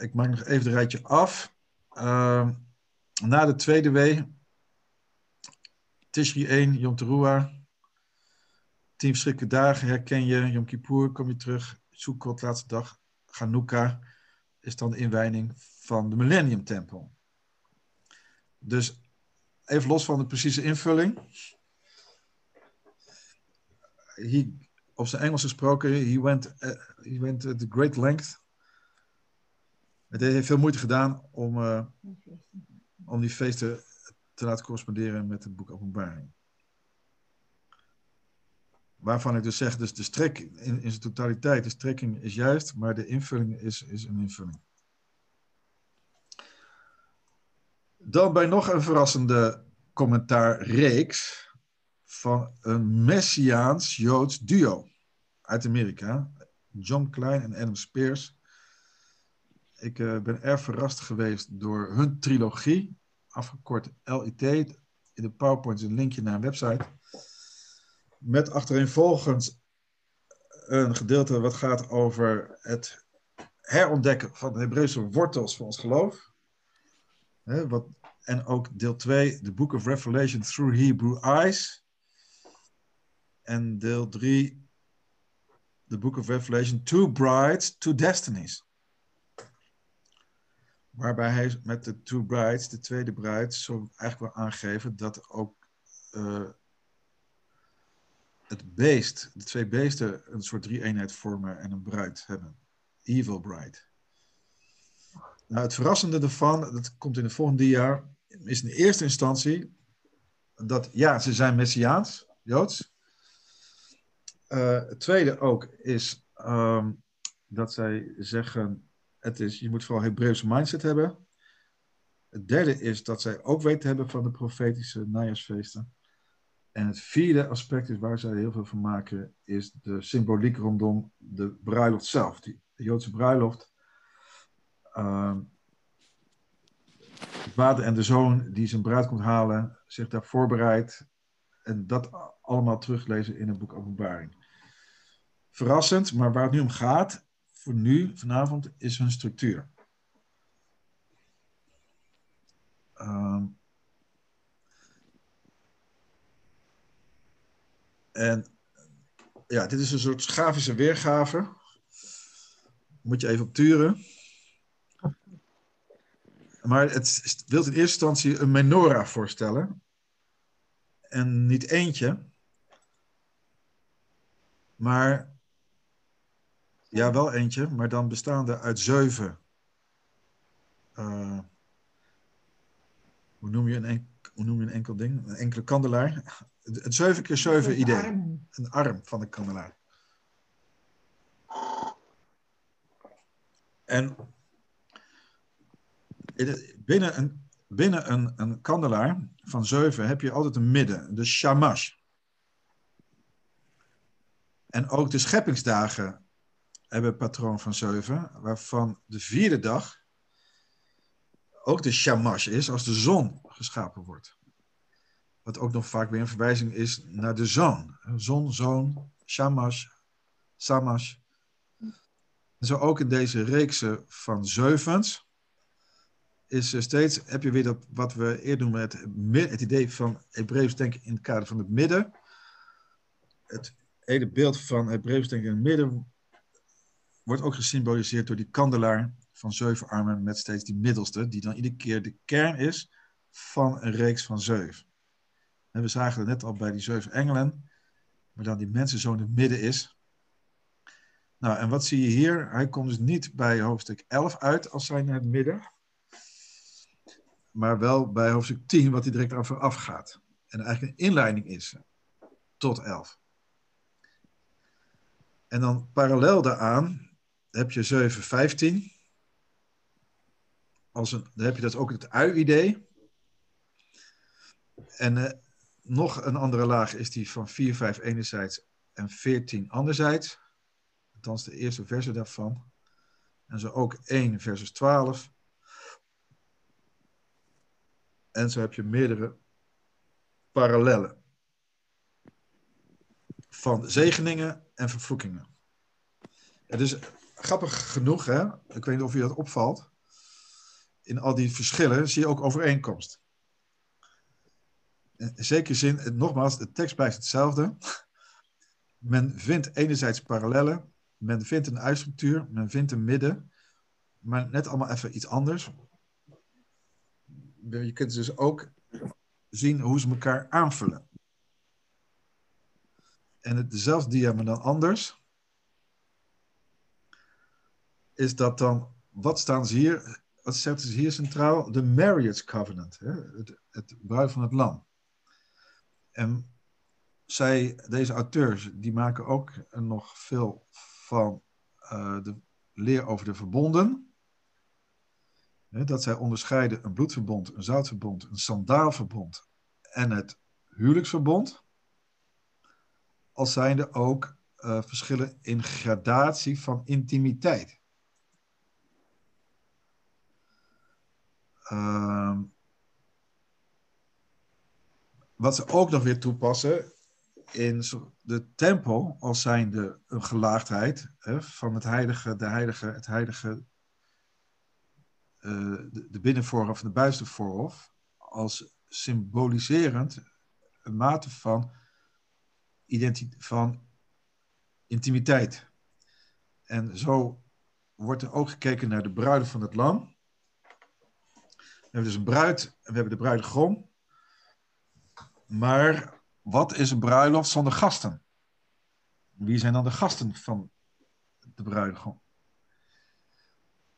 Ik maak nog even het rijtje af. Uh, na de tweede wee, Tishri één, Yom Teruah, tien verschrikkelijke dagen herken je, Yom Kippur, kom je terug, Sukkot, laatste dag, Chanukah is dan de inwijding van de millenniumtempel. Dus even los van de precieze invulling. He, op zijn Engels gesproken, he went, uh, he went uh, the great length. Het heeft veel moeite gedaan om, uh, om die feesten te laten corresponderen met het boek Openbaring. Waarvan ik dus zeg, dus de strek in, in zijn totaliteit, de strekking is juist, maar de invulling is, is een invulling. Dan bij nog een verrassende commentaarreeks van een Messiaans-Joods duo uit Amerika. John Klein en Adam Spears. Ik uh, ben erg verrast geweest door hun trilogie, afgekort L I T. In de PowerPoint is een linkje naar een website. Met achtereenvolgens een gedeelte wat gaat over het herontdekken van de Hebreeuwse wortels van ons geloof. Hè, wat, en ook deel twee, de Book of Revelation Through Hebrew Eyes. En deel drie, de Book of Revelation Two Brides, Two Destinies. Waarbij hij met de Two Brides, de tweede bruid, zo eigenlijk wil aangeven dat ook uh, het beest, de twee beesten, een soort drie-eenheid vormen en een bruid hebben. Evil bride. Nou, het verrassende daarvan, dat komt in het volgende jaar, is in eerste instantie dat, ja, ze zijn Messiaans, Joods. Uh, het tweede ook is um, dat zij zeggen, het is, je moet vooral Hebreeuwse mindset hebben. Het derde is dat zij ook weten hebben van de profetische najaarsfeesten. En het vierde aspect is waar zij heel veel van maken, is de symboliek rondom de bruiloft zelf. Die, de Joodse bruiloft. Uh, de vader en de zoon die zijn bruid komt halen, zich daar voorbereidt. En dat allemaal teruglezen in het boek Openbaring. Verrassend, maar waar het nu om gaat, voor nu, vanavond, is hun structuur. Uh, en ja, dit is een soort grafische weergave. Moet je even op turen. Maar het wil in eerste instantie een menorah voorstellen. En niet eentje. Maar... ja, wel eentje, maar dan bestaande uit zeven. Uh, hoe, noem je een en, hoe noem je een enkel ding? Een enkele kandelaar. Het zeven keer zeven idee. Arm. Een arm van de kandelaar. En binnen een, binnen een, een kandelaar van zeven heb je altijd een midden, de shamash. En ook de scheppingsdagen hebben een patroon van zeven, waarvan de vierde dag ook de shamash is als de zon geschapen wordt. Wat ook nog vaak weer een verwijzing is naar de zoon. Zon, zoon, shamash, samash. En zo ook in deze reeksen van zevens is er steeds, heb je weer dat wat we eerder noemen het, het idee van Hebreeuws denken in het kader van het midden. Het hele beeld van Hebreeuws denken in het midden wordt ook gesymboliseerd door die kandelaar van zeven armen met steeds die middelste, die dan iedere keer de kern is van een reeks van zeven. En we zagen het net al bij die zeven engelen, maar dan die mensenzoon in het midden is. Nou, en wat zie je hier? Hij komt dus niet bij hoofdstuk elf uit als hij naar het midden, maar wel bij hoofdstuk tien, wat hij direct aan vooraf gaat. En eigenlijk een inleiding is tot elf. En dan parallel daaraan heb je zeven vijftien. Als een, dan heb je dat ook het ui-idee. En eh, nog een andere laag is die van vier vijf enerzijds en veertien anderzijds. Althans de eerste verse daarvan. En zo ook één versus twaalf. En zo heb je meerdere parallellen van zegeningen en vervloekingen. Het is grappig genoeg, hè? Ik weet niet of je dat opvalt. In al die verschillen zie je ook overeenkomst. In zekere zin, nogmaals, de tekst blijft hetzelfde. Men vindt enerzijds parallellen, men vindt een uitstructuur, men vindt een midden, maar net allemaal even iets anders. Je kunt dus ook zien hoe ze elkaar aanvullen. En het dezelfde dia, maar dan anders, is dat dan, wat staan ze hier, wat zetten ze hier centraal? De marriage covenant, hè? Het, het bruid van het lam. En zij, deze auteurs, die maken ook nog veel van uh, de leer over de verbonden. Hè? Dat zij onderscheiden een bloedverbond, een zoutverbond, een sandaalverbond en het huwelijksverbond. Als zijnde ook uh, verschillen in gradatie van intimiteit. Uh, wat ze ook nog weer toepassen, in de tempel als zijnde een gelaagdheid hè, van het heilige, de heilige, het heilige, uh, de, de binnenvoorhof en de buitenvoorhof, als symboliserend een mate van, van intimiteit. En zo wordt er ook gekeken naar de bruiden van het lam. We hebben dus een bruid en we hebben de bruidegom. Maar wat is een bruiloft zonder gasten? Wie zijn dan de gasten van de bruidegom?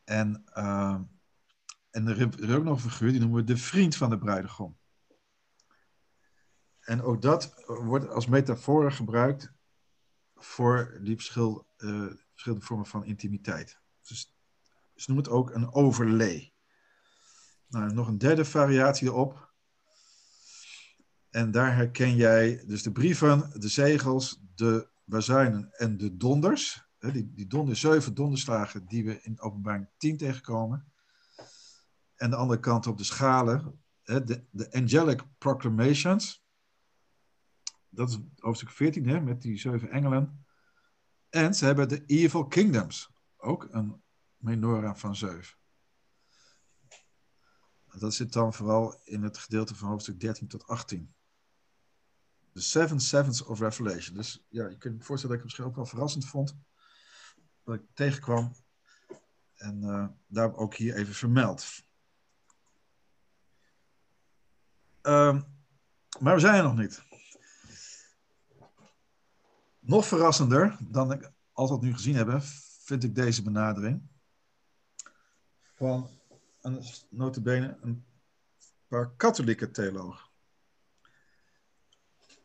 En, uh, en er is ook nog een figuur, die noemen we de vriend van de bruidegom. En ook dat wordt als metafoor gebruikt voor die verschil, uh, verschillende vormen van intimiteit. Dus ze noemen het ook een overlay. Nou, nog een derde variatie erop. En daar herken jij dus de brieven, de zegels, de bazuinen en de donders. Die, die donder, zeven donderslagen die we in Openbaring tien tegenkomen. En de andere kant op de schalen, de, de angelic proclamations. Dat is hoofdstuk veertien, hè, met die zeven engelen. En ze hebben de evil kingdoms. Ook een menorah van zeven. Dat zit dan vooral in het gedeelte van hoofdstuk dertien tot achttien. De Seven Sevens of Revelation. Dus ja, je kunt je voorstellen dat ik het misschien ook wel verrassend vond. Dat ik tegenkwam. En uh, daar ook hier even vermeld. Um, maar we zijn er nog niet. Nog verrassender dan ik altijd nu gezien heb, vind ik deze benadering. Van een, notabene een paar katholieke theologen.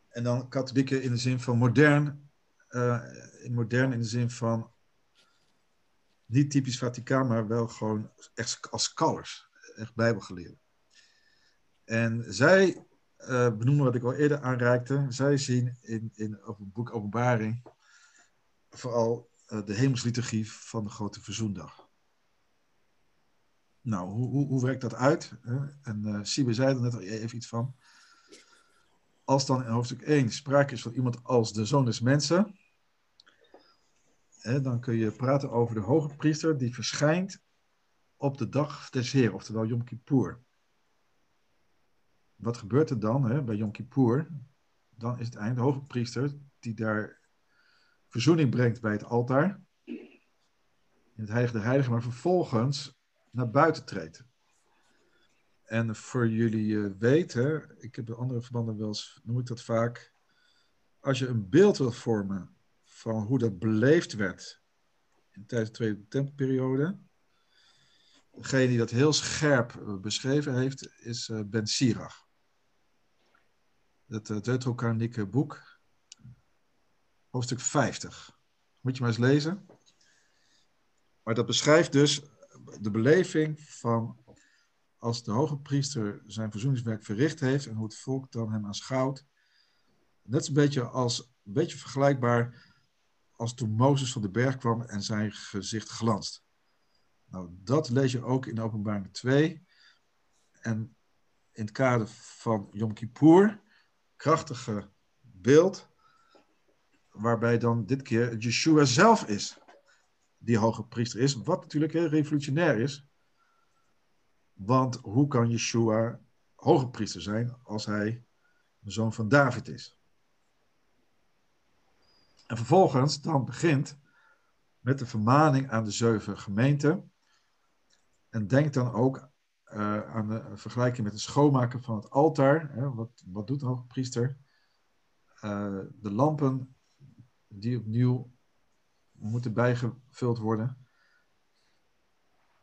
En dan katholieken in de zin van modern, uh, modern in de zin van niet typisch Vaticaan, maar wel gewoon echt als scholars, echt bijbelgeleerden. En zij uh, benoemen wat ik al eerder aanreikte, zij zien in, in op het boek Openbaring vooral uh, de hemelsliturgie van de Grote Verzoendag. Nou, hoe, hoe, hoe werkt dat uit? En uh, Siebe zei er net al even iets van. Als dan in hoofdstuk één sprake is van iemand als de zoon des mensen, hè, dan kun je praten over de hoge priester die verschijnt op de dag des Heeren, oftewel Yom Kippur. Wat gebeurt er dan hè, bij Yom Kippur? Dan is het eind de hoge priester die daar verzoening brengt bij het altaar, in het heilige der heiligen, maar vervolgens naar buiten treedt. En voor jullie uh, weten, ik heb in andere verbanden wel eens, noem ik dat vaak, als je een beeld wil vormen van hoe dat beleefd werd in tijdens de Tweede Tempelperiode, degene die dat heel scherp uh, beschreven heeft, is uh, Ben Sirach. Dat uh, Deuteronomieke boek, hoofdstuk vijftig. Moet je maar eens lezen. Maar dat beschrijft dus de beleving van als de hoge priester zijn verzoeningswerk verricht heeft en hoe het volk dan hem aanschouwt. Net zo'n beetje als een beetje vergelijkbaar als toen Mozes van de berg kwam en zijn gezicht glanst. Nou, dat lees je ook in Openbaring twee. En in het kader van Yom Kippur, krachtige beeld, waarbij dan dit keer Yeshua zelf is. Die hoge priester is, wat natuurlijk heel revolutionair is. Want hoe kan Yeshua hoge priester zijn als hij de zoon van David is? En vervolgens dan begint met de vermaning aan de zeven gemeenten. En denk dan ook uh, aan de vergelijking met het schoonmaken van het altaar. Hè, wat, wat doet de hoge priester? Uh, de lampen die opnieuw moeten bijgevuld worden.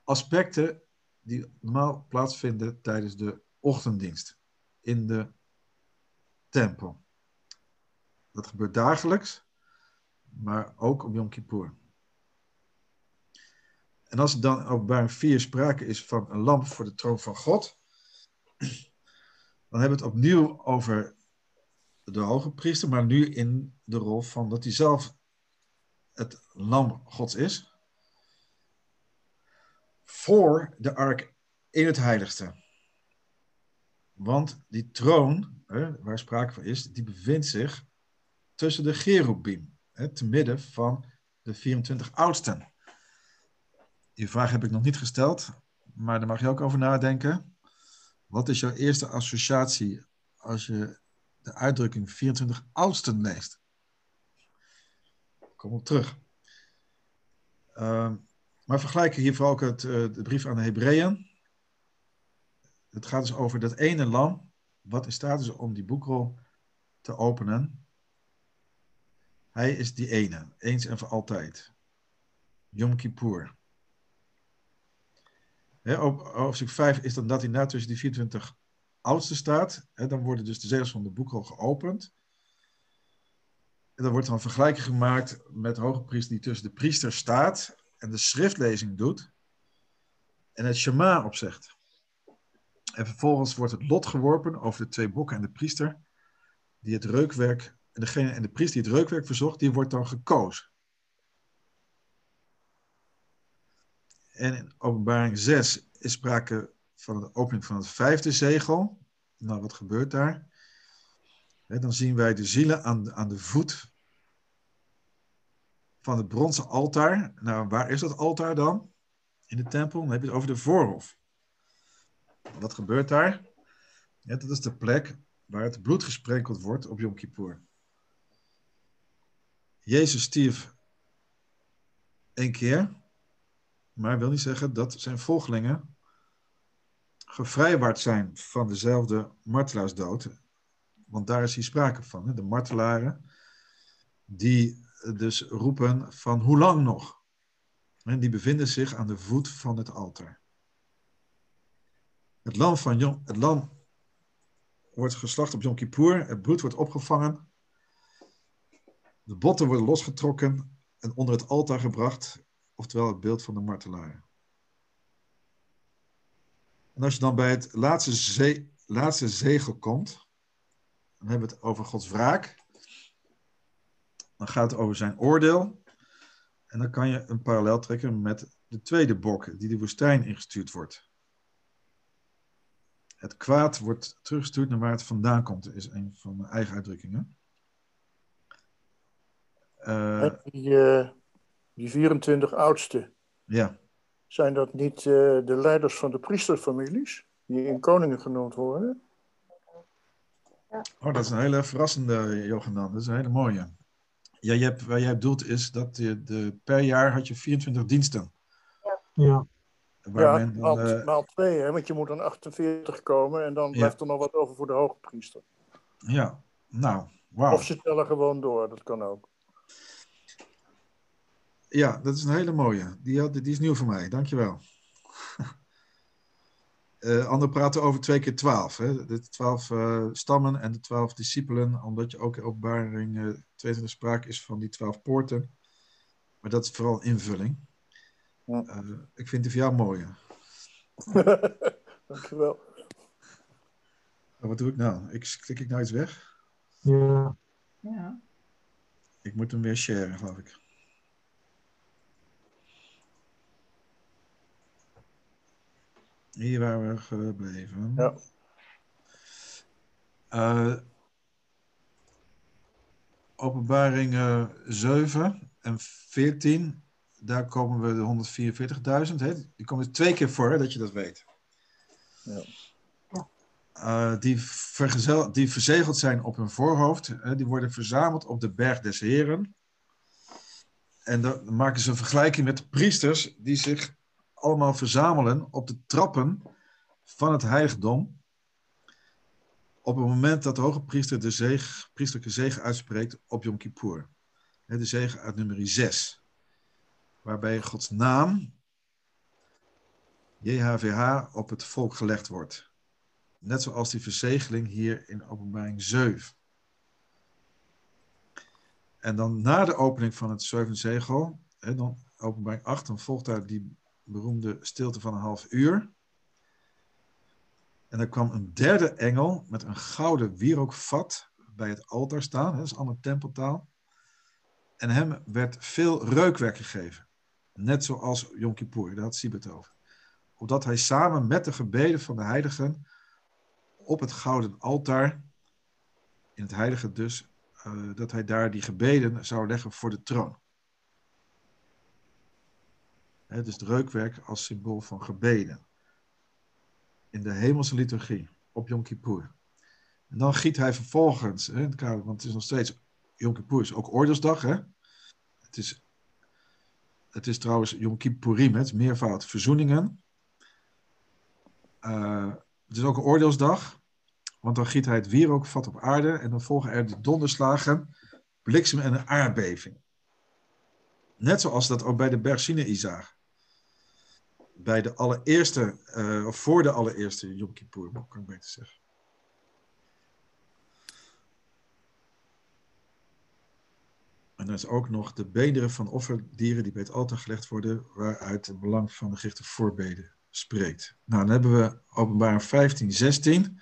Aspecten die normaal plaatsvinden tijdens de ochtenddienst in de tempel. Dat gebeurt dagelijks, maar ook op Yom Kippur. En als er dan op Openbaring vier sprake is van een lamp voor de troon van God, dan hebben we het opnieuw over de hoge priester, maar nu in de rol van dat hij zelf het lam Gods is, voor de ark in het heiligste. Want die troon, hè, waar sprake van is, die bevindt zich tussen de cherubim, hè, te midden van de vierentwintig oudsten. Die vraag heb ik nog niet gesteld, maar daar mag je ook over nadenken. Wat is jouw eerste associatie als je de uitdrukking vierentwintig oudsten leest? Kom op terug. Uh, maar vergelijk hier vooral ook het, uh, de brief aan de Hebreeën. Het gaat dus over dat ene lam, wat in staat is om die boekrol te openen. Hij is die ene, eens en voor altijd. Yom Kippur. He, op hoofdstuk vijf is dan dat inderdaad tussen die vierentwintig oudsten staat. He, dan worden dus de zegels van de boekrol geopend. En dan wordt dan vergelijking gemaakt met de hogepriester die tussen de priester staat en de schriftlezing doet en het Shema opzegt. En vervolgens wordt het lot geworpen over de twee bokken en de priester die het reukwerk, en degene en de priester die het reukwerk verzocht, die wordt dan gekozen. En in Openbaring zes is sprake van de opening van het vijfde zegel. Nou, wat gebeurt daar? He, dan zien wij de zielen aan de, aan de voet van het bronzen altaar. Nou, waar is dat altaar dan? In de tempel. Dan heb je het over de voorhof. Wat gebeurt daar? Ja, dat is de plek waar het bloed gesprenkeld wordt op Yom Kippur. Jezus stierf één keer, maar wil niet zeggen dat zijn volgelingen gevrijwaard zijn van dezelfde martelaarsdood. Want daar is hier sprake van. Hè? De martelaren die dus roepen van hoe lang nog? En die bevinden zich aan de voet van het altaar. Het lam, van Jom, het lam wordt geslacht op Yom Kippur. Het bloed wordt opgevangen. De botten worden losgetrokken en onder het altaar gebracht. Oftewel het beeld van de martelaren. En als je dan bij het laatste, ze- laatste zegel komt... Dan hebben we het over Gods wraak. Dan gaat het over zijn oordeel. En dan kan je een parallel trekken met de tweede bok die de woestijn ingestuurd wordt. Het kwaad wordt teruggestuurd naar waar het vandaan komt, is een van mijn eigen uitdrukkingen. Uh, die, uh, die vierentwintig oudsten, ja. Zijn dat niet uh, de leiders van de priesterfamilies die in koningen genoemd worden? Oh, dat is een hele verrassende, Johannes. Dat is een hele mooie. Ja, je hebt, wat jij bedoelt is dat de, de, per jaar had je vierentwintig diensten. Ja, waar ja men dan, maal, uh, maal twee, hè, want je moet dan achtenveertig komen en dan ja. Blijft er nog wat over voor de hogepriester. Ja, nou, wauw. Of ze tellen gewoon door, dat kan ook. Ja, dat is een hele mooie. Die, had, die is nieuw voor mij, dankjewel. Uh, Anderen praten over twee keer twaalf. Hè? De twaalf uh, stammen en de twaalf discipelen. Omdat je ook in Openbaring uh, tweeëntwintig sprake is van die twaalf poorten. Maar dat is vooral invulling. Ja. Uh, ik vind die voor jou mooier. Dankjewel. Oh, wat doe ik nou? Ik, klik ik nou iets weg? Ja. ja. Ik moet hem weer sharen, geloof ik. Hier waren we gebleven. Ja. Uh, openbaring uh, zeven en veertien. Daar komen we de honderdvierenveertigduizend. Die komt er twee keer voor, hè, dat je dat weet. Ja. Uh, die, vergezel, die verzegeld zijn op hun voorhoofd. Hè, die worden verzameld op de berg des Heren. En dan maken ze een vergelijking met de priesters die zich... allemaal verzamelen op de trappen van het heiligdom. Op het moment dat de hogepriester de zege, priesterlijke zege uitspreekt op Yom Kippur. De zege uit nummer zes. Waarbij Gods naam, J H V H, op het volk gelegd wordt. Net zoals die verzegeling hier in Openbaring zeven. En dan na de opening van het zevende zegel, dan Openbaring acht, dan volgt daar die... beroemde stilte van een half uur. En er kwam een derde engel met een gouden wierookvat bij het altaar staan. Dat is allemaal tempeltaal. En hem werd veel reukwerk gegeven. Net zoals Yom Kippur, daar had Siebert over. Opdat hij samen met de gebeden van de heiligen op het gouden altaar, in het heilige dus, uh, dat hij daar die gebeden zou leggen voor de troon. He, dus het reukwerk als symbool van gebeden. In de hemelse liturgie, op Yom Kippur. En dan giet hij vervolgens, he, in het kader, want het is nog steeds, Yom Kippur is ook oordeelsdag. Hè? Het, is, het is trouwens Yom Kippurim, het meervoud verzoeningen. Uh, het is ook een oordeelsdag, want dan giet hij het wierookvat op aarde en dan volgen er de donderslagen, bliksem en een aardbeving. Net zoals dat ook bij de berg Sinaï zagen. Bij de allereerste, uh, of voor de allereerste Yom Kippur, kan ik beter zeggen. En dan is ook nog de beenderen van offerdieren die bij het altaar gelegd worden, waaruit het belang van de gerichte voorbeden spreekt. Nou, dan hebben we Openbaring vijftien, zestien,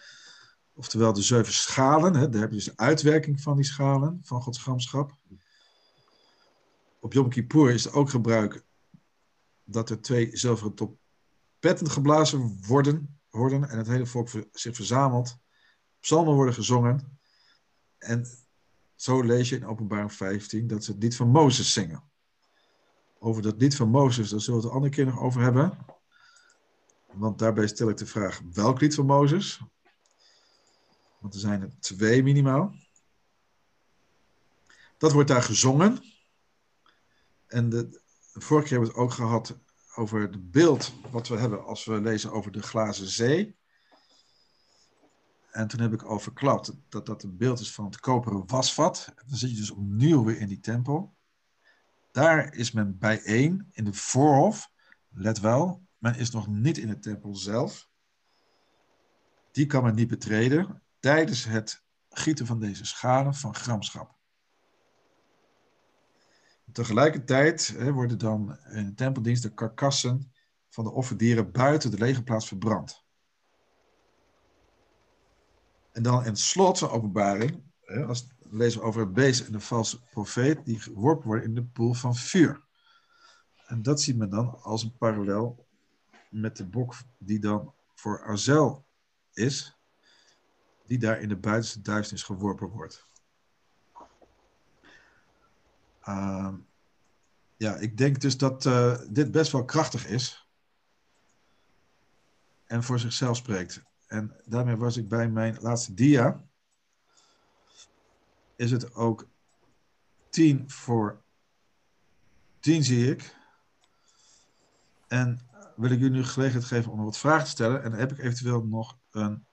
oftewel de zeven schalen. Hè, daar heb je dus de uitwerking van die schalen, van Gods gramschap. Op Yom Kippur is er ook gebruik dat er twee zilveren trompetten geblazen worden, worden en het hele volk zich verzamelt. Psalmen worden gezongen en zo lees je in Openbaring vijftien dat ze het lied van Mozes zingen. Over dat lied van Mozes, daar zullen we het de andere keer nog over hebben. Want daarbij stel ik de vraag, welk lied van Mozes? Want er zijn er twee minimaal. Dat wordt daar gezongen. En de, de vorige keer hebben we het ook gehad over het beeld wat we hebben als we lezen over de glazen zee. En toen heb ik al verklapt dat dat een beeld is van het koperen wasvat. En dan zit je dus opnieuw weer in die tempel. Daar is men bijeen in de voorhof. Let wel, men is nog niet in de tempel zelf. Die kan men niet betreden tijdens het gieten van deze schalen van gramschap. Tegelijkertijd hè, worden dan in de tempeldienst de karkassen van de offerdieren buiten de legerplaats verbrand. En dan in het slot van Openbaring, hè, als we lezen over het beest en de valse profeet, die geworpen worden in de poel van vuur. En dat ziet men dan als een parallel met de bok die dan voor Azel is, die daar in de buitenste duisternis geworpen wordt. Uh, ja, ik denk dus dat uh, dit best wel krachtig is en voor zichzelf spreekt. En daarmee was ik bij mijn laatste dia. Is het ook tien voor tien, zie ik. En wil ik jullie nu gelegenheid geven om wat vragen te stellen. En dan heb ik eventueel nog een...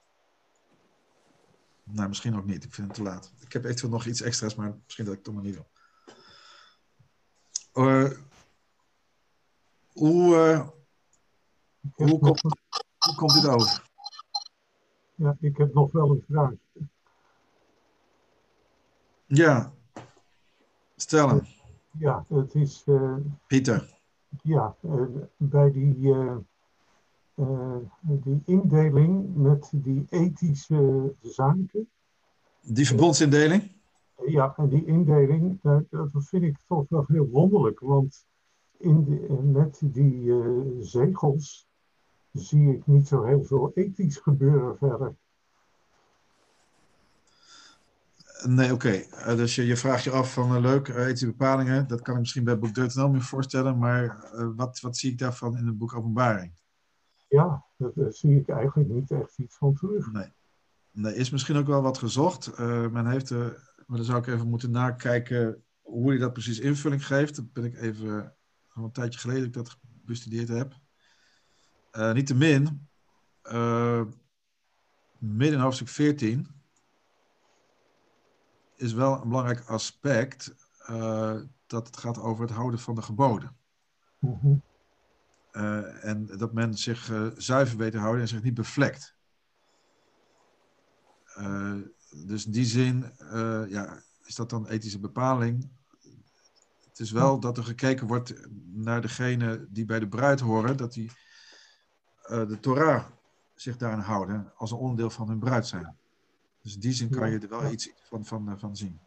Nou, misschien ook niet. Ik vind het te laat. Ik heb eventueel nog iets extra's, maar misschien dat ik het toch maar niet wil. Uh, hoe, uh, hoe, komt, hoe komt dit over? Ja, ik heb nog wel een vraag. Ja, stel hem. Ja, het is... Uh, Pieter. Ja, uh, bij die, uh, uh, die indeling met die ethische zaken. Die verbondsindeling? Ja, en die indeling, dat vind ik toch nog heel wonderlijk. Want in de, met die uh, zegels zie ik niet zo heel veel ethisch gebeuren verder. Nee, oké. Okay. Uh, dus je, je vraagt je af van uh, leuk, uh, ethische bepalingen. Dat kan ik misschien bij het boek Deuteronomium voorstellen. Maar uh, wat, wat zie ik daarvan in het boek Openbaring? Ja, daar uh, zie ik eigenlijk niet echt iets van terug. Nee, nee, is misschien ook wel wat gezocht. Uh, men heeft... Uh, Maar dan zou ik even moeten nakijken hoe hij dat precies invulling geeft. Dat ben ik even, al een tijdje geleden dat ik dat bestudeerd heb. Uh, Niettemin, uh, midden in hoofdstuk veertien is wel een belangrijk aspect uh, dat het gaat over het houden van de geboden. Mm-hmm. Uh, en dat men zich uh, zuiver weet te houden en zich niet bevlekt. Uh, Dus in die zin, uh, ja, is dat dan ethische bepaling? Het is wel dat er gekeken wordt naar degene die bij de bruid horen, dat die uh, de Torah zich daaraan houden, als een onderdeel van hun bruid zijn. Dus in die zin kan je er wel iets van, van, van zien.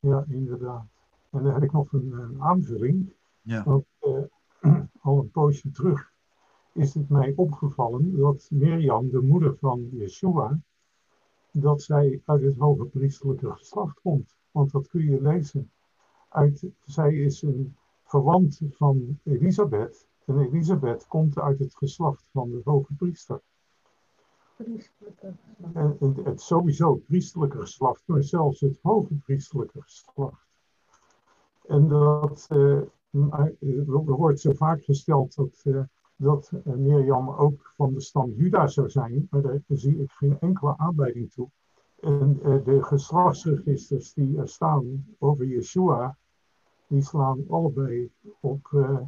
Ja, inderdaad. En dan heb ik nog een, een aanvulling. Ja. Want uh, al een poosje terug is het mij opgevallen dat Mirjam, de moeder van Yeshua, dat zij uit het hoge priesterlijke geslacht komt. Want dat kun je lezen. Uit, zij is een verwant van Elisabeth. En Elisabeth komt uit het geslacht van de hoge priester. Priestelijke geslacht. En, en het sowieso priestelijke geslacht, maar zelfs het hoge priestelijke geslacht. En dat uh, wordt zo vaak gesteld dat, uh, dat Mirjam ook van de stam Juda zou zijn. Maar daar zie ik geen enkele aanleiding toe. En uh, de geslachtsregisters die er staan over Yeshua, die slaan allebei op... Uh,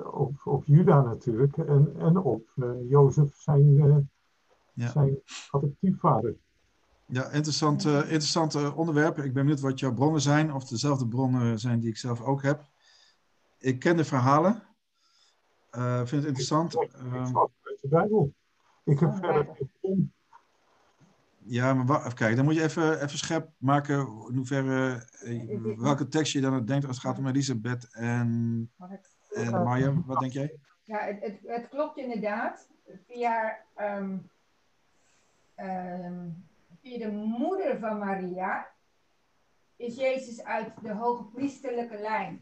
Op, op Juda natuurlijk en, en op uh, Jozef, zijn, uh, ja. zijn adoptiefvader. Ja, interessant, uh, interessant uh, onderwerp. Ik ben benieuwd wat jouw bronnen zijn, of dezelfde bronnen zijn die ik zelf ook heb. Ik ken de verhalen. Ik uh, vind het interessant. Ik, ik, ik zat uit de Bijbel. Ik heb verder geen bron. Ja, maar wacht, kijk, dan moet je even, even scherp maken in hoeverre, uh, welke tekst je dan het denkt als het gaat om Elisabeth en... En Marjam, wat denk jij? Ja, het, het, het klopt inderdaad. Via, um, um, via de moeder van Maria is Jezus uit de hogepriesterlijke lijn.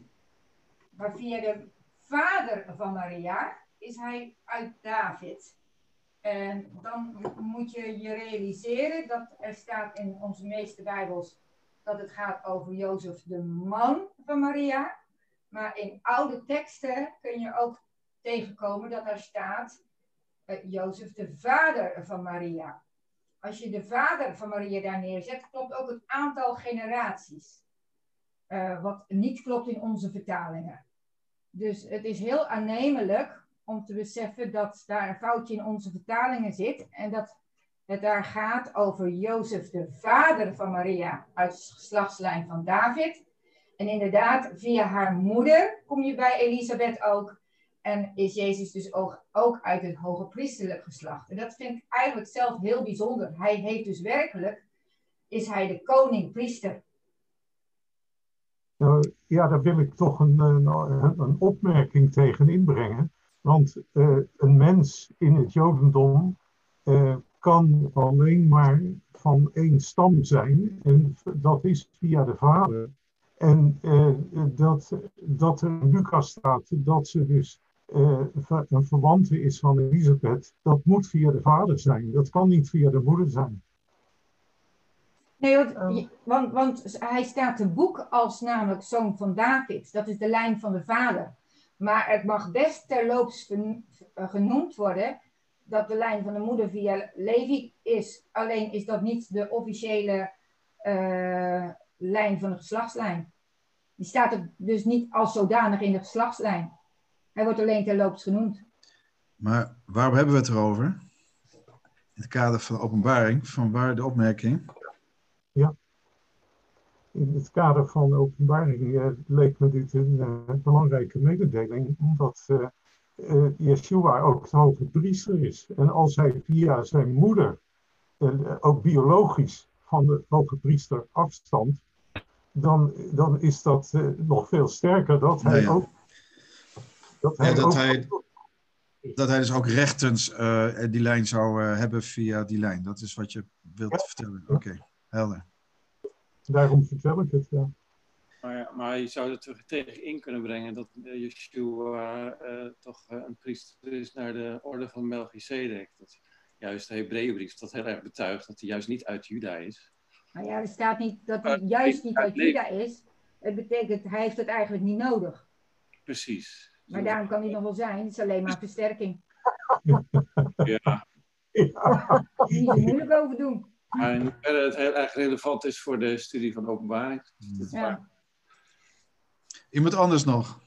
Maar via de vader van Maria is hij uit David. En dan moet je je realiseren dat er staat in onze meeste Bijbels dat het gaat over Jozef, de man van Maria. Maar in oude teksten kun je ook tegenkomen dat daar staat uh, Jozef, de vader van Maria. Als je de vader van Maria daar neerzet, klopt ook het aantal generaties. Uh, wat niet klopt in onze vertalingen. Dus het is heel aannemelijk om te beseffen dat daar een foutje in onze vertalingen zit. En dat het daar gaat over Jozef, de vader van Maria, uit de geslachtslijn van David. En inderdaad, via haar moeder kom je bij Elisabeth ook. En is Jezus dus ook, ook uit het hogepriesterlijk geslacht. En dat vind ik eigenlijk zelf heel bijzonder. Hij heeft dus werkelijk, is hij de koning-priester. Nou, ja, daar wil ik toch een, een, een opmerking tegen inbrengen. Want uh, een mens in het Jodendom uh, kan alleen maar van één stam zijn. En dat is via de vader. En eh, dat, dat er in Lucas staat dat ze dus eh, een verwante is van Elisabeth, dat moet via de vader zijn. Dat kan niet via de moeder zijn. Nee, want, want, want hij staat te boek als namelijk zoon van David. Dat is de lijn van de vader. Maar het mag best terloops genoemd worden dat de lijn van de moeder via Levi is. Alleen is dat niet de officiële... Uh, lijn van de geslachtslijn. Die staat er dus niet als zodanig in de geslachtslijn. Hij wordt alleen terloops genoemd. Maar waarom hebben we het erover? In het kader van de openbaring, van waar de opmerking? Ja, in het kader van de openbaring uh, leek me dit een uh, belangrijke mededeling, omdat uh, uh, Yeshua ook de hoge priester is. En als hij via zijn moeder, uh, ook biologisch, van de hoge priester afstand, dan, dan is dat uh, nog veel sterker dat hij nou ja. ook... Dat hij, ja, dat, ook hij, dat hij dus ook rechtens uh, die lijn zou uh, hebben via die lijn. Dat is wat je wilt ja. vertellen. Oké, okay. Helder. Daarom vertel ik het, ja. Maar, ja, maar je zou er tegen in kunnen brengen dat Yeshua uh, toch uh, een priester is naar de orde van Melchizedek. Dat juist de Hebreeënbrief dat heel erg betuigt dat hij juist niet uit Juda is. Nou ja, er staat niet dat hij juist niet uit Juda is. Het betekent, hij heeft het eigenlijk niet nodig. Precies. Maar daarom kan hij nog wel zijn. Het is alleen maar versterking. Ja. Ja. Daar moet je moeilijk over doen. Maar in hoeverre het heel erg relevant is voor de studie van de openbaring. Ja. Iemand anders nog?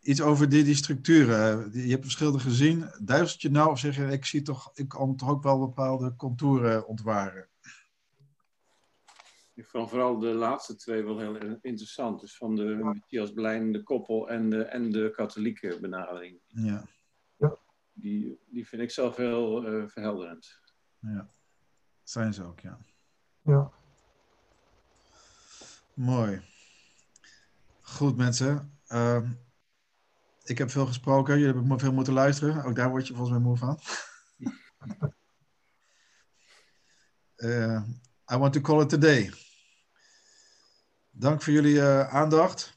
Iets over die, die structuren. Je hebt verschillende gezien. Duizelt je nou of zeg je, ik zie toch, ik kan toch ook wel bepaalde contouren ontwaren? Ik vond vooral de laatste twee wel heel interessant. Dus van de Matthias Blijnende koppel en de, en de katholieke benadering. Ja. Ja. Die, die vind ik zelf heel uh, verhelderend. Ja, zijn ze ook, ja. Ja. Mooi. Goed, mensen. Uh, Ik heb veel gesproken, jullie hebben veel moeten luisteren. Ook daar word je volgens mij moe van. uh, I want to call it a day. Dank voor jullie uh, aandacht.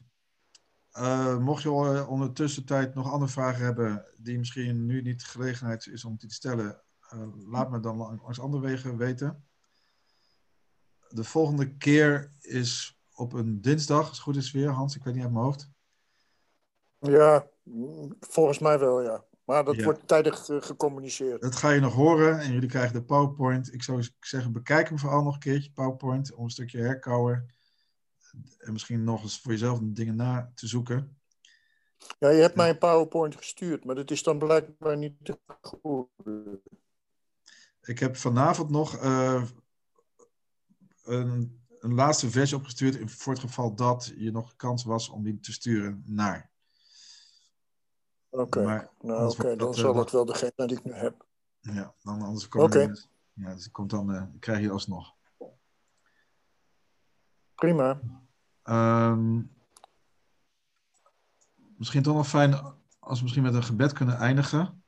Uh, mocht je ondertussen tijd nog andere vragen hebben die misschien nu niet gelegenheid is om die te stellen, uh, laat me dan langs andere wegen weten. De volgende keer is op een dinsdag, als het goed is weer, Hans, ik weet niet uit mijn hoofd. Ja, volgens mij wel, ja. Maar dat ja. wordt tijdig uh, gecommuniceerd. Dat ga je nog horen en jullie krijgen de PowerPoint. Ik zou zeggen, bekijk hem vooral nog een keertje, PowerPoint, om een stukje herkauwen. En misschien nog eens voor jezelf dingen na te zoeken. Ja, je hebt mij een PowerPoint gestuurd, maar dat is dan blijkbaar niet te goed. Ik heb vanavond nog uh, een, een laatste versie opgestuurd, voor het geval dat je nog kans was om die te sturen naar. Oké, okay. nou, okay, dan zal dat wel degene die ik nu heb. Ja, dan anders komt okay. er, ja, dus komt dan, uh, krijg je alsnog. Prima. Um, misschien toch nog fijn als we misschien met een gebed kunnen eindigen.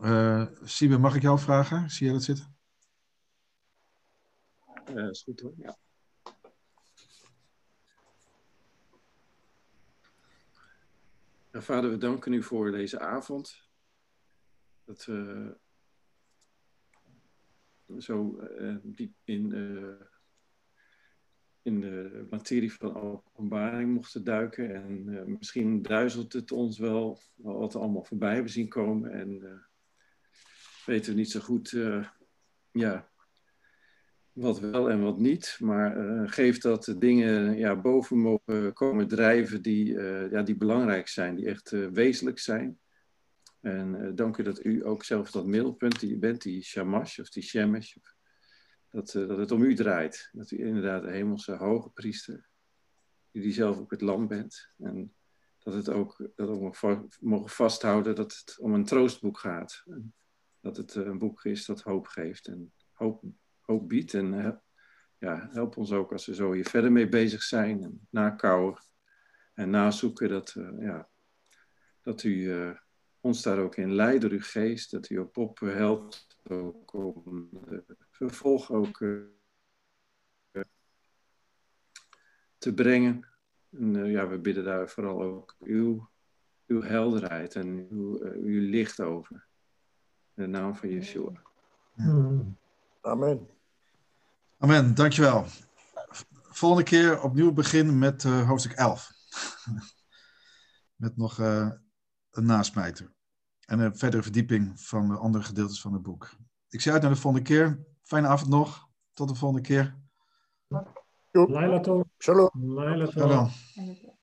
Uh, Siebe, mag ik jou vragen? Zie jij dat zitten? Dat uh, is goed hoor, ja. Nou, Vader, we danken u voor deze avond. Dat we zo uh, diep in... Uh, in de materie van openbaring mochten duiken. En uh, misschien duizelt het ons wel wat we allemaal voorbij hebben zien komen. En uh, weten we niet zo goed uh, ja, wat wel en wat niet. Maar uh, geef dat de dingen ja, boven mogen komen drijven die, uh, ja, die belangrijk zijn. Die echt uh, wezenlijk zijn. En uh, dank u dat u ook zelf dat middelpunt die u bent. Die shamash of die shemesh. Dat, dat het om u draait. Dat u inderdaad de hemelse hoge priester, die zelf ook het lam bent. En dat, het ook, dat we mogen vasthouden dat het om een troostboek gaat. En dat het een boek is dat hoop geeft en hoop, hoop biedt. En ja, help ons ook als we zo hier verder mee bezig zijn. En nakouwen en nazoeken dat, uh, ja, dat u uh, ons daar ook in leidt door uw geest. Dat u op op helpt. Ook om de vervolg ook uh, te brengen. En, uh, ja, we bidden daar vooral ook uw, uw helderheid en uw, uh, uw licht over. In de naam van Yeshua. Hmm. Amen. Amen, dankjewel. Volgende keer opnieuw beginnen met uh, hoofdstuk elf. Met nog uh, een nasmijter. En een verdere verdieping van de andere gedeeltes van het boek. Ik zie uit naar de volgende keer. Fijne avond nog. Tot de volgende keer. Shalom. Shalom.